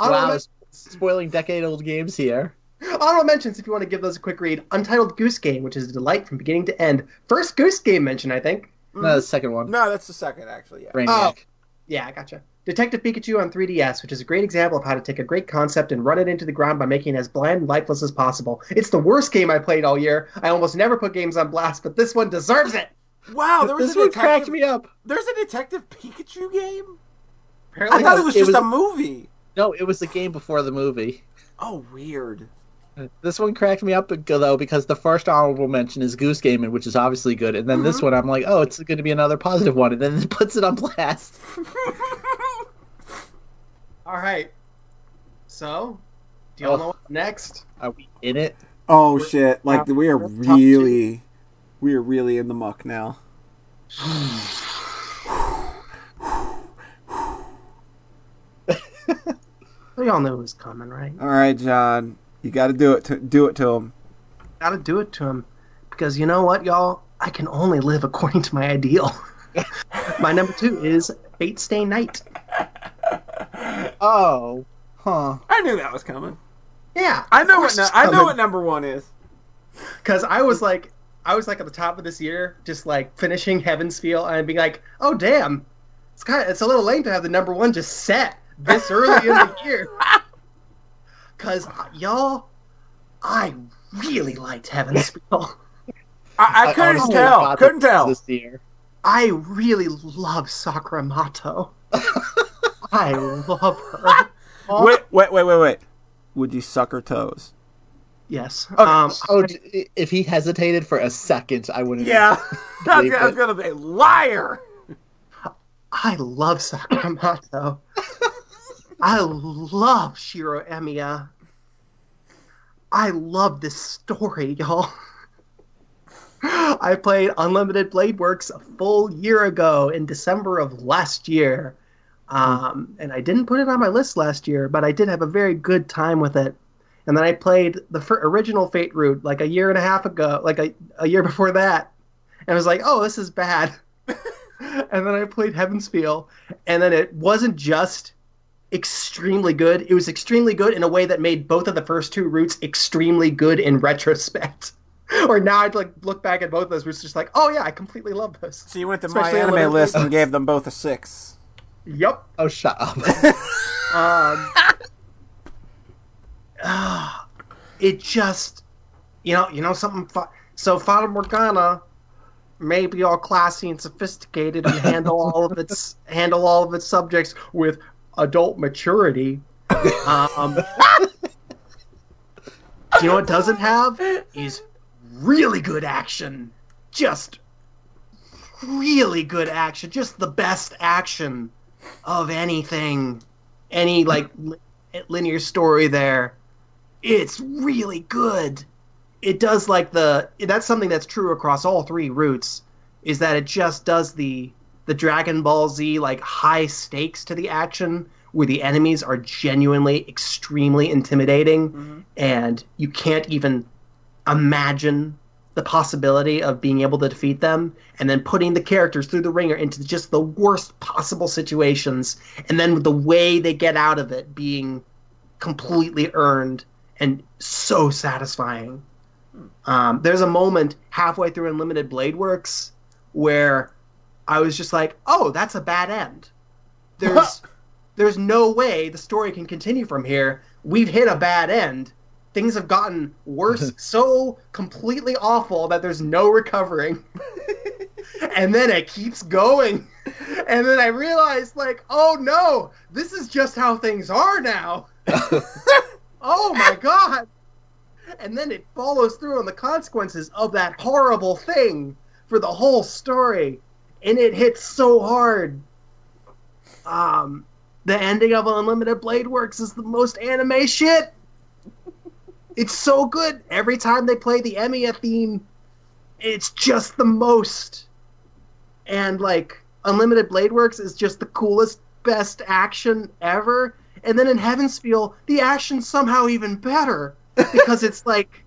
Wow, spoiling decade-old games here. Honorable mentions, if you want to give those a quick read. Untitled Goose Game, which is a delight from beginning to end. First Goose Game mention, I think. No, the second one. No, that's the second, actually. Yeah. Oh, yeah, I gotcha. Detective Pikachu on 3DS, which is a great example of how to take a great concept and run it into the ground by making it as bland and lifeless as possible. It's the worst game I played all year. I almost never put games on blast, but this one deserves it. Wow, there was this a detective... This one cracked me up. There's a Detective Pikachu game? Apparently I thought it was just a movie. No, it was the game before the movie. Oh, weird. This one cracked me up, though, because the first honorable mention is Goose Game, which is obviously good. And then this one, I'm like, oh, it's going to be another positive one. And then it puts it on blast. All right. So, do you all know what's next? Are we in it? Oh, shit. Like, we are really in the muck now. We all know who's coming, right? All right, John. You gotta do it to him. Gotta do it to him. Because you know what, y'all? I can only live according to my ideal. My number two is Fate Stay Night. Oh. Huh. I knew that was coming. Yeah. I know what number one is. Because I was like at the top of this year, just like finishing Heaven's Feel and being like, oh damn. It's a little lame to have the number one just set this early in the year. Because, y'all, I really liked Heaven's Feel. I couldn't tell. Couldn't tell. This year. I really love Sakuramato. I love her. Wait. Would you suck her toes? Yes. Okay. If he hesitated for a second, I wouldn't. Yeah. I was going to say, liar. I love Sakuramato. I love Shiro Emiya. I love this story, y'all. I played Unlimited Blade Works a full year ago in December of last year. And I didn't put it on my list last year, but I did have a very good time with it. And then I played the original Fate Route like a year and a half ago, like a year before that. And I was like, oh, this is bad. And then I played Heaven's Feel. And then it wasn't just... extremely good. It was extremely good in a way that made both of the first two routes extremely good in retrospect. Or now I'd like look back at both of those routes just like, oh yeah, I completely love those. So you went to my anime list and gave them both a 6. Yep. Oh, shut up. It just, you know something. So Fata Morgana maybe all classy and sophisticated and handle all of its subjects with adult maturity. You know what it doesn't have is really good action. Just really good action. Just the best action of anything. Any, like, linear story there. It's really good. It does, like, that's something that's true across all three routes, is that it just does the Dragon Ball Z, like, high stakes to the action, where the enemies are genuinely extremely intimidating, mm-hmm. and you can't even imagine the possibility of being able to defeat them, and then putting the characters through the ringer into just the worst possible situations, and then the way they get out of it being completely earned and so satisfying. There's a moment halfway through Unlimited Blade Works where I was just like, oh, that's a bad end. There's no way the story can continue from here. We've hit a bad end. Things have gotten worse, so completely awful that there's no recovering. And then it keeps going. And then I realized, like, oh no, this is just how things are now. Oh my god. And then it follows through on the consequences of that horrible thing for the whole story. And it hits so hard. The ending of Unlimited Blade Works is the most anime shit. It's so good. Every time they play the Emiya theme, it's just the most. And, like, Unlimited Blade Works is just the coolest, best action ever. And then in Heavenspiel, the action's somehow even better. Because it's like,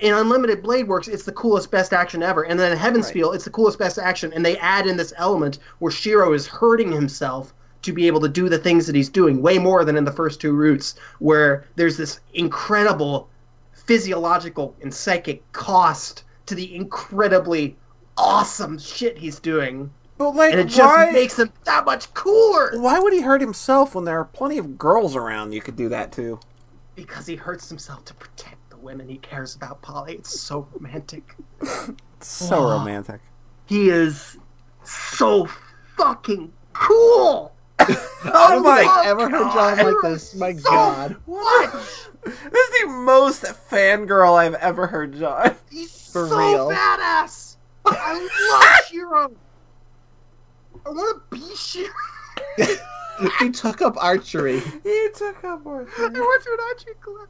in Unlimited Blade Works, it's the coolest, best action ever. And then in Heavenspiel, it's the coolest, best action. And they add in this element where Shiro is hurting himself to be able to do the things that he's doing, way more than in the first two routes, where there's this incredible physiological and psychic cost to the incredibly awesome shit he's doing. But, like, and it just makes him that much cooler! Why would he hurt himself when there are plenty of girls around you could do that to? Because he hurts himself to protect the women he cares about, Polly. It's so romantic. Romantic. He is so fucking cool! I don't think I've ever heard John like this. My god. What? This is the most fangirl I've ever heard John. He's for so real. Badass! I love Shiro! I want to be Shiro! He took up archery. I went to an archery class.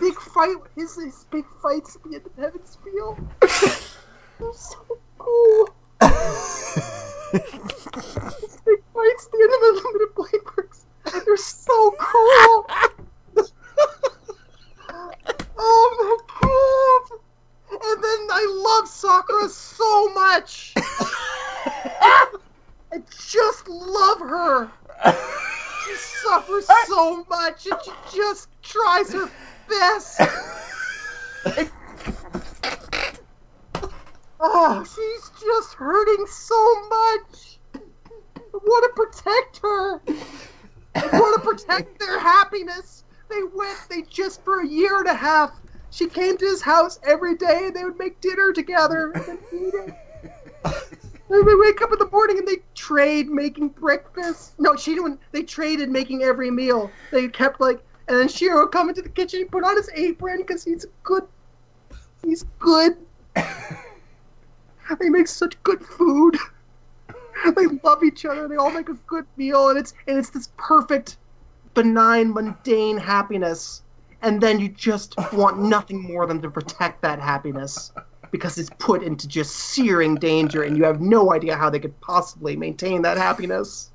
Big fight. His big fights at the end of Heavenspiel. They're so cool. These big fights at the end of Unlimited Blade Works. They're so cool. Oh my god. And then I love Sakura so much. I just love her. She suffers so much and she just tries her best. Oh, she's just hurting so much. I want to protect her. I want to protect their happiness. They just for a year and a half, she came to his house every day and they would make dinner together and eat it. And they wake up in the morning and they trade making breakfast. No, she didn't. They traded making every meal. They kept like, and then Shiro would come into the kitchen and put on his apron because he's good. They make such good food. They love each other. They all make a good meal, and it's this perfect, benign, mundane happiness. And then you just want nothing more than to protect that happiness because it's put into just searing danger, and you have no idea how they could possibly maintain that happiness.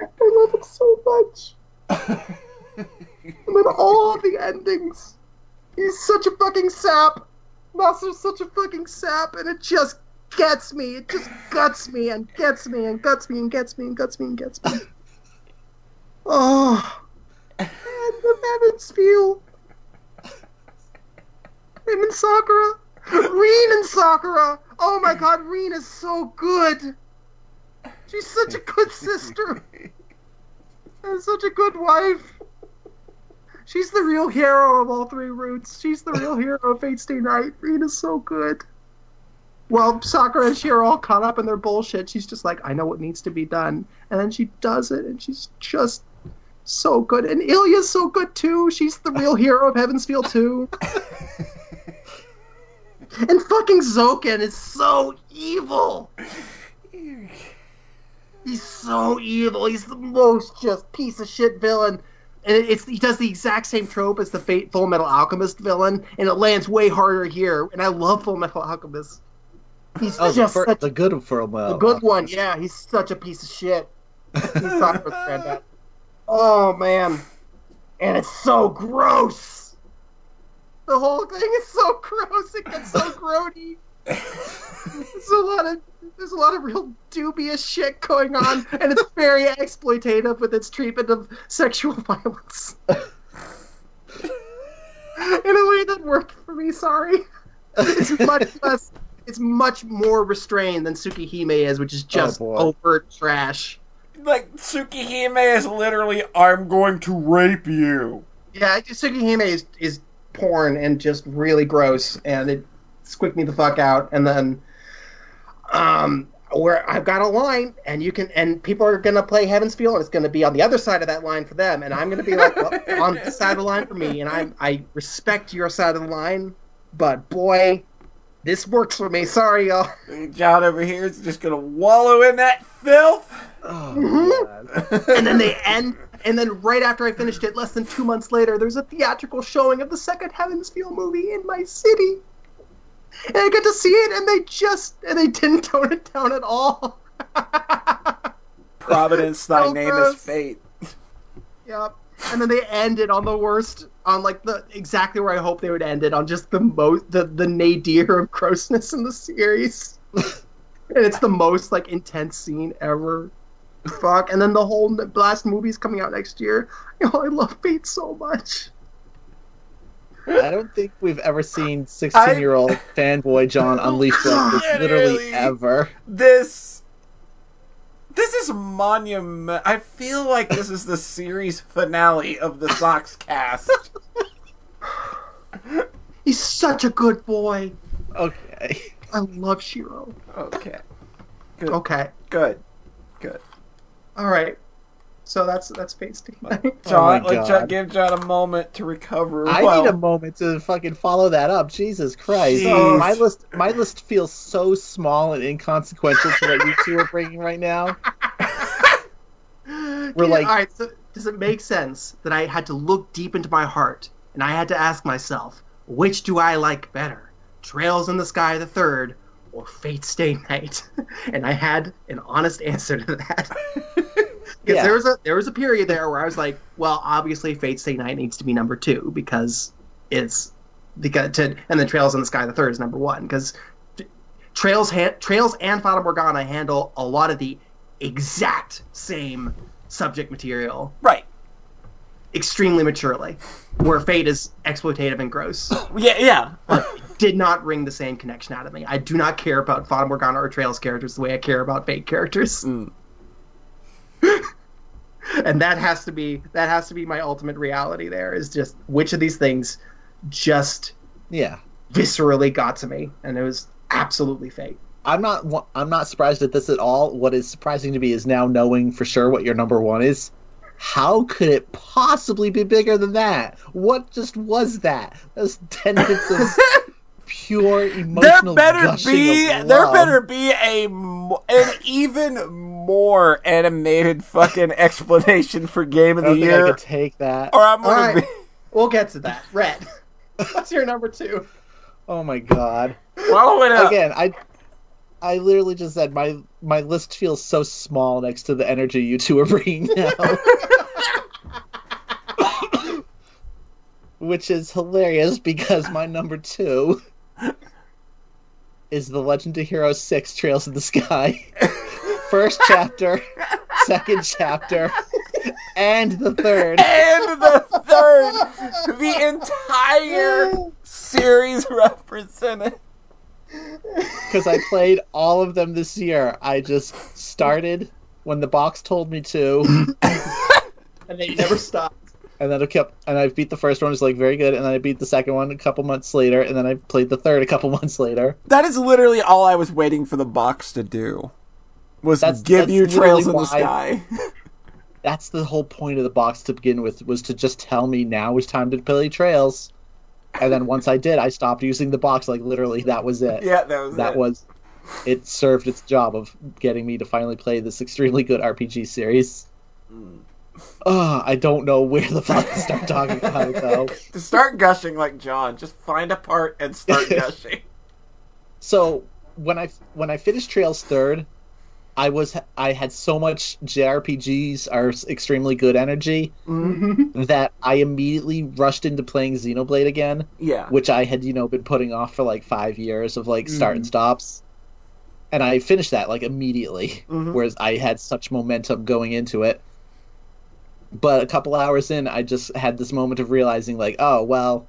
I love it so much. And then all of the endings. He's such a fucking sap. Master's such a fucking sap, and it just gets me. It just guts me and gets me and guts me and gets me and guts me and gets me. Oh, and the Heavenspiel. Him and Sakura. Rin and Sakura. Oh my god, Rin is so good. She's such a good sister. And such a good wife. She's the real hero of all three routes. She's the real hero of Fate's Day Night. Rina's so good. Well, Sakura and She are all caught up in their bullshit. She's just like, I know what needs to be done. And then she does it, and she's just so good. And Ilya's so good, too. She's the real hero of Heaven's Feel 2. And fucking Zoken is so evil. He's so evil. He's the most just piece of shit villain. And he does the exact same trope as the Full Metal Alchemist villain, and it lands way harder here. And I love Full Metal Alchemist. He's the good Full Metal. The good one, yeah. He's such a piece of shit. Oh man, and it's so gross. The whole thing is so gross. It gets so grody. There's a lot of real dubious shit going on, and it's very exploitative with its treatment of sexual violence. In a way that worked for me, sorry. It's much more restrained than Tsukihime is, which is just overt trash. Like, Tsukihime is literally, I'm going to rape you. Yeah, Tsukihime is porn and just really gross, and it squick me the fuck out. And then where I've got a line, and you can, and people are gonna play Heaven's Feel, and it's gonna be on the other side of that line for them, and I'm gonna be like, well, on this side of the line for me, and I respect your side of the line, but boy, this works for me. Sorry, y'all. John over here is just gonna wallow in that filth. Oh, mm-hmm. And then they end. And then right after I finished it, less than 2 months later, there's a theatrical showing of the second Heaven's Feel movie in my city. And I got to see it, and they didn't tone it down at all. Providence, thy name is fate. Yep. And then they ended on the worst, on like the exactly where I hoped they would end it, on just the nadir of grossness in the series. And it's the most like intense scene ever. Fuck. And then the whole last movie's coming out next year. Oh, I love Fate so much. I don't think we've ever seen 16-year-old fanboy John unleashed like this, literally ever. This is monument. I feel like this is the series finale of the Soxcast. He's such a good boy. Okay. I love Shiro. Okay. Good. Okay. Good. All right. So that's Fate's Day Night. John, give John a moment to recover. I need a moment to fucking follow that up. Jesus Christ! My list feels so small and inconsequential to what you two are bringing right now. All right. So does it make sense that I had to look deep into my heart and I had to ask myself, which do I like better, Trails in the Sky the Third or Fate's Day Night? And I had an honest answer to that. Because there was a period there where I was like, well, obviously Fate's Day Night needs to be number two and then Trails in the Sky the Third is number one, because Trails and Fata Morgana handle a lot of the exact same subject material, right? Extremely maturely, where Fate is exploitative and gross. Yeah. But it did not ring the same connection out of me. I do not care about Fata Morgana or Trails characters the way I care about Fate characters. Mm. And that has to be my ultimate reality. There is just which of these things just viscerally got to me, and it was absolutely Fate. I'm not surprised at this at all. What is surprising to me is now knowing for sure what your number one is. How could it possibly be bigger than that? What just was that? Those 10 minutes of pure emotional gushing of love. There better be an even more animated fucking explanation for Game of the Year. I could take that. Or I'm gonna be... We'll get to that. Rhett, what's your number two? Oh my god. Follow it up. Again, I literally just said my list feels so small next to the energy you two are bringing now. Which is hilarious because my number two is The Legend of Heroes 6 Trails in the Sky. First chapter, second chapter, and the third. The entire series represented. Because I played all of them this year. I just started when the box told me to. And they never stopped. and then I beat the first one, it was like very good, and then I beat the second one a couple months later, and then I played the third a couple months later. That is literally all I was waiting for the box to do, was give you Trails in the Sky. That's the whole point of the box to begin with, was to just tell me now it's time to play Trails. And then once I did, I stopped using the box. Like, literally, that was it. Yeah, that was it. It served its job of getting me to finally play this extremely good RPG series. Mm. I don't know where the fuck to start talking about it, though. To start gushing like John, just find a part and start gushing. So, when I finished Trails 3rd, I had so much JRPGs are extremely good energy that I immediately rushed into playing Xenoblade again. Yeah. Which I had, been putting off for like 5 years of like start and stops. And I finished that like immediately, whereas I had such momentum going into it. But a couple hours in, I just had this moment of realizing like, oh, well,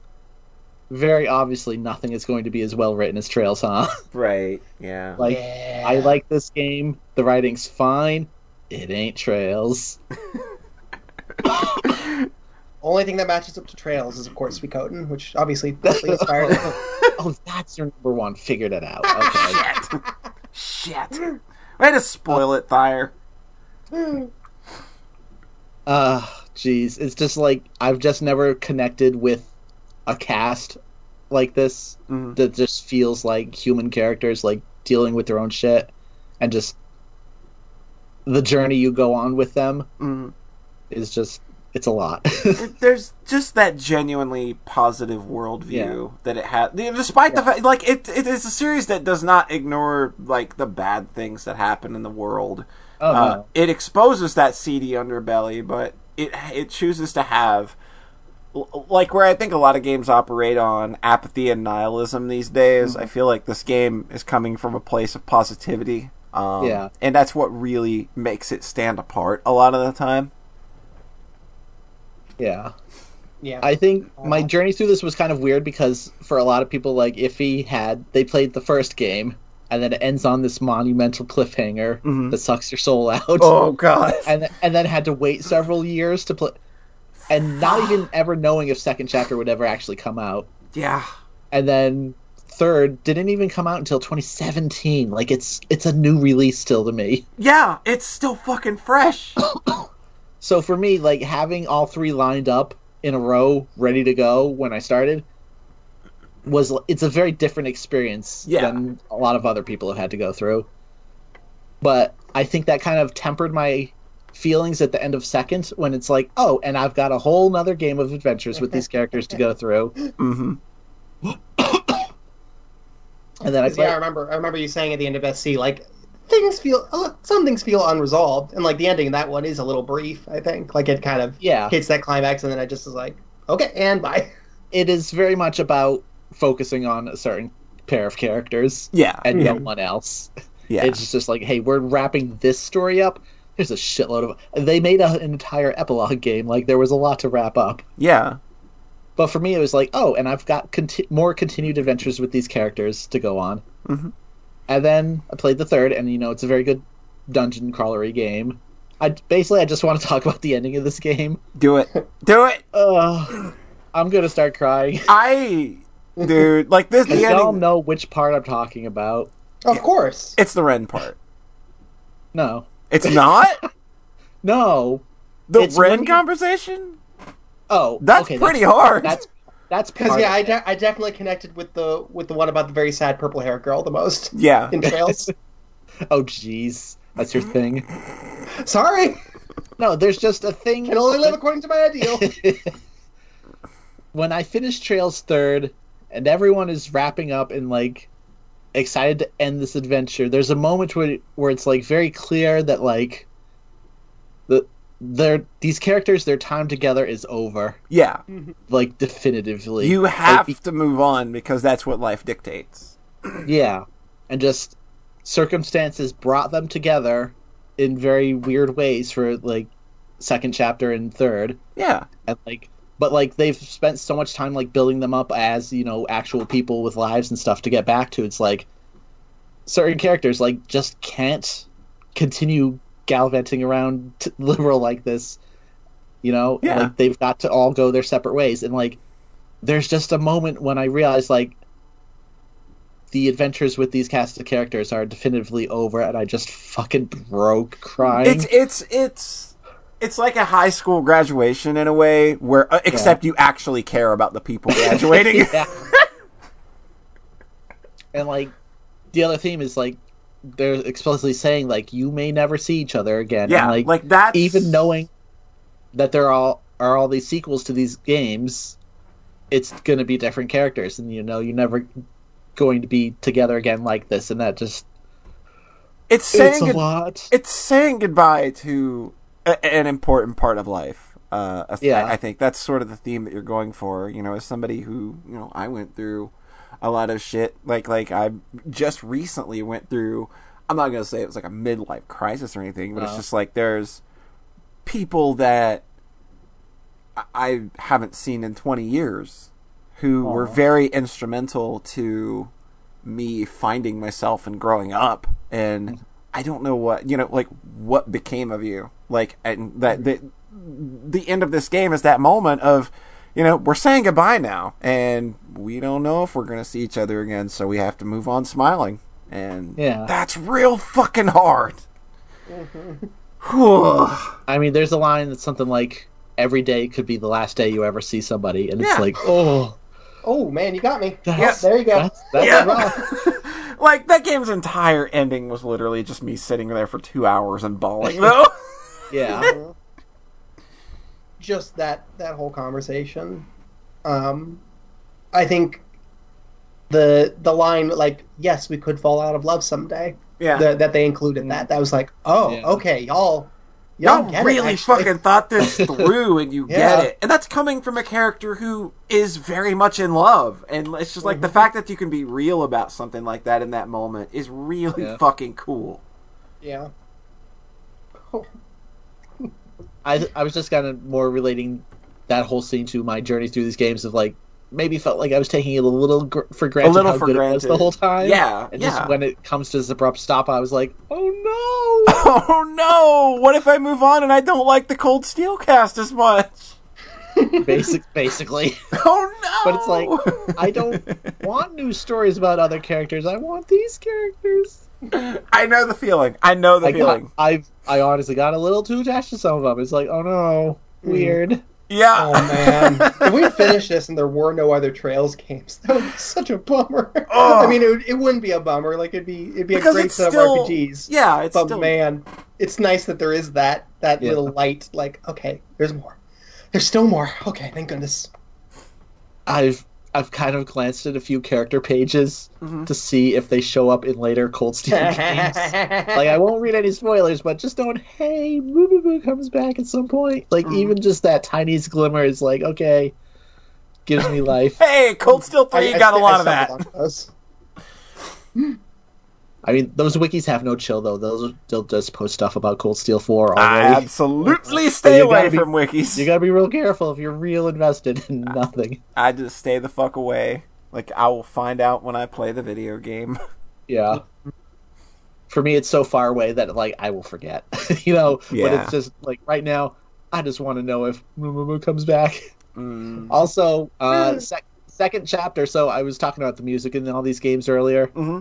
very obviously nothing is going to be as well written as Trails, huh? Right, yeah. Like, yeah. I like this game, the writing's fine, it ain't Trails. Only thing that matches up to Trails is, of course, Suikoden, which obviously totally inspired it. Oh, that's your number one, figured it out. Okay. Shit. Way to spoil it, Thyre. Jeez, it's just like, I've just never connected with a cast like this that just feels like human characters, like dealing with their own shit, and just the journey you go on with them is just, it's a lot. There's just that genuinely positive worldview that it has, despite the fact, like, it is a series that does not ignore like the bad things that happen in the world. Oh, no. It exposes that seedy underbelly, but it chooses to have, like, where I think a lot of games operate on apathy and nihilism these days, I feel like this game is coming from a place of positivity. And that's what really makes it stand apart a lot of the time. Yeah. Yeah. I think my journey through this was kind of weird because for a lot of people, like, they played the first game, and then it ends on this monumental cliffhanger that sucks your soul out. Oh, God. And then had to wait several years to play... And not even ever knowing if second chapter would ever actually come out. Yeah. And then third didn't even come out until 2017. Like, it's a new release still to me. Yeah, it's still fucking fresh. So for me, like, having all three lined up in a row, ready to go when I started, it's a very different experience than a lot of other people have had to go through. But I think that kind of tempered my feelings at the end of second, when it's like, oh, and I've got a whole nother game of adventures with these characters to go through. And then I remember you saying at the end of SC, like, some things feel unresolved, and like the ending of that one is a little brief. I think like it kind of hits that climax, and then I just was like, okay, and bye. It is very much about focusing on a certain pair of characters, and no one else. Yeah, it's just like, hey, we're wrapping this story up. There's a shitload of... They made an entire epilogue game. Like, there was a lot to wrap up. Yeah. But for me, it was like, oh, and I've got more continued adventures with these characters to go on. And then I played the third, and, it's a very good dungeon crawlery game. I just want to talk about the ending of this game. Do it! I'm going to start crying. Dude, like, this... I don't know which part I'm talking about. Of course. It's the Ren part. No. It's not? No. The Ren conversation? Oh. That's pretty hard. That's because, I definitely connected with the one about the very sad purple hair girl the most. Yeah. In Trails. Oh, jeez. That's your thing. Sorry. No, there's just a thing. Can only live according to my ideal. When I finished Trails 3rd, and everyone is wrapping up in, like, excited to end this adventure, there's a moment where it's like very clear that like these characters, their time together is over. Yeah, like definitively. You have to move on because that's what life dictates. Yeah, and just circumstances brought them together in very weird ways for like second chapter and third. Yeah, and like. But, like, they've spent so much time, like, building them up as, actual people with lives and stuff to get back to. It's, like, certain characters, like, just can't continue gallivanting around liberal like this you know? Yeah. Like, they've got to all go their separate ways. And, like, there's just a moment when I realized, like, the adventures with these cast of characters are definitively over, and I just fucking broke crying. It's like a high school graduation in a way, where except you actually care about the people graduating. And, like, the other theme is, like, they're explicitly saying, like, you may never see each other again. Yeah, and, like that's... Even knowing that there are all these sequels to these games, it's going to be different characters, and, you know, you're never going to be together again like this, and that just... It's saying goodbye to an important part of life. I think that's sort of the theme that you're going for, you know, as somebody who, you know, I went through a lot of shit. Like I just recently went through, I'm not going to say it was like a midlife crisis or anything, but it's just like there's people that I haven't seen in 20 years who were very instrumental to me finding myself and growing up. And I don't know what, you know, like what became of you. Like, and that the end of this game is that moment of, you know, we're saying goodbye now, and we don't know if we're going to see each other again, so we have to move on smiling. And that's real fucking hard. I mean, there's a line that's something like, every day could be the last day you ever see somebody, and it's like, oh man, you got me. There you go. That's like, that game's entire ending was literally just me sitting there for 2 hours and bawling, though. Yeah. Just that whole conversation. I think the line, like, yes, we could fall out of love someday. Yeah. That they included that was like, okay, y'all get really it, fucking thought this through, and you get it. And that's coming from a character who is very much in love. And it's just like the fact that you can be real about something like that in that moment is really fucking cool. Yeah. Oh. I was just kind of more relating that whole scene to my journey through these games of, like, maybe felt like I was taking it a little for granted how good it was the whole time. Yeah, and just when it comes to this abrupt stop, I was like, oh no, what if I move on and I don't like the Cold Steel cast as much? Basically. Oh no! But it's like, I don't want new stories about other characters, I want these characters. I know the feeling. I honestly got a little too attached to some of them. It's like, oh no, weird. Yeah. Oh man, if we finished this and there were no other Trails games, that would be such a bummer. Oh. I mean, it wouldn't be a bummer. Like it'd be because a great set of RPGs. Yeah, it's still... man, it's nice that there is that little light. Like, okay, there's more. There's still more. Okay, thank goodness. I've kind of glanced at a few character pages to see if they show up in later Cold Steel games. Like, I won't read any spoilers, but just knowing, hey, Boo Boo Boo comes back at some point. Like, even just that tiniest glimmer is like, okay, gives me life. Hey, Cold Steel 3 got a lot of that. I mean, those wikis have no chill, though. They'll just post stuff about Cold Steel 4 already. I absolutely stay away from wikis. You gotta be real careful if you're real invested in nothing. I just stay the fuck away. Like, I will find out when I play the video game. Yeah. For me, it's so far away that, like, I will forget. You know? Yeah. But it's just, like, right now, I just want to know if Moomoo comes back. Mm. Also, second chapter, so I was talking about the music in all these games earlier. Mm-hmm.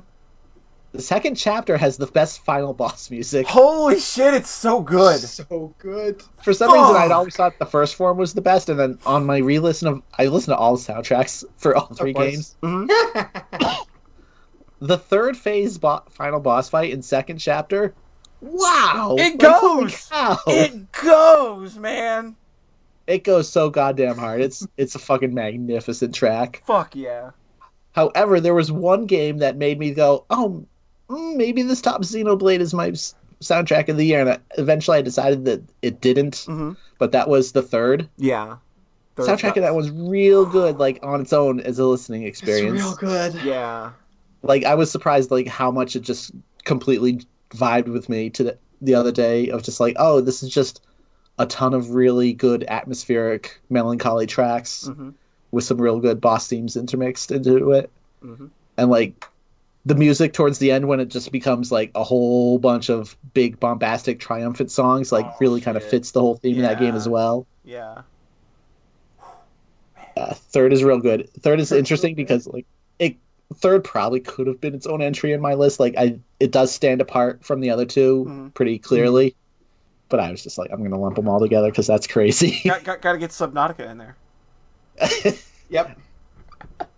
The second chapter has the best final boss music. Holy shit, it's so good. So good. For some reason, I'd always thought the first form was the best, and then on my re-listen, I listened to all the soundtracks for all three games. Mm-hmm. The third phase final boss fight in second chapter, wow! It goes! Like, it goes, man! It goes so goddamn hard. It's a fucking magnificent track. Fuck yeah. However, there was one game that made me go, oh, maybe this top Xenoblade is my soundtrack of the year, and eventually I decided that it didn't, but that was the third. Yeah. Soundtrack of that was real good, like, on its own as a listening experience. It's real good. Yeah. Like, I was surprised, like, how much it just completely vibed with me to the other day of just like, oh, this is just a ton of really good atmospheric, melancholy tracks with some real good boss themes intermixed into it. And, like, the music towards the end when it just becomes, like, a whole bunch of big, bombastic, triumphant songs, like, really kind of fits the whole theme of that game as well. Yeah. Third is real good. Third is interesting because like third probably could have been its own entry in my list. Like it does stand apart from the other two pretty clearly. But I was just like, I'm gonna lump them all together because that's crazy. Gotta get Subnautica in there. Yep.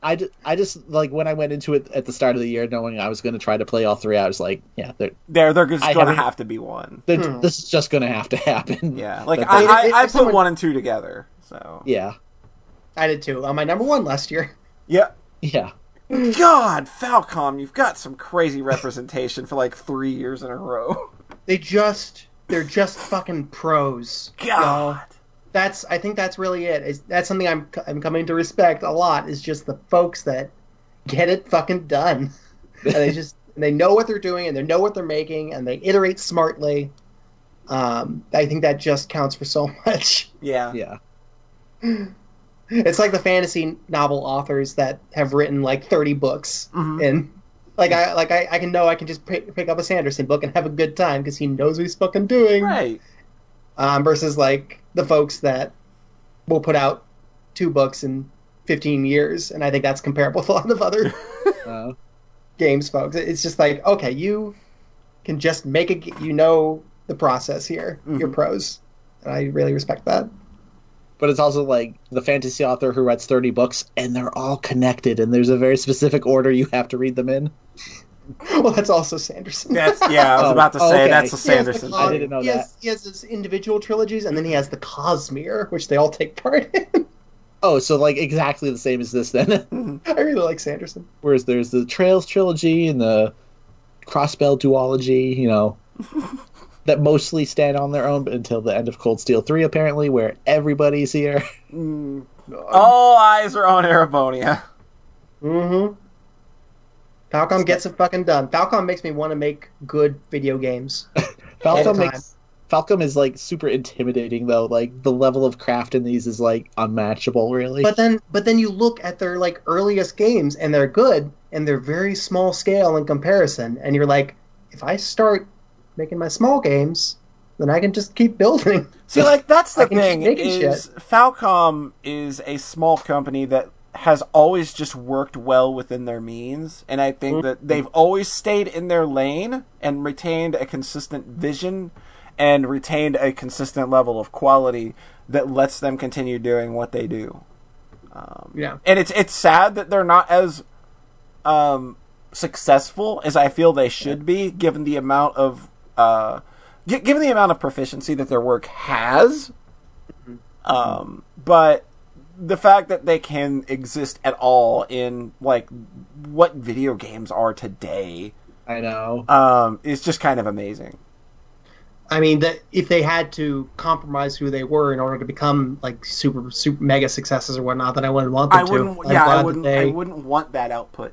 I just like when I went into it at the start of the year, knowing I was going to try to play all three. I was like, yeah, they're just going to have to be one. This is just going to have to happen. Yeah, like I put someone... 1 and 2 together. So yeah, I did too. On my number one last year. Yep. Yeah. God, Falcom, you've got some crazy representation for like 3 years in a row. They're just fucking pros. God. I think that's really it. That's something I'm coming to respect a lot. Is just the folks that get it fucking done, and they know what they're doing, and they know what they're making, and they iterate smartly. I think that just counts for so much. Yeah. It's like the fantasy novel authors that have written like 30 books, and I can know I can just pick up a Sanderson book and have a good time because he knows what he's fucking doing. Right. Versus like the folks that will put out 2 books in 15 years, and I think that's comparable to a lot of other games folks. It's just like, okay, you can just make a, you know, the process here. You're pros, and I really respect that. But it's also like the fantasy author who writes 30 books, and they're all connected, and there's a very specific order you have to read them in. Well, that's also Sanderson. Yeah, I was about to say, okay. That's a Sanderson. I didn't know that. He has his individual trilogies, and then he has the Cosmere, which they all take part in. Oh, so like exactly the same as this then. I really like Sanderson. Whereas there's the Trails trilogy and the Crossbell duology, you know, that mostly stand on their own until the end of Cold Steel 3, apparently, where everybody's here. All eyes are on Erebonia. Falcom gets it fucking done. Falcom makes me want to make good video games. Falcom is like super intimidating though. Like the level of craft in these is like unmatchable, really. But then you look at their like earliest games and they're good and they're very small scale in comparison. And you're like, if I start making my small games, then I can just keep building. See, like that's the thing is Falcom is a small company that has always just worked well within their means, and I think that they've always stayed in their lane and retained a consistent vision and retained a consistent level of quality that lets them continue doing what they do. And it's sad that they're not as successful as I feel they should be, given the amount of proficiency that their work has. But the fact that they can exist at all in like what video games are today, I know, is just kind of amazing. I mean, that if they had to compromise who they were in order to become like super mega successes or whatnot, then I wouldn't want them to. Like, yeah, I wouldn't want that output.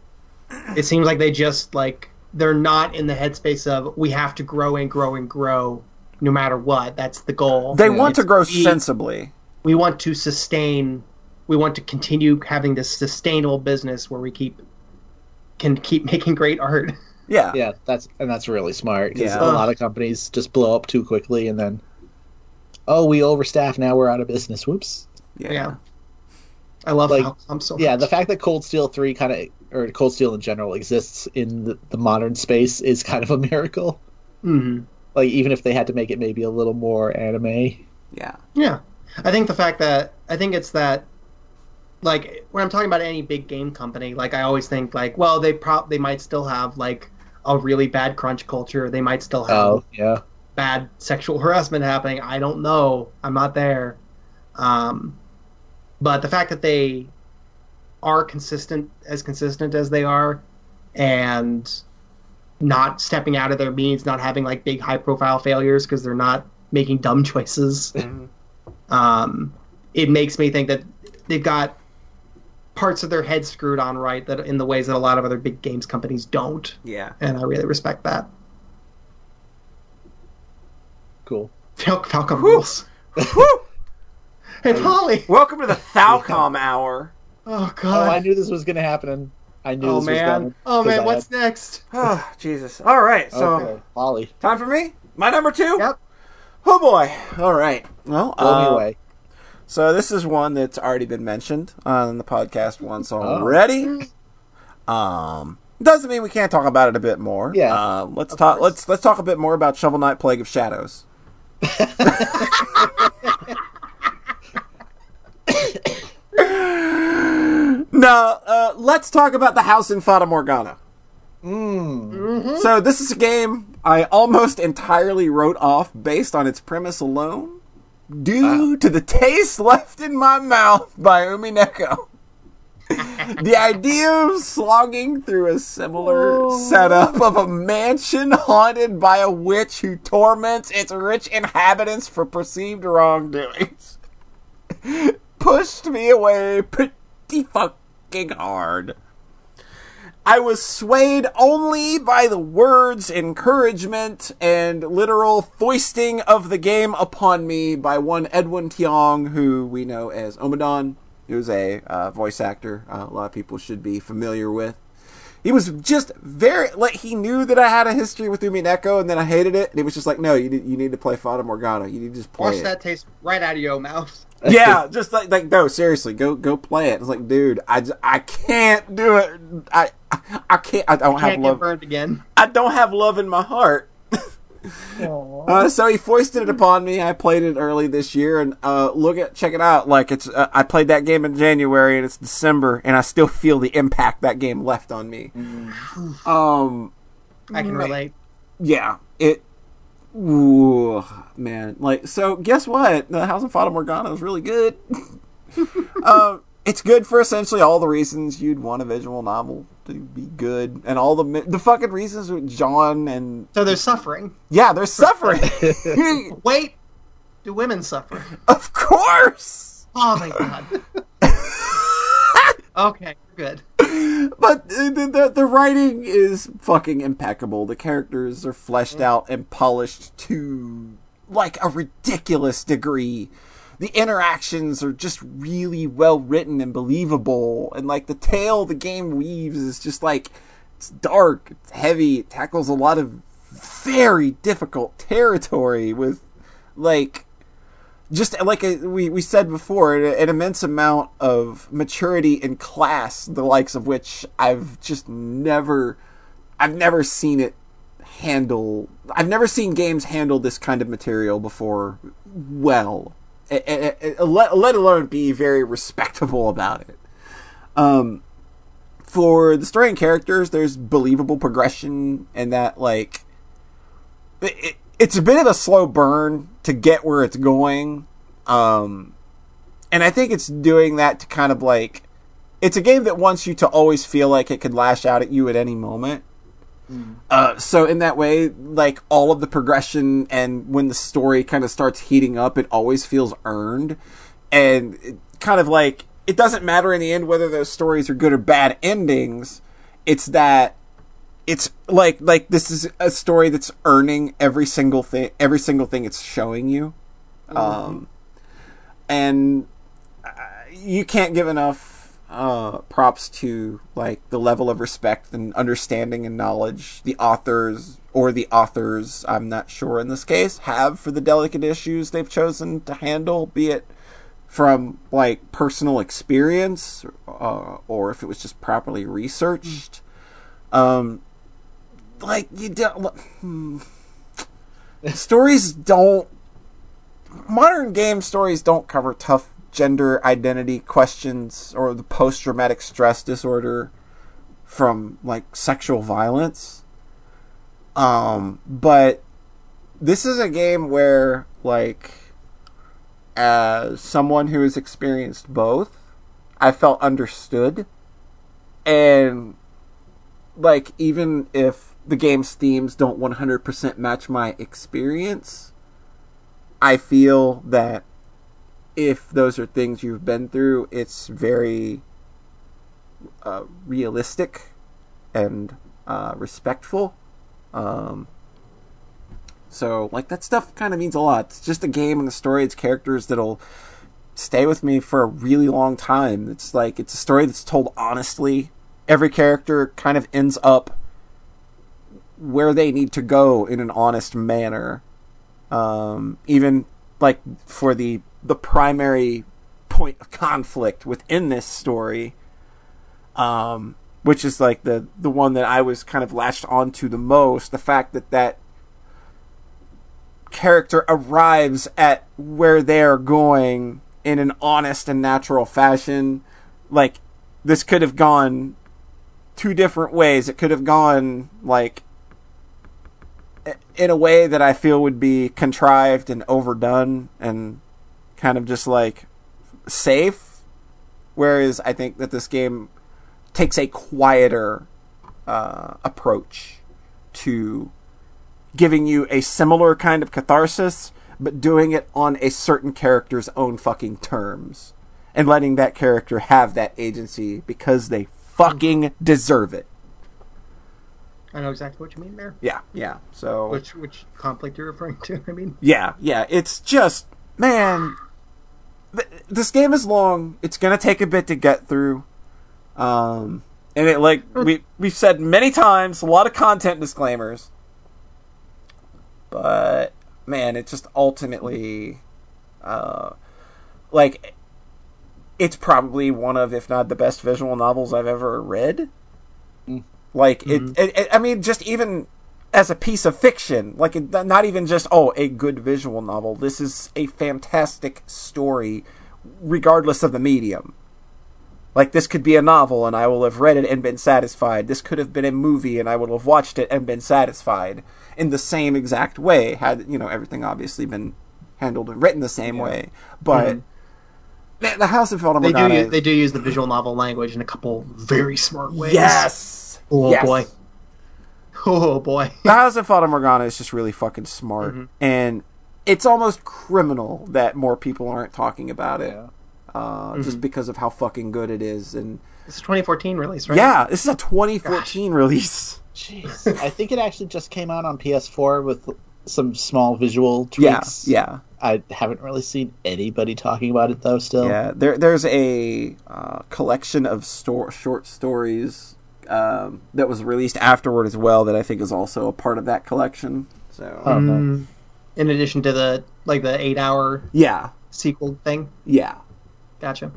It seems like they just like they're not in the headspace of we have to grow and grow and grow no matter what. That's the goal. They want to grow sensibly. We want to sustain. We want to continue having this sustainable business where we can keep making great art. Yeah, that's really smart. Because a lot of companies just blow up too quickly, and then we overstaff. Now we're out of business. Whoops. Yeah. I love like Falcom so much. Yeah, the fact that Cold Steel 3 Cold Steel in general exists in the modern space is kind of a miracle. Like even if they had to make it maybe a little more anime. Yeah. I think the fact that like when I'm talking about any big game company, like I always think like, well, they might still have like a really bad crunch culture. They might still have bad sexual harassment happening. I don't know. I'm not there. But the fact that they are consistent as they are, and not stepping out of their means, not having like big high profile failures because they're not making dumb choices. It makes me think that they've got parts of their head screwed on right, that in the ways that a lot of other big games companies don't. Yeah. And I really respect that. Cool. Falcom rules. Hey, Polly! Welcome to the Falcom Hour. Oh, God. Oh, I knew this was going to happen. Oh, man, what's next? Oh, Jesus. All right, so... Okay. Polly. Time for me? My number 2? Yep. Oh, boy. All right. Well, So this is one that's already been mentioned on the podcast once already. Doesn't mean we can't talk about it a bit more. Yeah. Let's talk a bit more about Shovel Knight: Plague of Shadows. No, let's talk about the House in Fata Morgana. Mm-hmm. So this is a game I almost entirely wrote off based on its premise alone, due to the taste left in my mouth by Umineko. The idea of slogging through a similar setup of a mansion haunted by a witch who torments its rich inhabitants for perceived wrongdoings pushed me away pretty fucking hard. I was swayed only by the words, encouragement, and literal foisting of the game upon me by one Edwin Tiong, who we know as Omodon. He was a voice actor a lot of people should be familiar with. He was just very... he knew that I had a history with Umineko, and then I hated it. And he was just like, no, you need to play Fata Morgana. You need to just play it. Wash that taste right out of your mouth. Yeah, just like no, seriously, go play it. I was like, dude, I can't do it. I can't. I don't have love. Get burned again. I don't have love in my heart. So he foisted it upon me. I played it early this year, and check it out. I played that game in January, and it's December, and I still feel the impact that game left on me. Mm. I can relate. Yeah, guess what? The House in Fata Morgana is really good. It's good for essentially all the reasons you'd want a visual novel to be good, and all the fucking reasons with John and... So there's suffering. Yeah, there's suffering. Wait, do women suffer? Of course! Oh my god. Okay, good. But the writing is fucking impeccable. The characters are fleshed out and polished to, a ridiculous degree. The interactions are just really well written and believable. And, the tale the game weaves is just, it's dark, it's heavy, it tackles a lot of very difficult territory with, we said before, an immense amount of maturity and class, the likes of which I've never seen it handle. I've never seen games handle this kind of material before well. Let alone be very respectable about it. For the story and characters, there's believable progression, and that it's a bit of a slow burn to get where it's going, and I think it's doing that to kind of it's a game that wants you to always feel like it could lash out at you at any moment. So in that way, all of the progression and when the story kind of starts heating up, it always feels earned, and it kind of it doesn't matter in the end whether those stories are good or bad endings. It's that it's this is a story that's earning every single thing it's showing you. Mm-hmm. And you can't give enough props to the level of respect and understanding and knowledge the authors, I'm not sure in this case, have for the delicate issues they've chosen to handle, be it from personal experience or if it was just properly researched. Modern game stories don't cover tough gender identity questions or the post-traumatic stress disorder from sexual violence, but this is a game where as someone who has experienced both, I felt understood, and even if the game's themes don't 100% match my experience, I feel that if those are things you've been through, it's very realistic and respectful. That stuff kind of means a lot. It's just a game and a story. It's characters that'll stay with me for a really long time. It's it's a story that's told honestly. Every character kind of ends up where they need to go in an honest manner. Even for the primary point of conflict within this story, which is like the one that I was kind of latched onto the most. The fact that that character arrives at where they're going in an honest and natural fashion. Like, this could have gone two different ways. It could have gone, like, in a way that I feel would be contrived and overdone and kind of just, like, safe. Whereas I think that this game takes a quieter approach to giving you a similar kind of catharsis, but doing it on a certain character's own fucking terms. And letting that character have that agency because they fucking deserve it. I know exactly what you mean there. Yeah, yeah. So which conflict you're referring to, I mean? Yeah, yeah. It's just, man, this game is long. It's going to take a bit to get through. And it, like, we've said many times, a lot of content disclaimers. But, man, it just ultimately, like, it's probably one of, if not the best visual novels I've ever read. Like, mm-hmm. it I mean, just even as a piece of fiction, like, it, not even just, oh, a good visual novel. This is a fantastic story, regardless of the medium. Like, this could be a novel, and I will have read it and been satisfied. This could have been a movie, and I would have watched it and been satisfied in the same exact way, had, you know, everything obviously been handled and written the same way. But the House in Fata Morgana... They do use the visual novel language in a couple very smart ways. Yes! Oh, boy. The House in Fata Morgana is just really fucking smart, and it's almost criminal that more people aren't talking about it. Yeah. Just because of how fucking good it is. And it's a 2014 release, right? Yeah, this is a 2014 release. Jeez. I think it actually just came out on PS4 with some small visual tweaks. Yeah, yeah. I haven't really seen anybody talking about it, though, still. Yeah, there's a collection of short stories that was released afterward as well that I think is also a part of that collection. So, in addition to the 8-hour sequel thing? Yeah. Gotcha.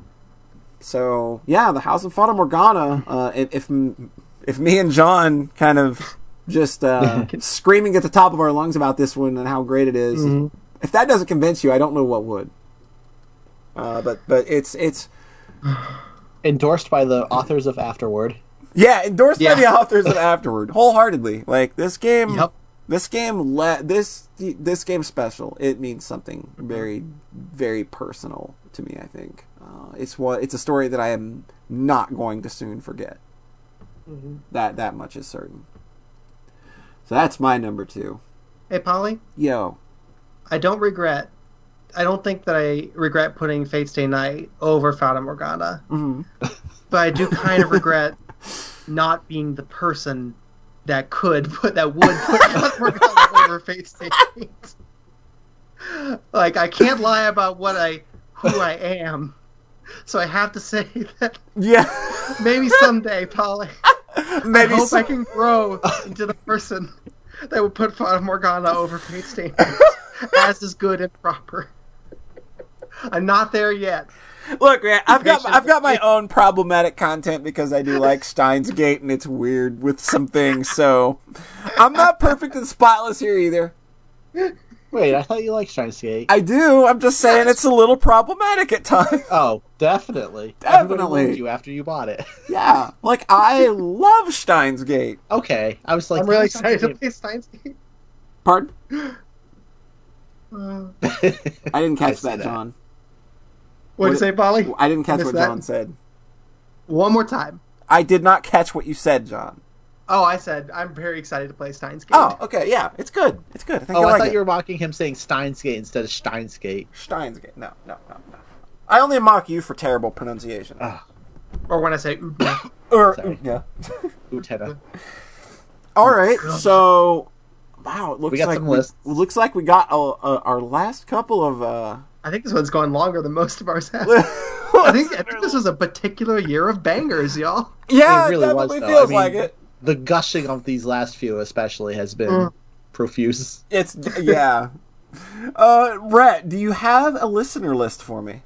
So, yeah, the House in Fata Morgana, if me and John kind of just screaming at the top of our lungs about this one and how great it is, if that doesn't convince you, I don't know what would. But it's... endorsed by the authors of Afterward. Yeah, endorsed by the authors of Afterward, wholeheartedly. Like, this game... Yep. This game's special. It means something very, very personal to me, I think. It's a story that I am not going to soon forget. Mm-hmm. That much is certain. So that's my number 2. Hey, Polly? Yo. I don't think that I regret putting Fate's Day Night over Fata Morgana. Mm-hmm. But I do kind of regret not being the person that would put Fata Morgana over Fate's Day Night. Like, I can't lie about who I am, so I have to say that. Yeah. Maybe someday, Polly. Maybe I hope I can grow into the person that would put Fata Morgana over Fate's Day Night as is good and proper. I'm not there yet. Look, man, I've got my own problematic content because I do like Steins Gate and it's weird with some things, so I'm not perfect and spotless here either. Wait, I thought you liked Steins Gate. I do. I'm just saying it's a little problematic at times. Oh, definitely. Everybody loved you after you bought it. Yeah, like I love Steins Gate. Okay, I was like, I'm really excited to play Steins Gate. Pardon? I didn't catch that, John. What did you say, Polly? I didn't catch what John said. One more time. I did not catch what you said, John. Oh, I said I'm very excited to play Steins Gate. Oh, okay, yeah, it's good. I thought you were mocking him saying Steins Gate instead of Steins Gate. Steins Gate, no. I only mock you for terrible pronunciation. Or when I say Utena. Utena. All right, so wow, it looks like we got our last couple of. I think this one's gone longer than most of ours have. I think this was a particular year of bangers, y'all. Yeah, it really definitely was, feels like it. The gushing of these last few especially has been profuse. It's yeah. Rhett, do you have a listener list for me?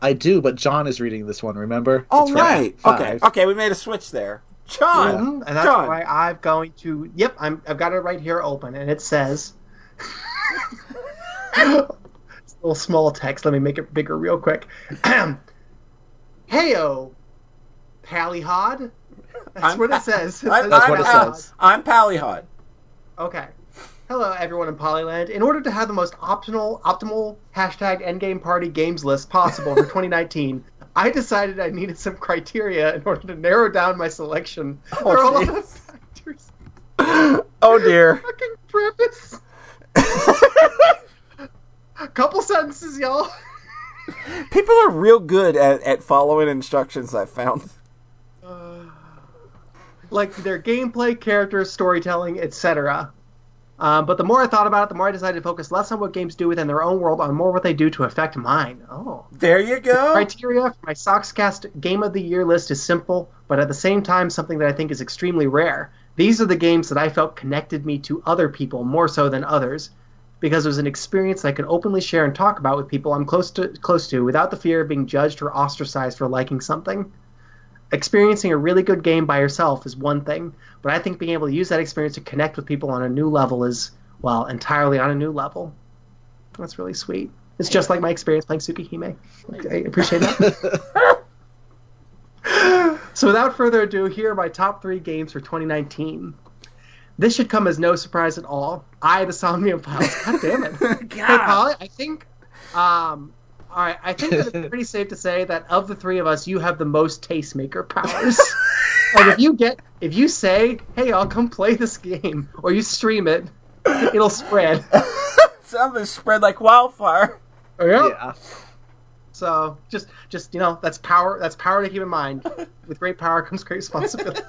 I do, but John is reading this one, remember? Oh, right. Okay. Okay, we made a switch there. John! Yeah. And that's John. Why I'm going to... Yep, I've got it right here open, and it says... It's a little small text. Let me make it bigger real quick. Heyo, Pallyhod. That's what it says. That's what it says. I'm Pallyhod. Okay. Hello, everyone in Polyland. In order to have the most optimal hashtag endgame party games list possible for 2019, I decided I needed some criteria in order to narrow down my selection. Oh, there are a lot of factors. Oh, dear. Fucking preface. A couple sentences, y'all. People are real good at following instructions, I've found. Like their gameplay, characters, storytelling, etc. But the more I thought about it, the more I decided to focus less on what games do within their own world, on more what they do to affect mine. Oh. There you go. The criteria for my Soxcast Game of the Year list is simple, but at the same time something that I think is extremely rare. These are the games that I felt connected me to other people more so than others, because it was an experience that I could openly share and talk about with people I'm close to without the fear of being judged or ostracized for liking something. Experiencing a really good game by yourself is one thing, but I think being able to use that experience to connect with people on a new level is, well, entirely on a new level. That's really sweet. It's just like my experience playing Tsukihime. I appreciate that. So without further ado, here are my top 3 games for 2019. This should come as no surprise at all. I, the Somnium Files. God damn it. God. Hey, Polly, I think... all right, I think that it's pretty safe to say that of the three of us, you have the most tastemaker powers. Like if you say, "Hey, I'll come play this game," or you stream it, it'll spread. Something spread like wildfire. Yeah. So just you know, that's power. That's power to keep in mind. With great power comes great responsibility.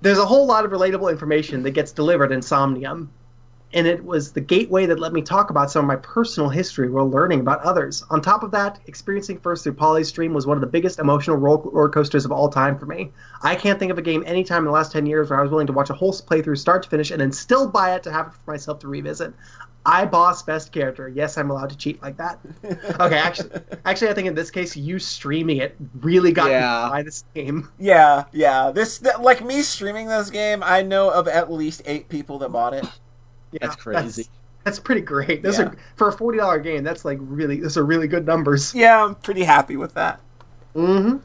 There's a whole lot of relatable information that gets delivered in Somnium. And it was the gateway that let me talk about some of my personal history while learning about others. On top of that, experiencing first through Polly's stream was one of the biggest emotional roller coasters of all time for me. I can't think of a game any time in the last 10 years where I was willing to watch a whole playthrough start to finish and then still buy it to have it for myself to revisit. I boss best character. Yes, I'm allowed to cheat like that. Okay, actually, I think in this case, you streaming it really got me to buy this game. Yeah. Like me streaming this game, I know of at least 8 people that bought it. Yeah, that's crazy. That's pretty great. Those are for a $40 game. That's like really. Those are really good numbers. Yeah, I'm pretty happy with that. Mm-hmm.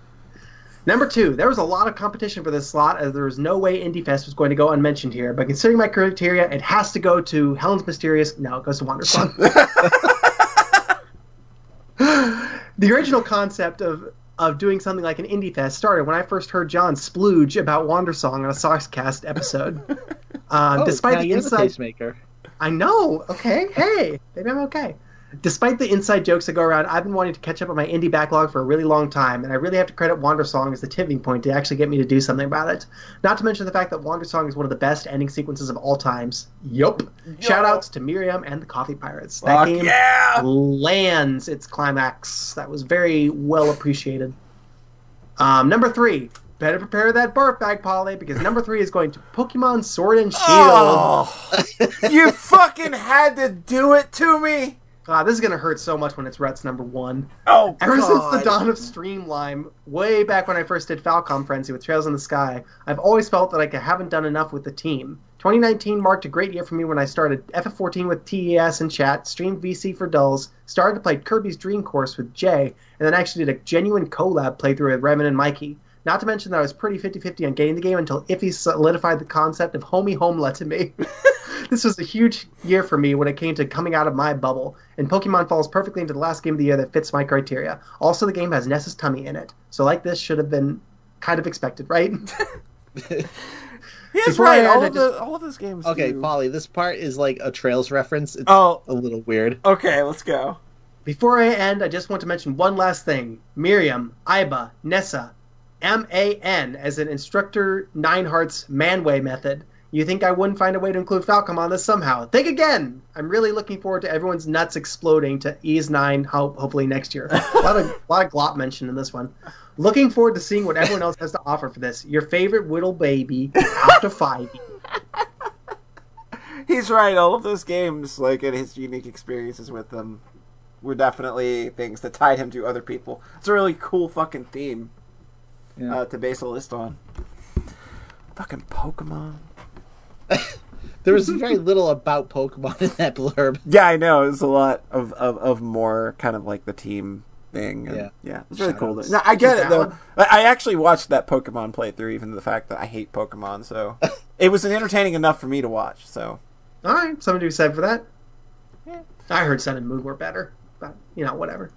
Number 2, there was a lot of competition for this slot, as there was no way Indie Fest was going to go unmentioned here. But considering my criteria, it has to go to Helen's Mysterious. No, it goes to Wander Song. The original concept of doing something like an Indie Fest started when I first heard John splooge about Wander Song on a Soxcast episode. Despite the inside tastemaker. I know. Okay. Hey, maybe I'm okay. Despite the inside jokes that go around, I've been wanting to catch up on my indie backlog for a really long time, and I really have to credit Wander Song as the tipping point to actually get me to do something about it. Not to mention the fact that Wander Song is one of the best ending sequences of all times. Yup. Shoutouts to Miriam and the Coffee Pirates. That game lands its climax. That was very well appreciated. Number 3. Better prepare that barf bag, Polly, because number 3 is going to Pokemon Sword and Shield. Oh, you fucking had to do it to me! God, this is going to hurt so much when it's Rhett's number 1. Oh, ever God. Since the dawn of Streamline, way back when I first did Falcom Frenzy with Trails in the Sky, I've always felt that I haven't done enough with the team. 2019 marked a great year for me when I started FF14 with TES and chat, streamed VC for Dulls, started to play Kirby's Dream Course with Jay, and then actually did a genuine collab playthrough with Revan and Mikey. Not to mention that I was pretty 50-50 on getting the game until Iffy solidified the concept of homie homelet to me. This was a huge year for me when it came to coming out of my bubble, and Pokemon falls perfectly into the last game of the year that fits my criteria. Also, the game has Ness's tummy in it, so like this should have been kind of expected, right? He's right. All of those games. Okay, Polly, this part is like a Trails reference. It's a little weird. Okay, let's go. Before I end, I just want to mention one last thing. Miriam, Aiba, Nessa... MAN as an Instructor Nineheart's Manway method. You think I wouldn't find a way to include Falcom on this somehow? Think again! I'm really looking forward to everyone's nuts exploding to Ys 9 hopefully next year. A lot of glop mentioned in this one. Looking forward to seeing what everyone else has to offer for this. Your favorite whittle baby out to 5. He's right. All of those games, like, and his unique experiences with them were definitely things that tied him to other people. It's a really cool fucking theme to base a list on. Fucking Pokemon. There was very little about Pokemon in that blurb. Yeah, I know. It was a lot of more kind of like the team thing. And, yeah. It's really cool. No, I get it, though. I actually watched that Pokemon playthrough, even the fact that I hate Pokemon, so... It was entertaining enough for me to watch, so... All right, something to be said for that. Yeah. I heard Sun and Moon were better, but, you know, whatever.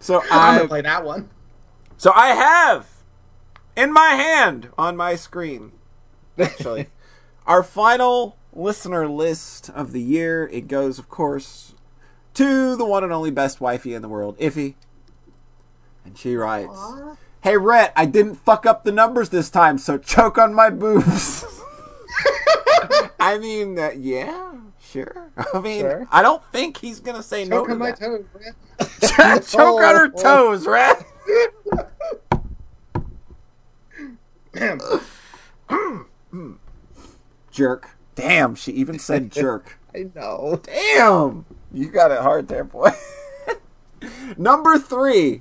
So I'm going to play that one. So I have, in my hand, on my screen... Actually, our final listener list of the year. It goes, of course, to the one and only best wifey in the world, Iffy. And she writes, aww. Hey, Rhett, I didn't fuck up the numbers this time, so choke on my boobs. I mean, yeah, sure. I mean, sure. I don't think he's going to say choke no to that. Choke on my toes, Rhett. Choke on her toes, Rhett. Damn. Jerk. Damn, she even said jerk. I know. Damn! You got it hard there, boy. Number 3.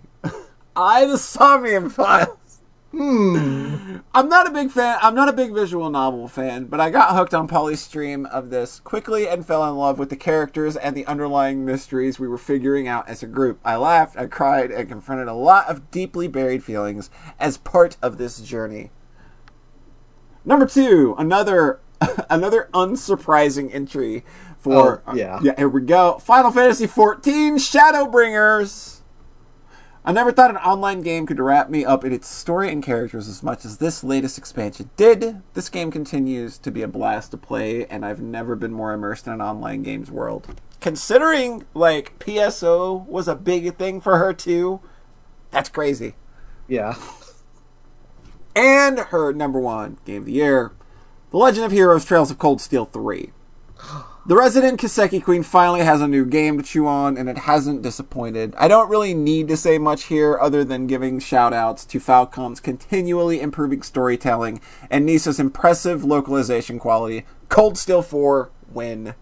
I the Somnium Files. I'm not a big visual novel fan, but I got hooked on Polly's stream of this quickly and fell in love with the characters and the underlying mysteries we were figuring out as a group. I laughed, I cried, and confronted a lot of deeply buried feelings as part of this journey. Number 2, another unsurprising entry for... Oh, yeah, here we go. Final Fantasy XIV, Shadowbringers. I never thought an online game could wrap me up in its story and characters as much as this latest expansion did. This game continues to be a blast to play, and I've never been more immersed in an online game's world. Considering, like, PSO was a big thing for her, too, that's crazy. Yeah. And her number 1 game of the year, The Legend of Heroes Trails of Cold Steel 3. The resident Kiseki Queen finally has a new game to chew on, and it hasn't disappointed. I don't really need to say much here other than giving shout-outs to Falcom's continually improving storytelling and Nisa's impressive localization quality. Cold Steel 4, win.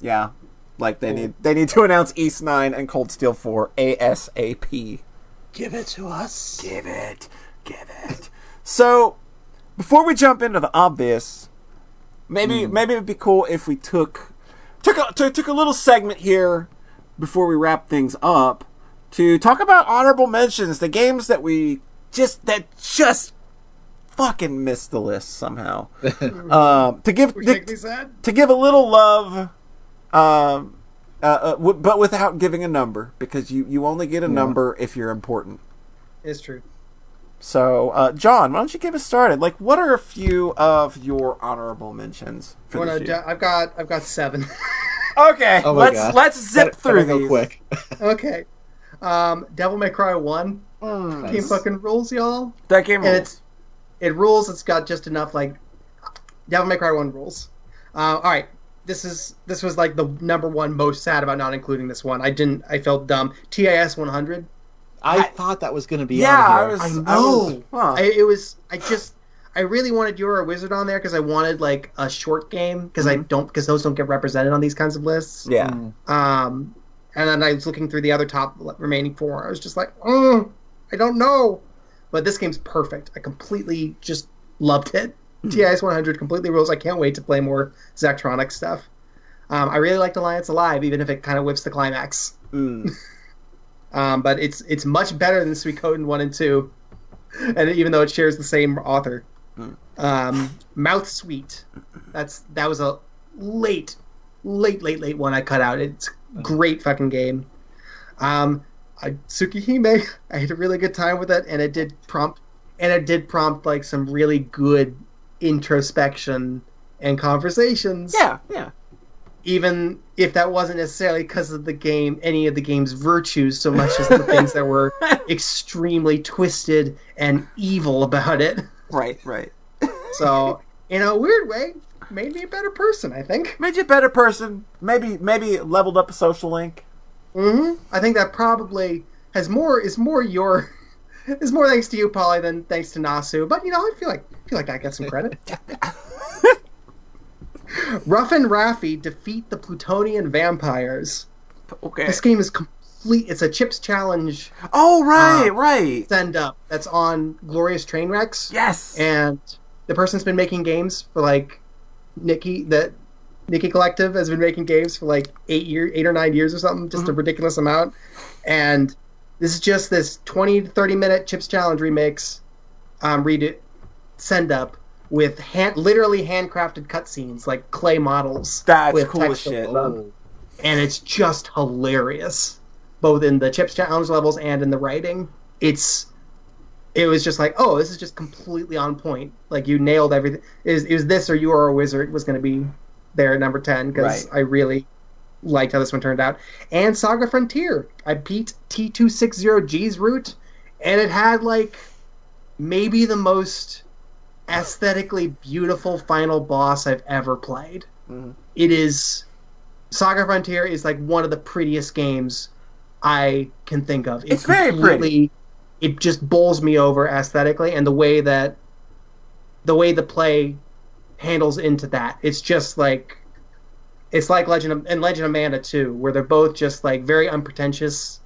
Yeah, like they need to announce Ys 9 and Cold Steel 4 ASAP. Give it to us. Give it. So, before we jump into the obvious, maybe it'd be cool if we took a little segment here before we wrap things up to talk about honorable mentions, the games that we just fucking missed the list somehow. To give a little love, but without giving a number, because you only get a number if you're important. It's true. So, John, why don't you get us started? Like, what are a few of your honorable mentions for this year? I've got 7. Okay, oh let's zip through these. Quick. Okay, Devil May Cry 1. Nice. Game fucking rules, y'all. That game rules. It rules. It's got just enough like Devil May Cry 1 rules. All right, this was like the number 1 most sad about not including this one. I felt dumb. TIS 100. I thought that was going to be on here. I really wanted You're a Wizard on there because I wanted like a short game because those don't get represented on these kinds of lists. Yeah. And then I was looking through the other top remaining 4. I was just like, I don't know. But this game's perfect. I completely just loved it. TIS 100 completely rules. I can't wait to play more Zachtronics stuff. I really liked Alliance Alive, even if it kind of whips the climax. But it's much better than Suikoden 1 and 2, and even though it shares the same author. Mouth Sweet, that was a late one I cut out. It's a great fucking game. Tsukihime, I had a really good time with it, and it did prompt like some really good introspection and conversations. Yeah. Even if that wasn't necessarily because of the game, any of the game's virtues so much as the things that were extremely twisted and evil about it. Right. So, in a weird way, made me a better person, I think. Made you a better person. Maybe leveled up a social link. I think that probably is more thanks to you, Polly, than thanks to Nasu. But, I feel like I got some credit. Ruff and Raffi defeat the Plutonian vampires. Okay. This game is complete. It's a Chips Challenge. Oh, right, right. Send up. That's on Glorious Trainwrecks. Yes. And the person's been making games for like Nikki, that Nikki Collective has been making games for like 8 or 9 years or something, just a ridiculous amount. And this is just this 20 to 30 minute Chips Challenge remix, send up with literally handcrafted cutscenes, like clay models. That's cool as shit. And it's just hilarious, both in the Chips Challenge levels and in the writing. It was just like, oh, this is just completely on point. Like, you nailed everything. It was this or You Are a Wizard was going to be there at number 10, because I really liked how this one turned out. And SaGa Frontier. I beat T260G's route, and it had, like, maybe the most aesthetically beautiful final boss I've ever played. Mm. It is... SaGa Frontier is, like, one of the prettiest games I can think of. It's very pretty. It just bowls me over aesthetically, and the way the play handles into that, it's just like, it's like Legend of Mana 2, where they're both just like very unpretentious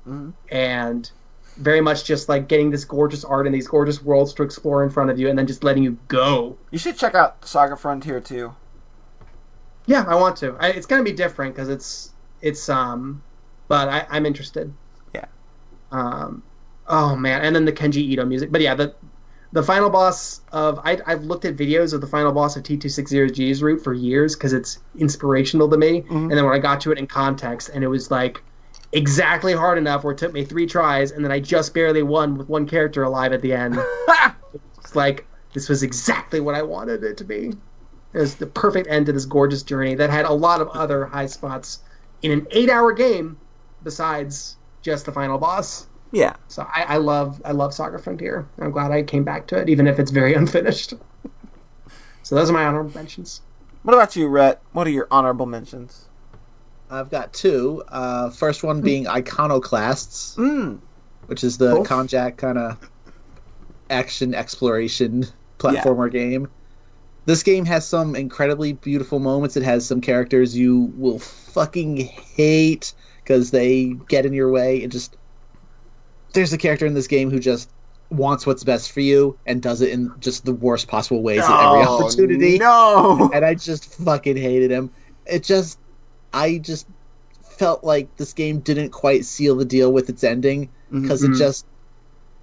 and very much just like getting this gorgeous art and these gorgeous worlds to explore in front of you, and then just letting you go. You should check out SaGa Frontier too. Yeah, I want to. It's going to be different because but I'm interested. Yeah. Oh man, and then the Kenji Ito music. But yeah, the final boss of... I've looked at videos of the final boss of T260G's route for years because it's inspirational to me. Mm-hmm. And then when I got to it in context, and it was like exactly hard enough where it took me 3 tries, and then I just barely won with one character alive at the end. It's like, this was exactly what I wanted it to be. It was the perfect end to this gorgeous journey that had a lot of other high spots in an 8-hour game besides just the final boss. Yeah. So I love SaGa Frontier. I'm glad I came back to it, even if it's very unfinished. So those are my honorable mentions. What about you, Rhett? What are your honorable mentions? I've got 2. First one being Iconoclasts, which is the Konjac kind of action exploration platformer game. This game has some incredibly beautiful moments. It has some characters you will fucking hate because they get in your way. It just... There's a character in this game who just wants what's best for you and does it in just the worst possible ways at every opportunity. No! And I just fucking hated him. I just felt like this game didn't quite seal the deal with its ending, because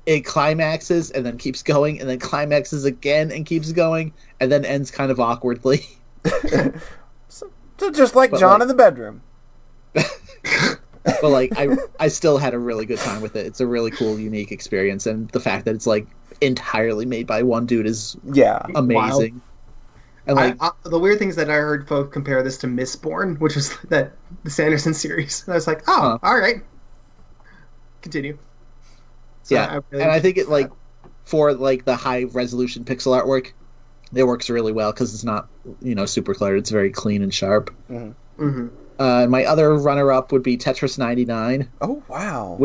it climaxes and then keeps going, and then climaxes again and keeps going, and then ends kind of awkwardly. so just like John in the bedroom. But like I still had a really good time with it. It's a really cool, unique experience, and the fact that it's like entirely made by one dude is amazing. Wild. And like the weird thing is that I heard folk compare this to Mistborn, which was the Sanderson series. And I was like, all right, continue. So yeah, I think it like for like the high resolution pixel artwork, it works really well because it's not super cluttered. It's very clean and sharp. Mm-hmm. My other runner-up would be Tetris 99. Oh, wow.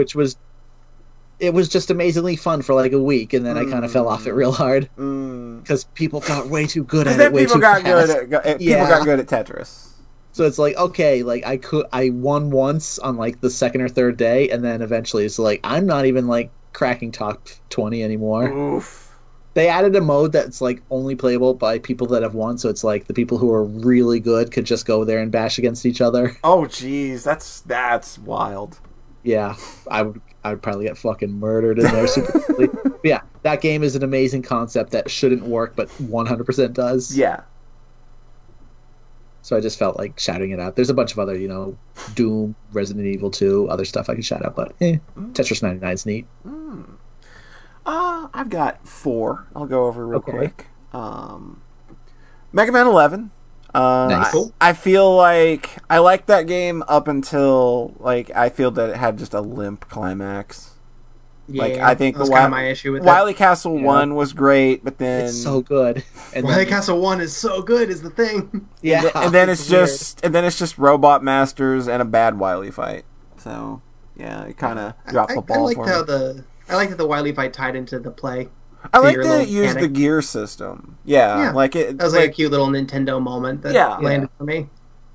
It was just amazingly fun for like a week, and then I kind of fell off it real hard. Because people got way too good at it, way too fast. People got good at Tetris. So it's like, okay, like I won once on like the second or third day, and then eventually it's like, I'm not even like cracking top 20 anymore. Oof. They added a mode that's like only playable by people that have won, so it's like the people who are really good could just go there and bash against each other. Oh, jeez, that's wild. Yeah, I would probably get fucking murdered in there. Super quickly. But yeah, that game is an amazing concept that shouldn't work, but 100% does. Yeah. So I just felt like shouting it out. There's a bunch of other, Doom, Resident Evil 2, other stuff I could shout out, but Tetris 99 is neat. Mm. I've got 4. I'll go over real quick. Mega Man 11. Nice. I feel like I liked that game up until like I feel that it had just a limp climax. Yeah, like I think that's kind of my issue with Wily Castle 1 was great, but then it's so good. And Wily Castle 1 is so good is the thing. Yeah, and then it's just Robot Masters and a bad Wily fight. So yeah, it kind of dropped the ball for me. I like that the Wily fight tied into the play. I like that it used the gear system. Yeah. Like it. That was like a cute little Nintendo moment that landed for me.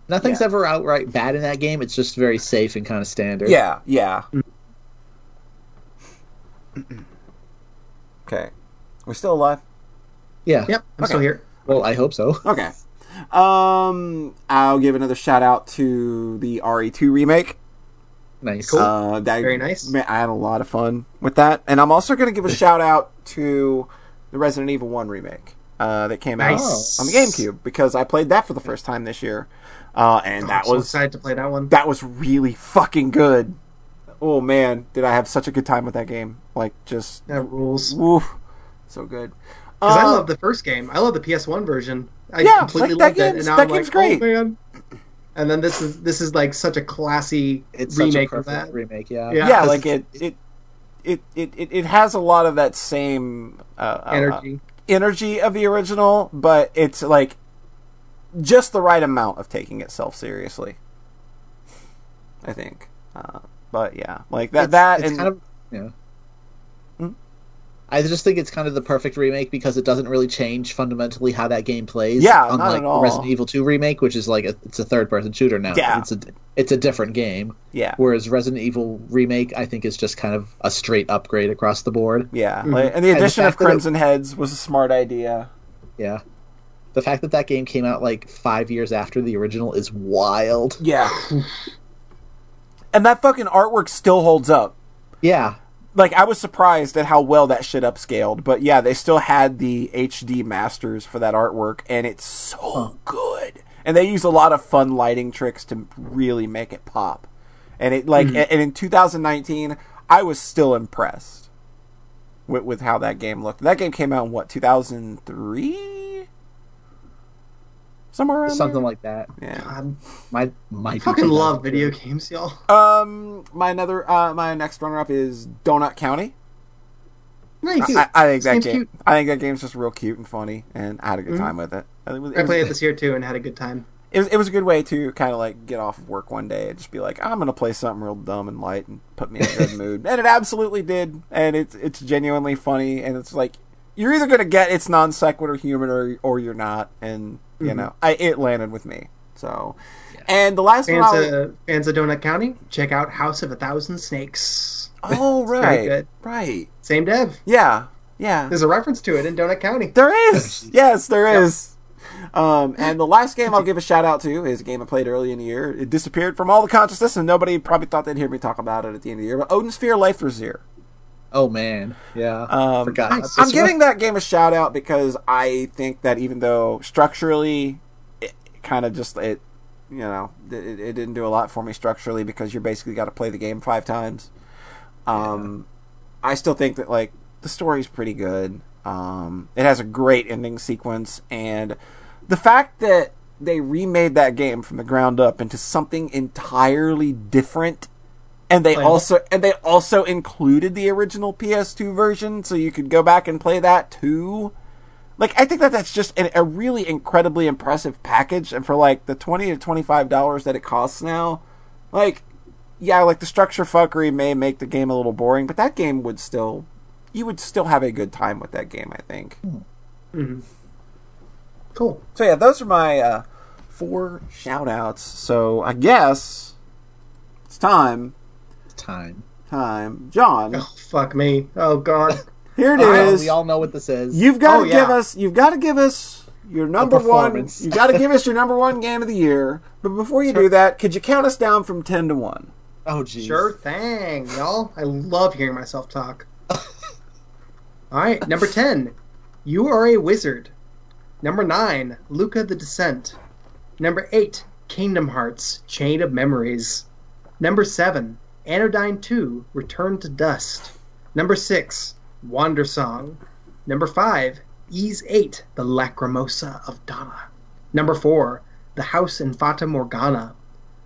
Nothing's ever outright bad in that game. It's just very safe and kind of standard. Yeah. Okay. We're still alive? Yeah. Yep, I'm still here. Well, I hope so. Okay. I'll give another shout out to the RE2 remake. Nice. Cool. Very nice. I had a lot of fun with that. And I'm also going to give a shout out to the Resident Evil 1 remake that came out on the GameCube, because I played that for the first time this year. And that was excited to play that one. That was really fucking good. Oh man, did I have such a good time with that game. Like, just that rules. Woof. So good. Because I love the first game. I love the PS1 version. I completely loved it. And now that game's great. Oh, man. And then this is like such a classy remake of that. Remake, yeah. Like it has a lot of that same energy of the original, but it's like just the right amount of taking itself seriously. I think, but yeah, like that. I just think it's kind of the perfect remake because it doesn't really change fundamentally how that game plays. Yeah, unlike the Resident Evil 2 remake, which is like it's a third-person shooter now. Yeah. It's a different game. Yeah. Whereas Resident Evil remake, I think, is just kind of a straight upgrade across the board. Yeah, mm-hmm. And the addition of Crimson Heads was a smart idea. Yeah. The fact that that game came out like 5 years after the original is wild. Yeah. And that fucking artwork still holds up. Yeah. Like, I was surprised at how well that shit upscaled, but yeah, they still had the HD masters for that artwork, and it's so good. And they use a lot of fun lighting tricks to really make it pop. And it and in 2019, I was still impressed with how that game looked. And that game came out in 2003? Somewhere around something like that. Yeah. God, I fucking love video games, y'all. My next runner up is Donut County. Nice. I think that game. Cute. I think that game's just real cute and funny, and I had a good time with it. I played it this year too, and had a good time. It was a good way to kind of like get off of work one day and just be like, I'm gonna play something real dumb and light and put me in a good mood, and it absolutely did. And it's genuinely funny, and it's like you're either gonna get it's non sequitur humor or you're not, and you know, it landed with me. So, yeah. And the last one, fans of Donut County, check out House of 1,000 Snakes. Oh, right. Same dev. Yeah. There's a reference to it in Donut County. There is. Yes, there is. And the last game I'll give a shout out to is a game I played early in the year. It disappeared from all the consciousness, and nobody probably thought they'd hear me talk about it at the end of the year. But Odin's Fear: Life Through Zero. Oh, man. Yeah. I'm giving that game a shout-out because I think that even though structurally it kind of just, it didn't do a lot for me structurally because you're basically got to play the game 5 times. I still think that, like, the story's pretty good. It has a great ending sequence. And the fact that they remade that game from the ground up into something entirely different. And they also included the original PS2 version, so you could go back and play that too. Like, I think that's just a really incredibly impressive package. And for like the $20 to $25 that it costs now, like, yeah, like the structure fuckery may make the game a little boring, but that game would still, you would still have a good time with that game, I think. Mm-hmm. Cool. So yeah, those are my 4 shout outs. So I guess it's time. John. Oh, fuck me. Oh, God. Here it is. We all know what this is. You've got to give us your number one. You've got to give us your number one game of the year. But before you do that, could you count us down from 10 to 1? Oh, geez. Sure thing, y'all. I love hearing myself talk. All right. Number 10, You Are a Wizard. Number 9, Luca the Descent. Number 8, Kingdom Hearts, Chain of Memories. Number 7, Anodyne 2, Return to Dust. Number 6, Wander Song. Number 5, Ys 8, The Lacrimosa of Donna. Number 4, The House in Fata Morgana.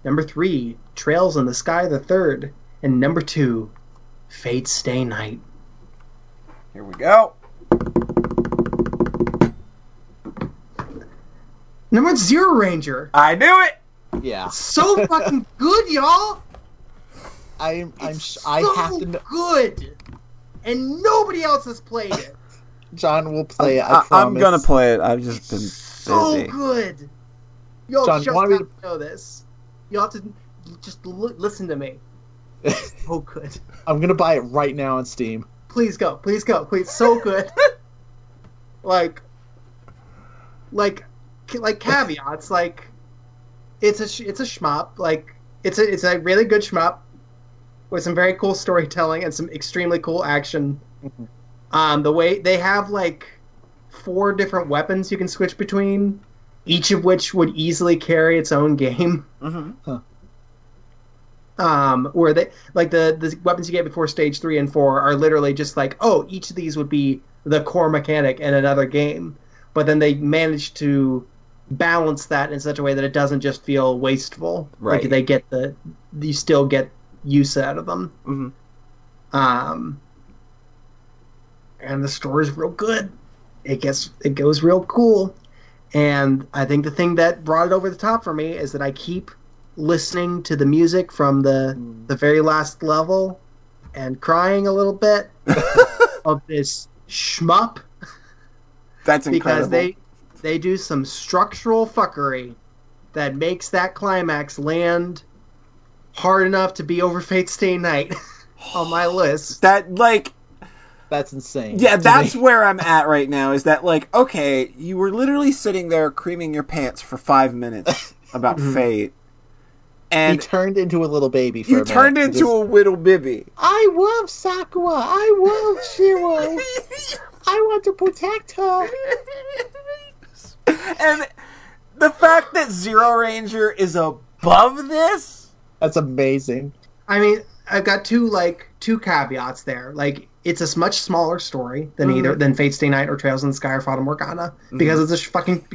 Number 3, Trails in the Sky the Third. And number 2, Fate's Stay Night. Here we go. Number 1, Zero Ranger. I knew it! Yeah. It's so fucking good, y'all! I have to. Good, and nobody else has played it. John will play it, I promise. I'm gonna play it. I've just been busy. So good. Yo, John, you want me to know this? You'll have to just listen to me. It's so good. I'm gonna buy it right now on Steam. Please go. Please go. Please. So good. Like caveats. Like it's a shmup. Like it's a really good shmup with some very cool storytelling and some extremely cool action. Mm-hmm. The way they have like 4 different weapons you can switch between, each of which would easily carry its own game. Mm-hmm. Huh. Where they like the weapons you get before stage 3 and 4 are literally just like, oh, each of these would be the core mechanic in another game, but then they manage to balance that in such a way that it doesn't just feel wasteful. Right. Like you still get use out of them. Mm-hmm. And the story's real good. It goes real cool. And I think the thing that brought it over the top for me is that I keep listening to the music from the very last level and crying a little bit of this shmup. That's incredible. Because they do some structural fuckery that makes that climax land hard enough to be over Fate's Stay Night on my list. That's insane. Yeah, that's where I'm at right now, is that, like, okay, you were literally sitting there creaming your pants for 5 minutes about Fate. And he turned into a little baby for a minute. You turned into a little bibby. I love Sakura. I love Shiro. I want to protect her. And the fact that Zero Ranger is above this? That's amazing. I mean, I've got two caveats there. Like, it's a much smaller story than than Fate Stay Night or Trails in the Sky or Fata Morgana because it's a fucking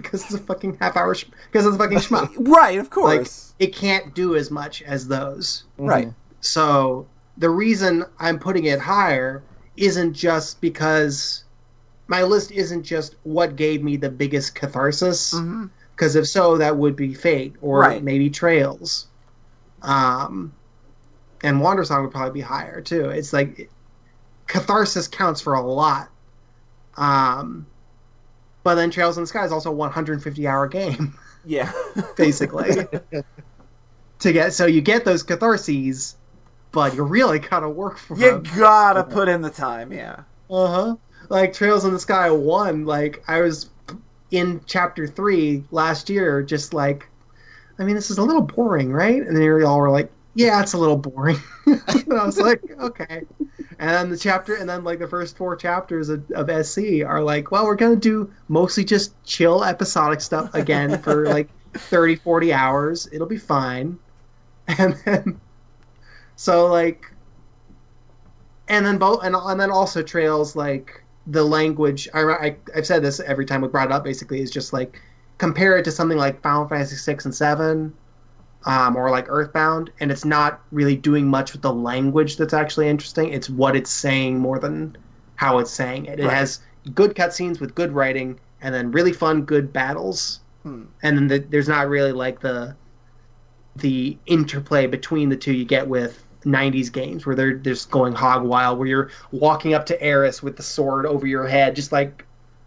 half hour because it's a fucking schmuck. Right, of course. Like, it can't do as much as those. Right. So the reason I'm putting it higher isn't just because my list isn't just what gave me the biggest catharsis, because if so, that would be Fate or maybe Trails. And Wander Song would probably be higher too. It's like catharsis counts for a lot. But then Trails in the Sky is also a 150-hour game. Yeah. Basically. So you get those catharses, but you really gotta work for them. You gotta put in the time, yeah. Uh-huh. Like, Trails in the Sky 1, like, I was in Chapter 3 last year, just like, I mean, this is a little boring, right? And then you all were like, yeah, it's a little boring. And I was like, okay. And then the first 4 chapters of SC are like, well, we're going to do mostly just chill episodic stuff again for like 30, 40 hours. It'll be fine. And then, so like, and then also Trails, like the language, I've said this every time we brought it up basically, is just like, compare it to something like Final Fantasy 6 and 7. Or like Earthbound, and it's not really doing much with the language that's actually interesting. It's what it's saying more than how it's saying it. It has good cutscenes with good writing, and then really fun, good battles. And then there's not really like the interplay between the two you get with 90s games, where they're just going hog wild, where you're walking up to Aerith with the sword over your head, just like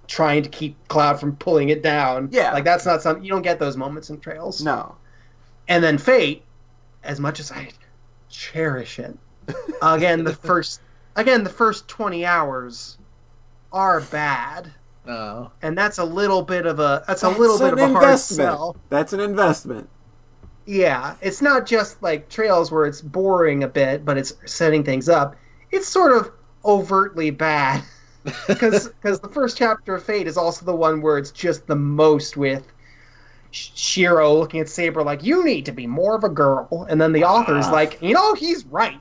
trying to keep Cloud from pulling it down. Yeah. Like that's not something, you don't get those moments in Trails. No. And then Fate, as much as I cherish it, again the first 20 hours are bad. Oh. And that's a little bit of a hard sell. That's an investment. Yeah, it's not just like Trails where it's boring a bit, but it's setting things up. It's sort of overtly bad because the first chapter of Fate is also the one where it's just the most with Shiro looking at Saber like, you need to be more of a girl. And then the author's like, you know, he's right.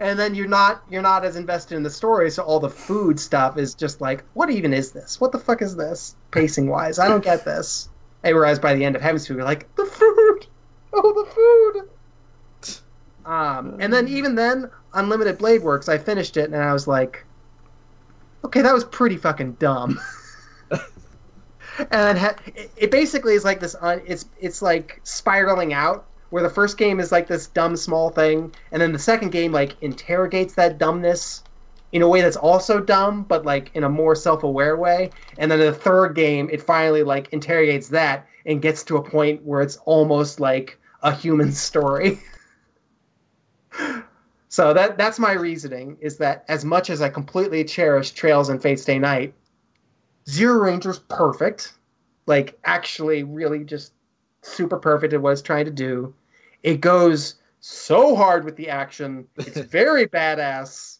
And then you're not as invested in the story, so all the food stuff is just like, what even is this? What the fuck is this? Pacing-wise, I don't get this. And whereas by the end of Heaven's Food, you're like, the food! Oh, the food! And then even then, Unlimited Blade Works, I finished it, and I was like, okay, that was pretty fucking dumb. And it basically is like this. It's like spiraling out, where the first game is like this dumb small thing, and then the second game like interrogates that dumbness in a way that's also dumb, but like in a more self-aware way. And then in the third game, it finally like interrogates that and gets to a point where it's almost like a human story. So that's my reasoning, is that as much as I completely cherish Trails and Fate's Day Night, Zero Ranger's perfect, like actually really just super perfect at what it's trying to do. It goes so hard with the action. It's very badass.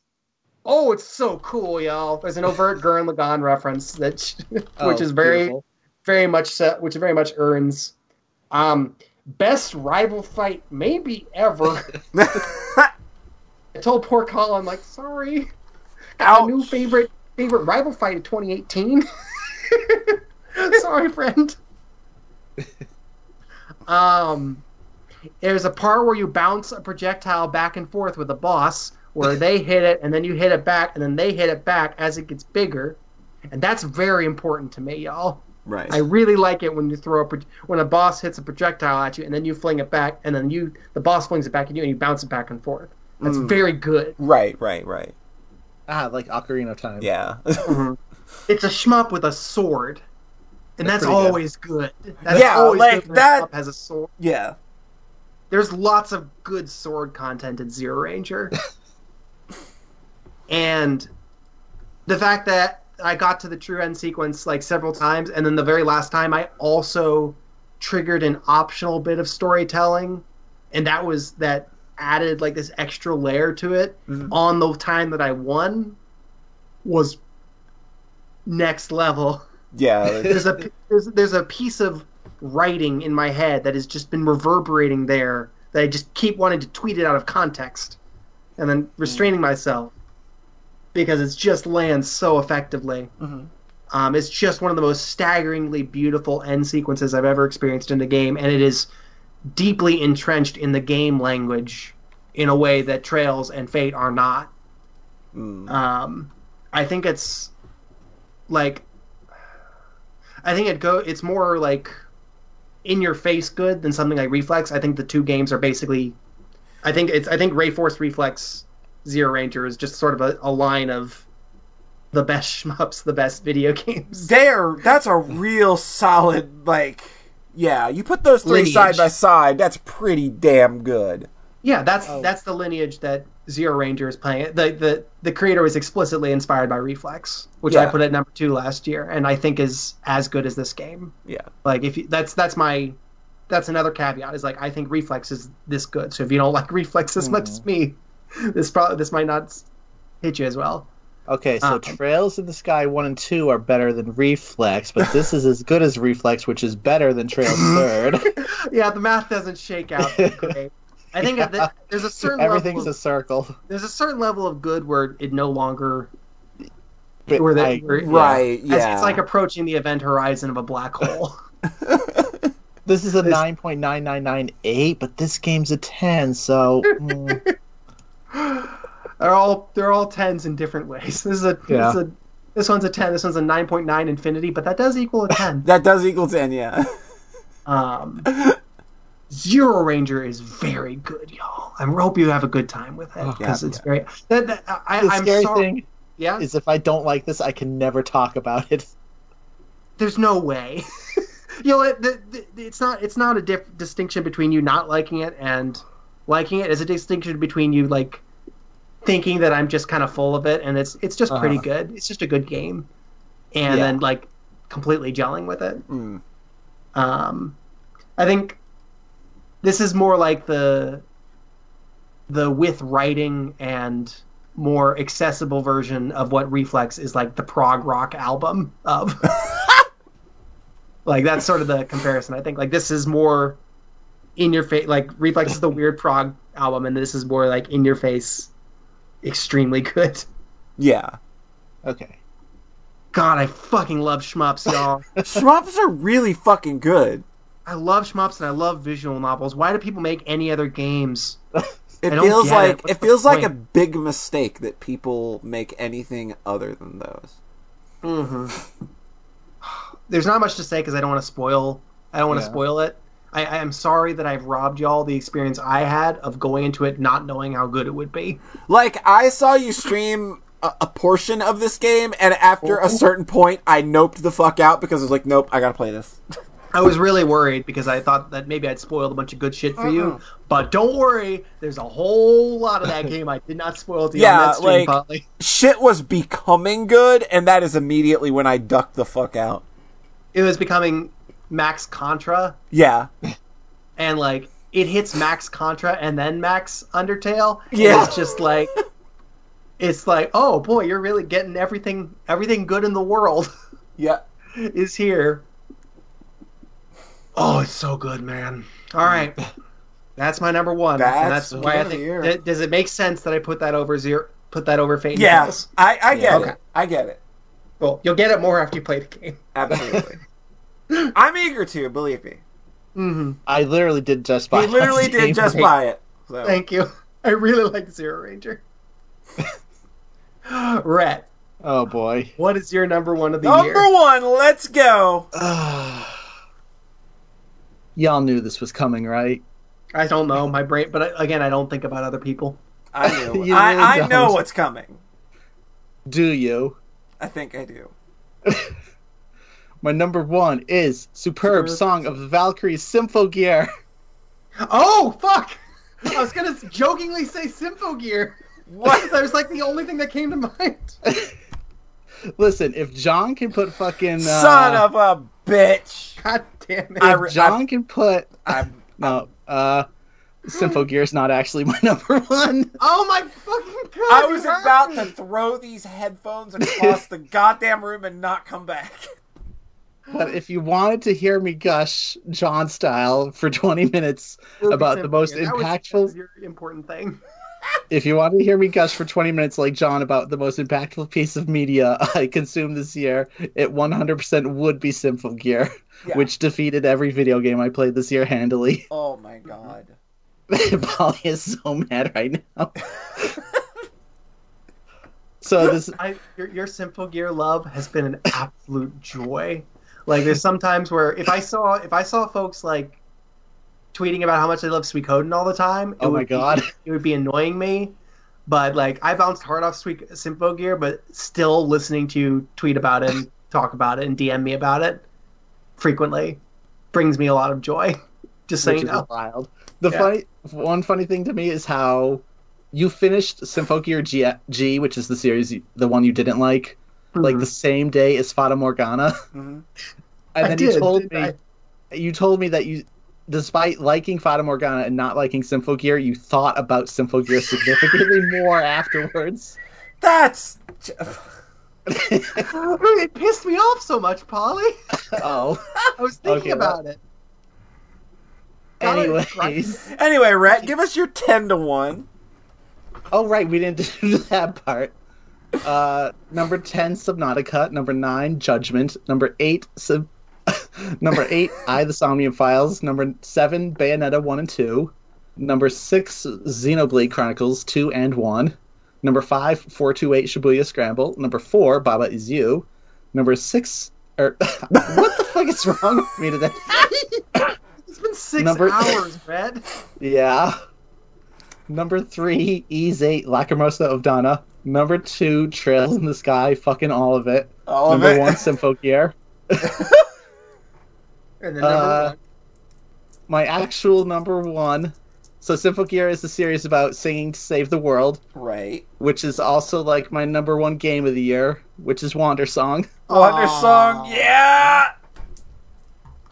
Oh, it's so cool, y'all. There's an overt Gurren Lagann reference that which is very beautiful. Very much set, which very much earns best rival fight maybe ever. I told poor Colin, like, sorry. Got a new favorite rival fight of 2018. Sorry, friend. There's a part where you bounce a projectile back and forth with the boss, where they hit it, and then you hit it back, and then they hit it back as it gets bigger. And that's very important to me, y'all. Right. I really like it when you when a boss hits a projectile at you, and then you fling it back, and then the boss flings it back at you, and you bounce it back and forth. That's very good. Right. Ah, like Ocarina of Time. Yeah. Mm-hmm. It's a shmup with a sword. And that's always good. That's always like good when a shmup has a sword. Yeah. There's lots of good sword content in Zero Ranger. And the fact that I got to the true end sequence like several times, and then the very last time I also triggered an optional bit of storytelling, and that was that added like this extra layer to it on the time that I won was next level. Yeah. There's a piece of writing in my head that has just been reverberating there that I just keep wanting to tweet it out of context and then restraining myself because it just lands so effectively. Mm-hmm. It's just one of the most staggeringly beautiful end sequences I've ever experienced in the game, and it is deeply entrenched in the game language in a way that Trails and Fate are not. I think it's like it's more like in your face good than something like Reflex. I think the two games are basically I think Rayforce, Reflex, Zero Ranger is just sort of a line of the best shmups, the best video games. That's a real solid you put those three lineage side by side, that's pretty damn good. Yeah, that's the lineage that Zero Ranger is playing. The creator was explicitly inspired by Reflex, which I put at number 2 last year, and I think is as good as this game. Yeah, like if you, that's another caveat is like I think Reflex is this good. So if you don't like Reflex as much as me, this might not hit you as well. Okay, so Trails in the Sky 1 and 2 are better than Reflex, but this is as good as Reflex, which is better than Trails 3rd. Yeah, the math doesn't shake out. Great. I think there's a certain everything's level a circle. There's a certain level of good where it no longer... Right, yeah. It's like approaching the event horizon of a black hole. This is a 9.9998, but this game's a 10, so... They're all tens in different ways. This one's a 10. This one's a 9.9 infinity, but that does equal a 10. That does equal 10, yeah. Zero Ranger is very good, y'all. I hope you have a good time with it because it's very. The scary thing, is if I don't like this, I can never talk about it. There's no way. It's not a distinction between you not liking it and liking it. It's a distinction between you like. Thinking that I'm just kind of full of it, and it's just pretty good. It's just a good game, and then like completely gelling with it. I think this is more like the with writing and more accessible version of what Reflex is like the prog rock album of. Like that's sort of the comparison. I think like this is more in your face. Like Reflex is the weird prog album, and this is more like in your face. Extremely good. Yeah. Okay. God, I fucking love shmups, y'all. Shmups are really fucking good. I love shmups and I love visual novels. Why do people make any other games? It feels like a big mistake that people make anything other than those. Mm-hmm. There's not much to say because I don't want to spoil. Spoil it. I am sorry that I've robbed y'all the experience I had of going into it not knowing how good it would be. Like, I saw you stream a portion of this game, and after a certain point, I noped the fuck out because I was like, nope, I gotta play this. I was really worried because I thought that maybe I'd spoiled a bunch of good shit for you. But don't worry, there's a whole lot of that game I did not spoil to you on that stream, Polly. Shit was becoming good, and that is immediately when I ducked the fuck out. It was becoming Max Contra. Yeah. And, like, it hits Max Contra and then Max Undertale. Yeah. It's just like... It's like, oh, boy, you're really getting everything good in the world. Yeah. Is here. Oh, it's so good, man. All right. That's my number one. That's why I think... Does it make sense that I put that over Fate? Yeah. I get it. Well, you'll get it more after you play the game. Absolutely. I'm eager to, believe me. Mm-hmm. I literally did just buy it. So. Thank you. I really like Zero Ranger. Rhett. Oh, boy. What is your number one of the year? Number one, let's go. Y'all knew this was coming, right? I don't know. My brain, but again, I don't think about other people. I do. Really I know what's coming. Do you? I think I do. My number one is Superb Song of the Valkyries Symphogear. Oh, fuck! I was going to jokingly say Symphogear. What? That was like the only thing that came to mind. Listen, if John can put fucking... Son of a bitch! God damn it. Symphogear's not actually my number one. Oh my fucking god! I was about to throw these headphones across the goddamn room and not come back. But if you wanted to hear me gush John style for 20 minutes about the most impactful... That was your important thing. If you wanted to hear me gush for 20 minutes like John about the most impactful piece of media I consumed this year, it 100% would be Symphogear, which defeated every video game I played this year handily. Oh my god. Polly is so mad right now. So this your Symphogear love has been an absolute joy. Like, there's sometimes where if I saw folks like tweeting about how much I love Suikoden all the time, it would be annoying me. But like, I bounced hard off Symphogear, but still listening to you tweet about it, and talk about it, and DM me about it frequently brings me a lot of joy. Just saying, wild. One funny thing to me is how you finished Symphogear G, which is the series, the one you didn't like, mm-hmm. like the same day as Fata Morgana. Mm-hmm. And then you told me that you, despite liking Fata Morgana and not liking Symphogear, you thought about Symphogear significantly more afterwards. It pissed me off so much, Polly. Oh, I was thinking about it. Anyway, Rhett, give us your 10-1. Oh, right, we didn't do that part. Number 10, Subnautica. Number 9, Judgment. Number 8, Number 8, I the Somnium Files. Number 7, Bayonetta 1 and 2. Number 6, Xenoblade Chronicles 2 and 1. Number 5, 428 Shibuya Scramble. Number 4, Baba Is You. Number 6, what the fuck is wrong with me today? It's been 6 hours, Red. Yeah. Number 3, Ys 8 Lacrimosa of Donna. Number 2, Trails in the Sky, fucking all of it. Number 1, Symphogear. And then number 1. My actual number 1. So Symphogear is a series about singing to save the world. Right. Which is also like my number 1 game of the year, which is Wander Song. Wander Song, yeah!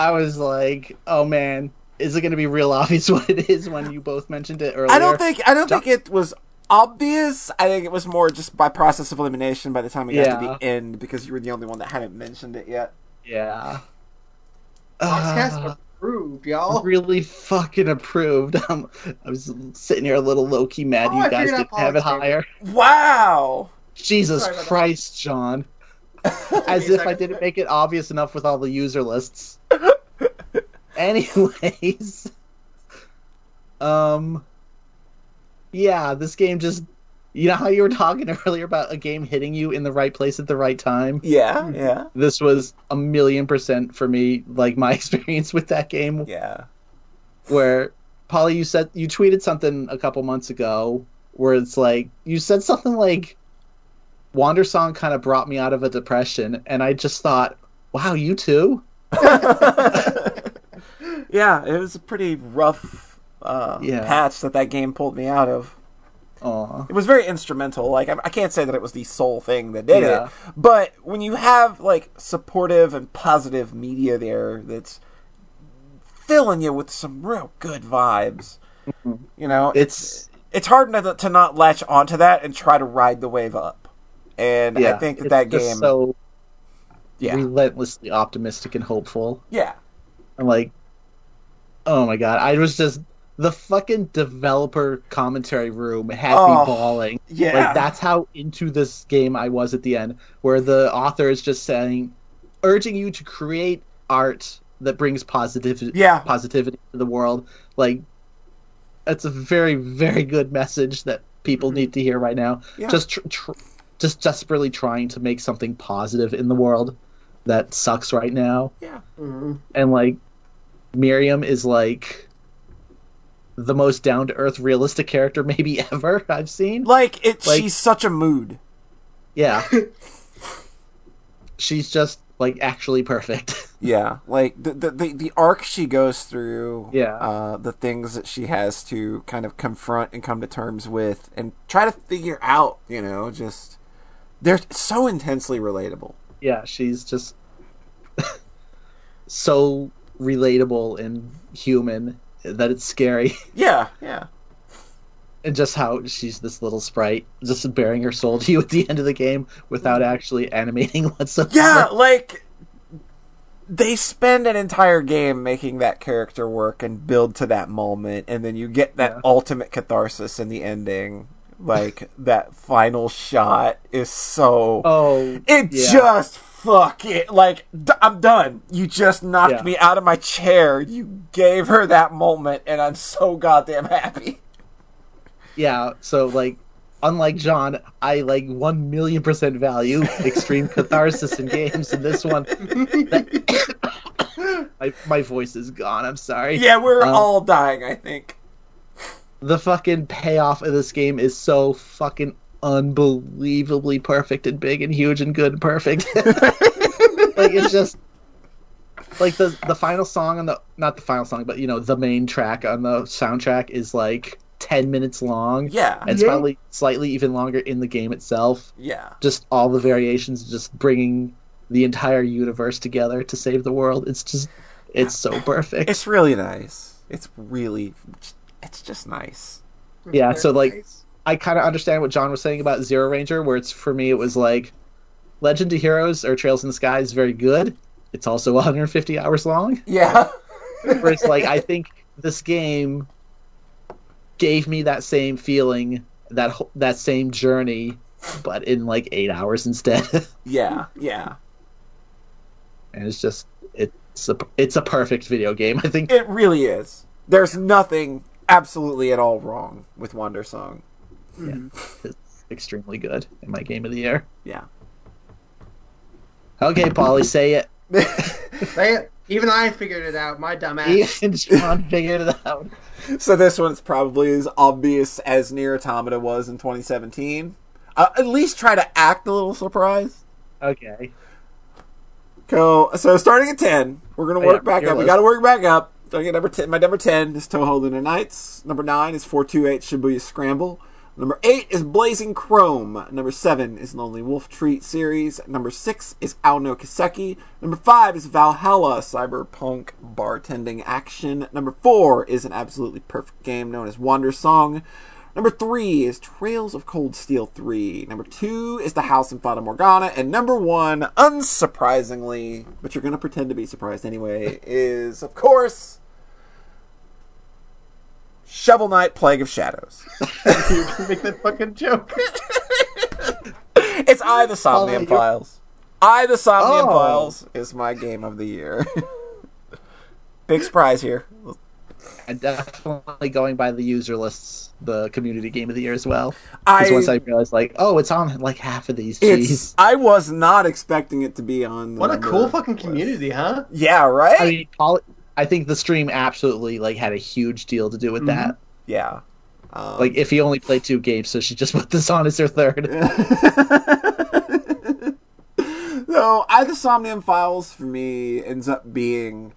I was like, oh man, is it going to be real obvious what it is when you both mentioned it earlier? I don't think it was obvious. I think it was more just by process of elimination by the time we got to the end, because you were the only one that hadn't mentioned it yet. Yeah. Podcast approved, y'all. Really fucking approved. I was sitting here a little low-key mad you guys didn't have it higher. Wow! Jesus Christ, John. As if I didn't make it obvious enough with all the user lists. Anyways. Yeah, this game just... You know how you were talking earlier about a game hitting you in the right place at the right time? Yeah, yeah. This was 1,000,000% for me, like my experience with that game. Yeah. Where, Polly, you tweeted something a couple months ago where it's like, you said something like, Wander Song kind of brought me out of a depression, and I just thought, wow, you too? Yeah, it was a pretty rough patch that game pulled me out of. Aww. It was very instrumental. Like, I can't say that it was the sole thing that did it, but when you have like supportive and positive media there that's filling you with some real good vibes, you know, it's hard to not latch onto that and try to ride the wave up. And I think that game is so relentlessly optimistic and hopeful. Yeah, and like, oh my god, I was just. The fucking developer commentary room had me bawling. Yeah. Like, that's how into this game I was at the end, where the author is just saying, urging you to create art that brings positivity to the world. Like, that's a very, very good message that people need to hear right now. Yeah. Just desperately trying to make something positive in the world that sucks right now. Yeah. Mm-hmm. And, like, Miriam is, like... the most down-to-earth realistic character maybe ever I've seen. Like, she's such a mood. Yeah. She's just, like, actually perfect. Yeah, like, the arc she goes through, the things that she has to kind of confront and come to terms with and try to figure out, you know, just... They're so intensely relatable. Yeah, she's just so relatable and human... that it's scary. Yeah, yeah. And just how she's this little sprite, just bearing her soul to you at the end of the game without actually animating whatsoever. Yeah, like, they spend an entire game making that character work and build to that moment, and then you get that ultimate catharsis in the ending. Like, that final shot is so... Oh, it just... Fuck it. Like, I'm done. You just knocked me out of my chair. You gave her that moment, and I'm so goddamn happy. Yeah, so, like, unlike John, I, like, 1,000,000% value extreme catharsis in games, and this one... my voice is gone, I'm sorry. Yeah, we're all dying, I think. The fucking payoff of this game is so fucking unbelievably perfect and big and huge and good and perfect. Like, it's just like the final song on the, not the final song, but you know, the main track on the soundtrack is like 10 minutes long. Yeah. And it's probably slightly even longer in the game itself. Yeah. Just all the variations, just bringing the entire universe together to save the world. It's just, it's so perfect. It's really nice. It's just nice. Yeah. So like, I kind of understand what John was saying about Zero Ranger, where it's, for me, it was like, Legend of Heroes or Trails in the Sky is very good. It's also 150 hours long. Yeah. Where it's like, I think this game gave me that same feeling, that same journey, but in like 8 hours instead. Yeah, yeah. And it's just, it's a perfect video game, I think. It really is. There's nothing absolutely at all wrong with Wander Song. Yeah, it's extremely good in my game of the year. Yeah. Okay, Polly, say it. Say it. Even I figured it out, my dumb ass. Even John figured it out. So this one's probably as obvious as Nier Automata was in 2017. At least try to act a little surprised. Okay. Cool. So starting at 10, we're going to work back up. We got to work back up. Starting at number 10, my number 10 is Toho Lunar Nights. Number 9 is 428 Shibuya Scramble. Number 8 is Blazing Chrome. Number 7 is Lonely Wolf Treat Series. Number 6 is Ao no Kiseki. Number 5 is Valhalla, Cyberpunk Bartending Action. Number 4 is an absolutely perfect game known as Wander Song. Number 3 is Trails of Cold Steel 3. Number 2 is The House in Fata Morgana. And number 1, unsurprisingly, but you're going to pretend to be surprised anyway, is, of course... Shovel Knight, Plague of Shadows. You can make that fucking joke. It's I the Somnium Files. I the Somnium Files is my game of the year. Big surprise here. And definitely going by the user lists, the community game of the year as well. Because once I realized, like, oh, it's on like half of these. Jeez. I was not expecting it to be on. What a cool fucking community, huh? Yeah, right? I mean, I think the stream absolutely like had a huge deal to do with that. Yeah, like if he only played 2 games, so she just put this on as her third. So, I the Somnium Files, for me, ends up being,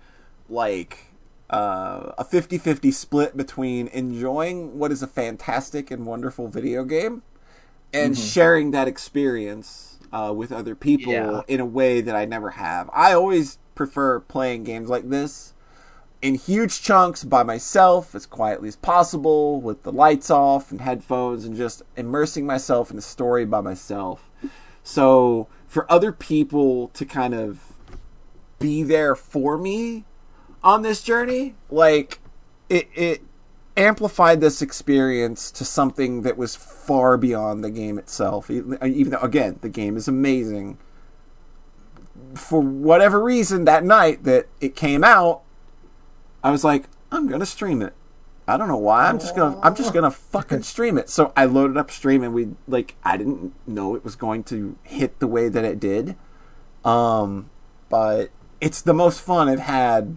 like, a 50-50 split between enjoying what is a fantastic and wonderful video game and sharing that experience with other people in a way that I never have. I always prefer playing games like this in huge chunks by myself, as quietly as possible, with the lights off and headphones, and just immersing myself in the story by myself. So, for other people to kind of be there for me on this journey, like, it amplified this experience to something that was far beyond the game itself. Even though, again, the game is amazing. For whatever reason, that night that it came out, I was like, I'm going to stream it. I don't know why. I'm just gonna fucking stream it. So I loaded up stream, and we I didn't know it was going to hit the way that it did, but it's the most fun I've had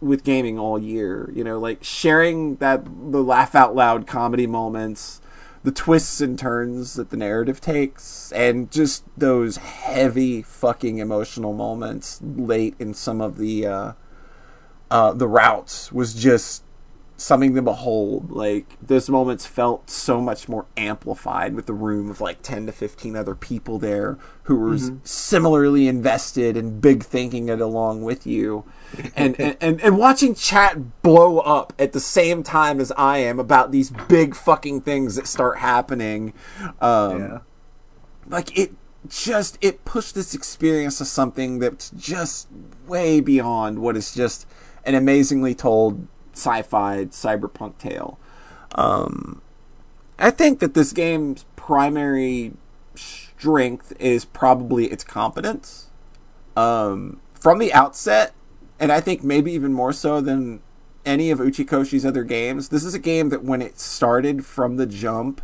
with gaming all year. You know, like sharing the laugh out loud comedy moments, the twists and turns that the narrative takes, and just those heavy fucking emotional moments late in some of the routes was just something to behold. Like, those moments felt so much more amplified with the room of like 10 to 15 other people there who were similarly invested and big thinking it along with you. And watching chat blow up at the same time as I am about these big fucking things that start happening. Like, it pushed this experience to something that's just way beyond what is just an amazingly told sci-fi cyberpunk tale. I think that this game's primary strength is probably its competence from the outset, and I think maybe even more so than any of Uchikoshi's other games. This is a game that when it started from the jump,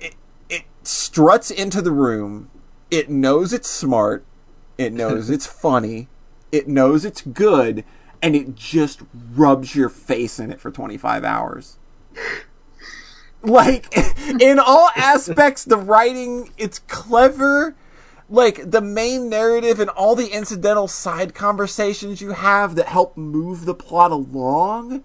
it struts into the room. It knows it's smart. It knows it's funny. It knows it's good, and it just rubs your face in it for 25 hours. Like, in all aspects, the writing, it's clever. Like, the main narrative and all the incidental side conversations you have that help move the plot along.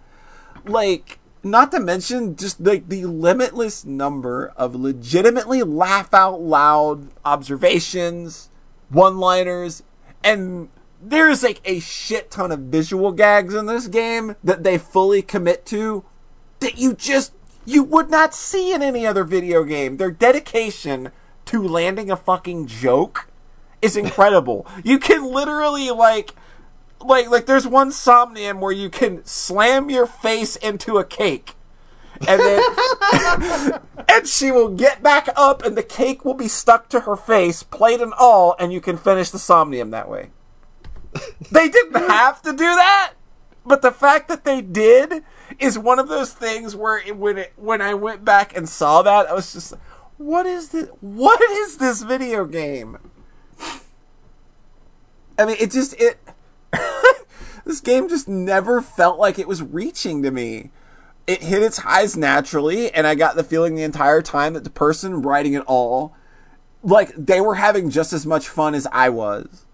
Like, not to mention just like the limitless number of legitimately laugh out loud observations, one-liners, and there's like a shit ton of visual gags in this game that they fully commit to that you would not see in any other video game. Their dedication to landing a fucking joke is incredible. You can literally like there's one Somnium where you can slam your face into a cake, and then and she will get back up and the cake will be stuck to her face, plate and all, and you can finish the Somnium that way. They didn't have to do that, but the fact that they did is one of those things where when I went back and saw that, I was just like, what is this video game? I mean, it this game just never felt like it was reaching to me. It hit its highs naturally, and I got the feeling the entire time that the person writing it all, like, they were having just as much fun as I was.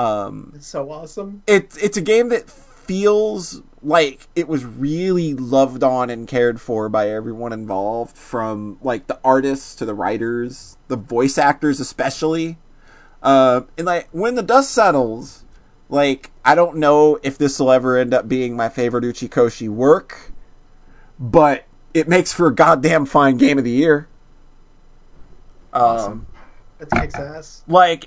It's so awesome. It's a game that feels like it was really loved on and cared for by everyone involved, from like the artists to the writers, the voice actors especially. And like, when the dust settles, like, I don't know if this will ever end up being my favorite Uchikoshi work, but it makes for a goddamn fine game of the year. Awesome. It kicks ass. Like,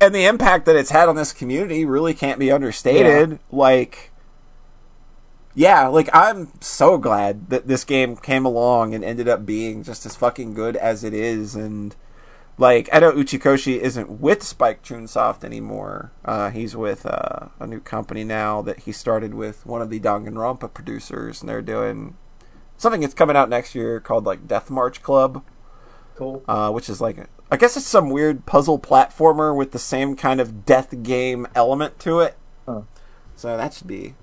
and the impact that it's had on this community really can't be understated. Yeah. Like, I'm so glad that this game came along and ended up being just as fucking good as it is. And, like, I know Uchikoshi isn't with Spike Chunsoft anymore. He's with a new company now that he started with one of the Danganronpa producers, and they're doing something that's coming out next year called, like, Death March Club. Cool. Which is, like, I guess it's some weird puzzle platformer with the same kind of death game element to it. Huh. So that should be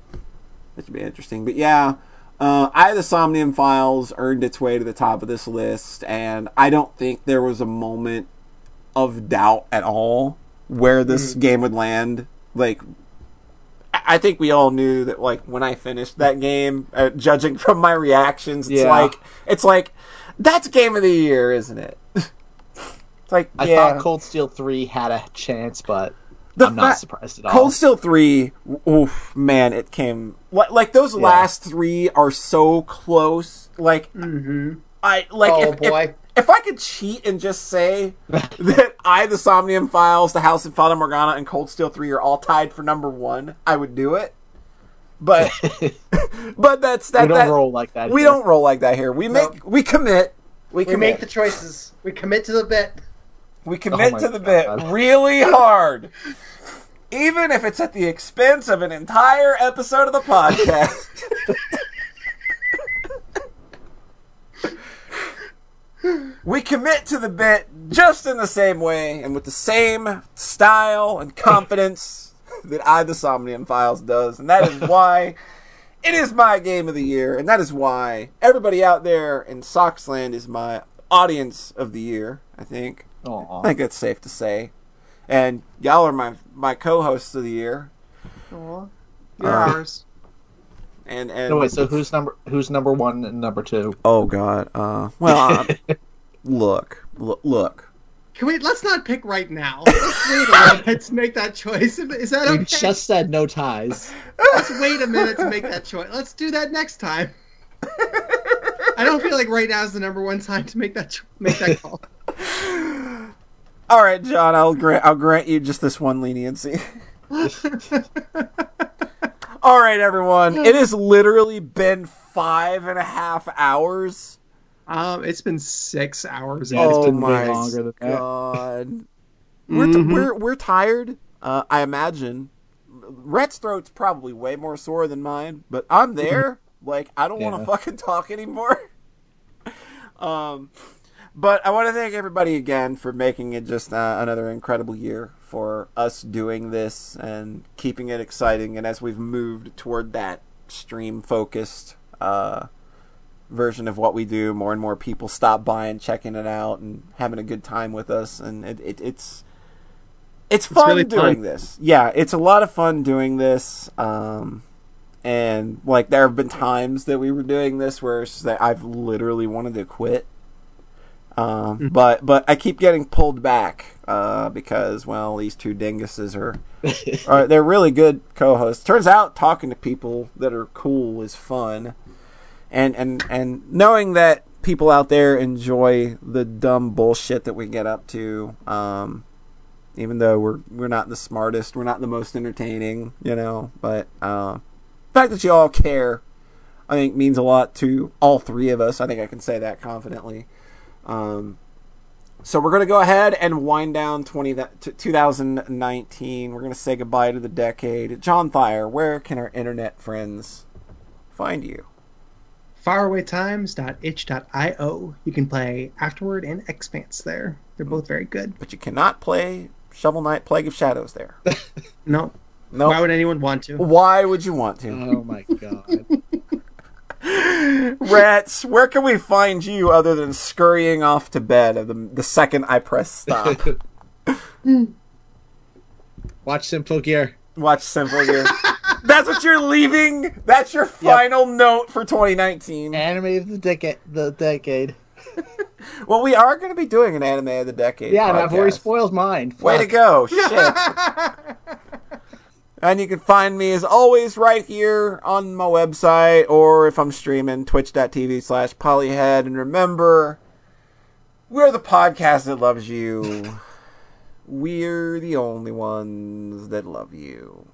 interesting. But yeah, I the Somnium Files earned its way to the top of this list, and I don't think there was a moment of doubt at all where this game would land. Like, I think we all knew that, like, when I finished that game, judging from my reactions, it's like, that's game of the year, isn't it? It's like, I thought Cold Steel 3 had a chance, but I'm not surprised at all. Cold Steel 3, oof, man, it came... Like, those last three are so close. Like, if I could cheat and just say that I, the Somnium Files, the House in Fata Morgana, and Cold Steel 3 are all tied for number one, I would do it. But we don't roll like that here. We make the choices. We commit to the bit. We commit to the bit really hard. Even if it's at the expense of an entire episode of the podcast. We commit to the bit just in the same way and with the same style and confidence that I, the Somnium Files, does. And that is why it is my game of the year. And that is why everybody out there in Soxland is my audience of the year, I think. Aww. I think that's safe to say. And y'all are my co-hosts of the year. Aww. You're ours. And no, wait, so who's number one and number two? Oh God. Look. Let's not pick right now. Let's wait a minute to make that choice. Is that okay? You just said no ties. Let's wait a minute to make that choice. Let's do that next time. I don't feel like right now is the number one time to make that call. All right, John, I'll grant you just this one leniency. All right, everyone. It has literally been 5.5 hours. It's been 6 hours. Yeah, it's been way longer than that. God, we're tired. I imagine Rhett's throat's probably way more sore than mine, but I'm there. Like I don't want to fucking talk anymore. But I want to thank everybody again for making it just another incredible year. For us doing this and keeping it exciting, and as we've moved toward that stream-focused version of what we do, more and more people stop by and checking it out and having a good time with us, and it's fun really doing this. Yeah, it's a lot of fun doing this, and like there have been times that we were doing this where I've literally wanted to quit. But I keep getting pulled back because, well, these two dinguses are they're really good co-hosts. Turns out talking to people that are cool is fun. And knowing that people out there enjoy the dumb bullshit that we get up to, even though we're not the smartest, we're not the most entertaining, you know, but the fact that you all care, I think, means a lot to all three of us. I think I can say that confidently. So we're going to go ahead and wind down 2019. We're going to say goodbye to the decade. John Thayer, where can our internet friends find you? Farawaytimes.itch.io. You can play Afterward and Expanse there. They're both very good. But you cannot play Shovel Knight Plague of Shadows there. No. Nope. Why would anyone want to? Why would you want to? Oh my God. Rats, where can we find you other than scurrying off to bed the second I press stop? Watch Simple Gear. That's what you're leaving? That's your final note for 2019? Anime of the decade. Well, we are going to be doing an Anime of the Decade podcast. And I've already spoiled mine. Fuck. Way to go. Shit. And you can find me, as always, right here on my website, or if I'm streaming, twitch.tv/polyhead. And remember, we're the podcast that loves you. We're the only ones that love you.